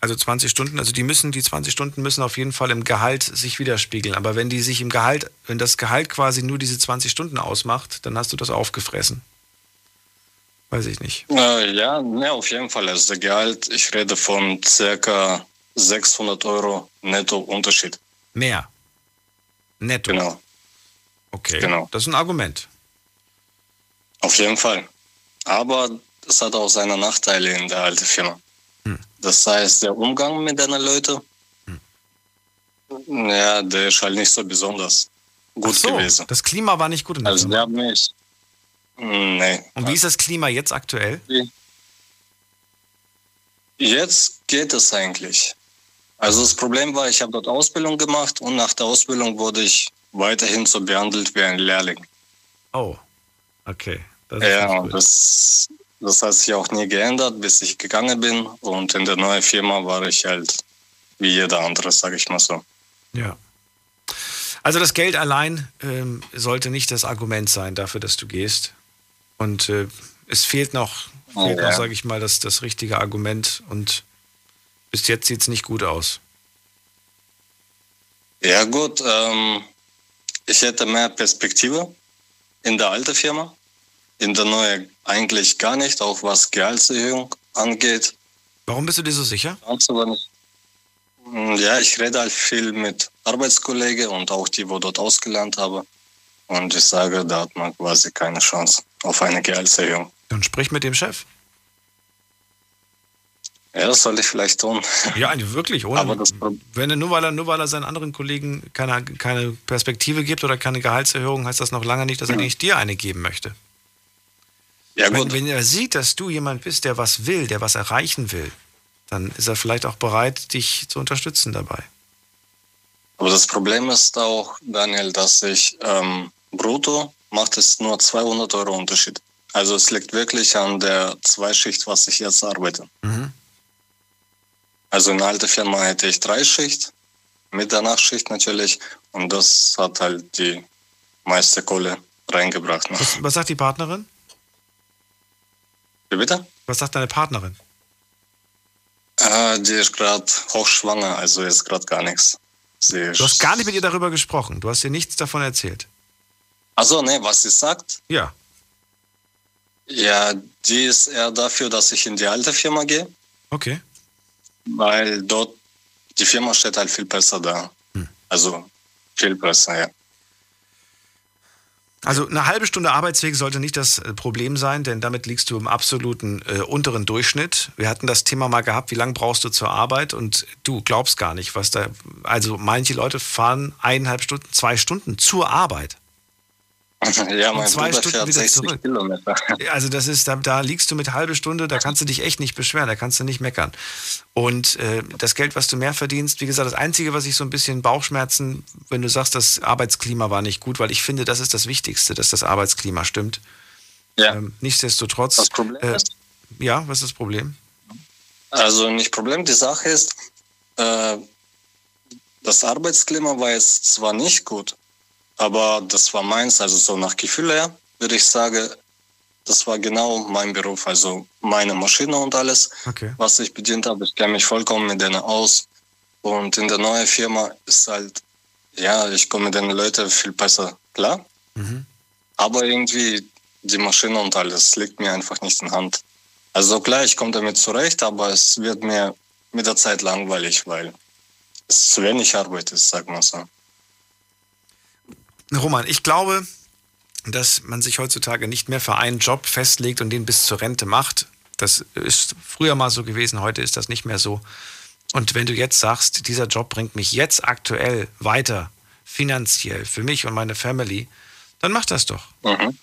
also zwanzig Stunden, also die müssen, die zwanzig Stunden müssen auf jeden Fall im Gehalt sich widerspiegeln. Aber wenn die sich im Gehalt, wenn das Gehalt quasi nur diese zwanzig Stunden ausmacht, dann hast du das aufgefressen. Weiß ich nicht. Äh, ja, ne, auf jeden Fall ist der Gehalt. Ich rede von circa sechshundert Euro netto Unterschied. Mehr? Netto? Genau. Okay, genau. Das ist ein Argument. Auf jeden Fall. Aber es hat auch seine Nachteile in der alten Firma. Hm. Das heißt, der Umgang mit deinen Leuten, hm. ja, der ist halt nicht so besonders gut so, gewesen. Das Klima war nicht gut in der Also, Firma. Der hat mich. Nee. Und wie ist das Klima jetzt aktuell? Jetzt geht es eigentlich. Also das Problem war, ich habe dort Ausbildung gemacht und nach der Ausbildung wurde ich weiterhin so behandelt wie ein Lehrling. Oh, okay. Das ist ja, und das, das hat sich auch nie geändert, bis ich gegangen bin. Und in der neuen Firma war ich halt wie jeder andere, sage ich mal so. Ja. Also das Geld allein ähm, sollte nicht das Argument sein dafür, dass du gehst. Und äh, es fehlt noch, oh, fehlt ja. noch, sage ich mal, das, das richtige Argument. Und bis jetzt sieht es nicht gut aus. Ja gut, ähm, ich hätte mehr Perspektive in der alten Firma. In der neuen eigentlich gar nicht, auch was Gehaltserhöhung angeht. Warum bist du dir so sicher? Ja, ich rede halt viel mit Arbeitskollegen und auch die, wo dort ausgelernt habe. Und ich sage, da hat man quasi keine Chance auf eine Gehaltserhöhung. Dann sprich mit dem Chef. Ja, das soll ich vielleicht tun. Ja, wirklich, ohne. Aber das, wenn er nur, weil er, nur weil er seinen anderen Kollegen keine, keine Perspektive gibt oder keine Gehaltserhöhung, heißt das noch lange nicht, dass er ja. nicht dir eine geben möchte. Ja, gut. Wenn, wenn er sieht, dass du jemand bist, der was will, der was erreichen will, dann ist er vielleicht auch bereit, dich zu unterstützen dabei. Aber das Problem ist auch, Daniel, dass ich ähm, brutto macht es nur zweihundert Euro Unterschied. Also es liegt wirklich an der Zweischicht, was ich jetzt arbeite. Mhm. Also in der alten Firma hätte ich drei Schicht, mit der Nachtschicht natürlich. Und das hat halt die meiste Kohle reingebracht. Ne? Was, was sagt die Partnerin? Wie bitte? Was sagt deine Partnerin? Äh, die ist gerade hochschwanger, also jetzt gerade gar nichts. Sie du hast gar nicht mit ihr darüber gesprochen, du hast ihr nichts davon erzählt. Achso, nee, was sie sagt? Ja. Ja, die ist eher dafür, dass ich in die alte Firma gehe. Okay. Weil dort, die Firma steht halt viel besser da. Hm. Also viel besser, ja. Also eine halbe Stunde Arbeitsweg sollte nicht das Problem sein, denn damit liegst du im absoluten äh, unteren Durchschnitt. Wir hatten das Thema mal gehabt, wie lange brauchst du zur Arbeit? Und du glaubst gar nicht, was da... Also manche Leute fahren eineinhalb Stunden, zwei Stunden zur Arbeit. Ja, mein zwei Bruder Stunden fährt wieder zurück. Kilometer. Also das ist, da, da liegst du mit halbe Stunde, da kannst du dich echt nicht beschweren, da kannst du nicht meckern. Und äh, das Geld, was du mehr verdienst, wie gesagt, das Einzige, was ich so ein bisschen Bauchschmerzen, wenn du sagst, das Arbeitsklima war nicht gut, weil ich finde, das ist das Wichtigste, dass das Arbeitsklima stimmt. Ja. Ähm, nichtsdestotrotz. Das Problem äh, ist? Ja, was ist das Problem? Also nicht Problem, die Sache ist, äh, das Arbeitsklima war jetzt zwar nicht gut, aber das war meins, also so nach Gefühl her, würde ich sagen, das war genau mein Beruf, also meine Maschine und alles, okay. was ich bedient habe. Ich kenne mich vollkommen mit denen aus. Und in der neuen Firma ist halt, ja, ich komme mit den Leuten viel besser klar. Mhm. Aber irgendwie die Maschine und alles liegt mir einfach nicht in Hand. Also klar, ich komme damit zurecht, aber es wird mir mit der Zeit langweilig, weil es zu wenig Arbeit ist, sag mal so. Roman, ich glaube, dass man sich heutzutage nicht mehr für einen Job festlegt und den bis zur Rente macht. Das ist früher mal so gewesen, heute ist das nicht mehr so. Und wenn du jetzt sagst, dieser Job bringt mich jetzt aktuell weiter, finanziell, für mich und meine Family, dann mach das doch. Mhm.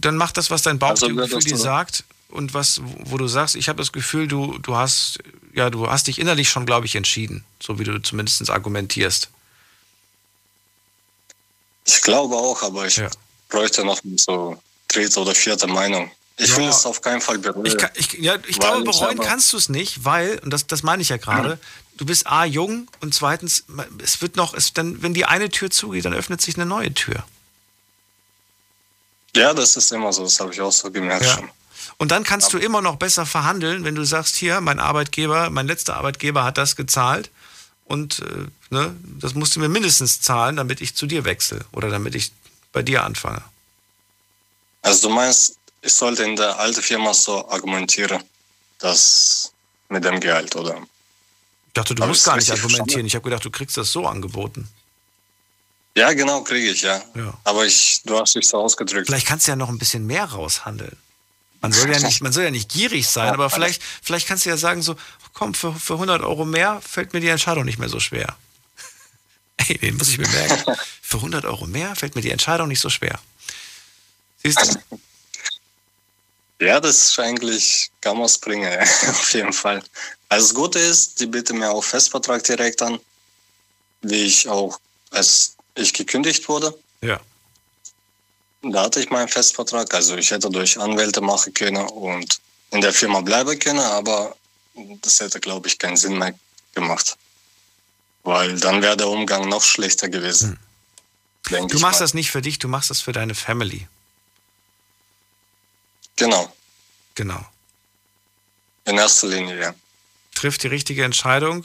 Dann mach das, was dein Bauchgefühl dir sagt und was, wo du sagst, ich habe das Gefühl, du, du hast, ja, du hast dich innerlich schon, glaube ich, entschieden, so wie du zumindest argumentierst. Ich glaube auch, aber ich ja. bräuchte noch so dritte oder vierte Meinung. Ich ja. will es auf keinen Fall bereuen. Ich, kann, ich, ja, ich glaube, bereuen ich kannst du es nicht, weil, und das, das meine ich ja gerade, mhm. du bist A, jung und zweitens, es wird noch, es, dann, wenn die eine Tür zugeht, dann öffnet sich eine neue Tür. Ja, das ist immer so, das habe ich auch so gemerkt ja. schon. Und dann kannst aber du immer noch besser verhandeln, wenn du sagst, hier, mein Arbeitgeber, mein letzter Arbeitgeber hat das gezahlt. Und ne, das musst du mir mindestens zahlen, damit ich zu dir wechsle oder damit ich bei dir anfange. Also du meinst, ich sollte in der alten Firma so argumentieren, dass mit dem Gehalt, oder? Ich dachte, du musst gar nicht argumentieren. Ich habe gedacht, du kriegst das so angeboten. Ja, genau, kriege ich, ja. ja. Aber ich, du hast dich so ausgedrückt. Vielleicht kannst du ja noch ein bisschen mehr raushandeln. Man soll ja nicht, man soll ja nicht gierig sein, aber vielleicht, vielleicht kannst du ja sagen so, komm, für, für hundert Euro mehr fällt mir die Entscheidung nicht mehr so schwer. Ey, den muss ich mir merken. Für hundert Euro mehr fällt mir die Entscheidung nicht so schwer. Siehst du? Ja, das ist eigentlich, kann man es bringen, ja, auf jeden Fall. Also das Gute ist, die bieten mir auch Festvertrag direkt an, wie ich auch, als ich gekündigt wurde. Ja. Da hatte ich meinen Festvertrag, also ich hätte durch Anwälte machen können und in der Firma bleiben können, aber das hätte, glaube ich, keinen Sinn mehr gemacht. Weil dann wäre der Umgang noch schlechter gewesen. Hm. Du machst mal. Das nicht für dich, du machst das für deine Family. Genau. Genau. In erster Linie, ja. Triff die richtige Entscheidung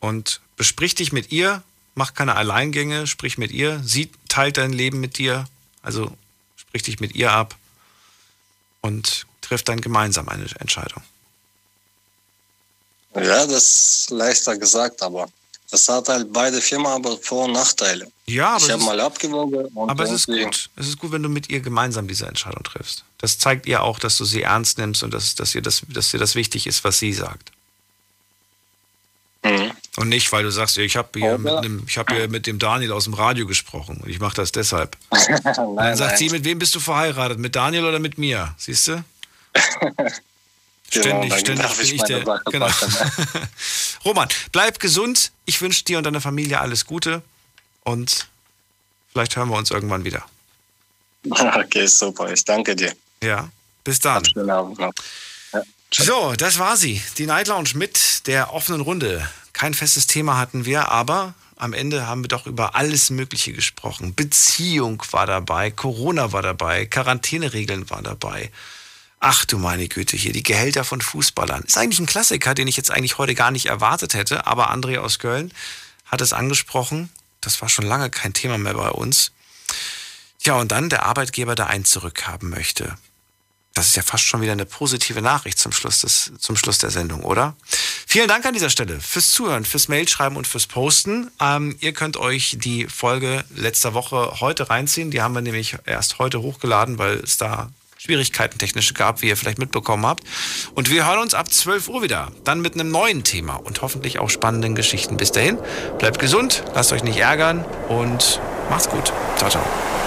und besprich dich mit ihr, mach keine Alleingänge, sprich mit ihr, sie teilt dein Leben mit dir, also sprich dich mit ihr ab und triff dann gemeinsam eine Entscheidung. Ja, das ist leichter gesagt, aber das hat halt beide Firmen aber Vor- und Nachteile. Ja, aber ich habe mal abgewogen. Und aber es ist gut. Es ist gut, wenn du mit ihr gemeinsam diese Entscheidung triffst. Das zeigt ihr auch, dass du sie ernst nimmst und dass, dass, ihr, das, dass dir das wichtig ist, was sie sagt. Mhm. Und nicht, weil du sagst, ich habe hier, hab hier mit dem Daniel aus dem Radio gesprochen und ich mache das deshalb. nein, und dann sagt nein. sie, mit wem bist du verheiratet? Mit Daniel oder mit mir? Siehst du? Ständig, genau, ständig bin ich, ich der. Sache genau. Roman, bleib gesund. Ich wünsche dir und deiner Familie alles Gute und vielleicht hören wir uns irgendwann wieder. Okay, super. Ich danke dir. Ja, bis dann. Schönen Abend noch. Ja. So, das war sie. Die Night Lounge mit der offenen Runde. Kein festes Thema hatten wir, aber am Ende haben wir doch über alles Mögliche gesprochen. Beziehung war dabei, Corona war dabei, Quarantäneregeln waren dabei. Ach du meine Güte, hier die Gehälter von Fußballern. Ist eigentlich ein Klassiker, den ich jetzt eigentlich heute gar nicht erwartet hätte, aber André aus Köln hat es angesprochen. Das war schon lange kein Thema mehr bei uns. Tja, und dann der Arbeitgeber, der einen zurückhaben möchte. Das ist ja fast schon wieder eine positive Nachricht zum Schluss des, zum Schluss der Sendung, oder? Vielen Dank an dieser Stelle fürs Zuhören, fürs Mailschreiben und fürs Posten. Ähm, ihr könnt euch die Folge letzter Woche heute reinziehen. Die haben wir nämlich erst heute hochgeladen, weil es da Schwierigkeiten technische gab, wie ihr vielleicht mitbekommen habt. Und wir hören uns ab zwölf Uhr wieder. Dann mit einem neuen Thema und hoffentlich auch spannenden Geschichten. Bis dahin, bleibt gesund, lasst euch nicht ärgern und macht's gut. Ciao, ciao.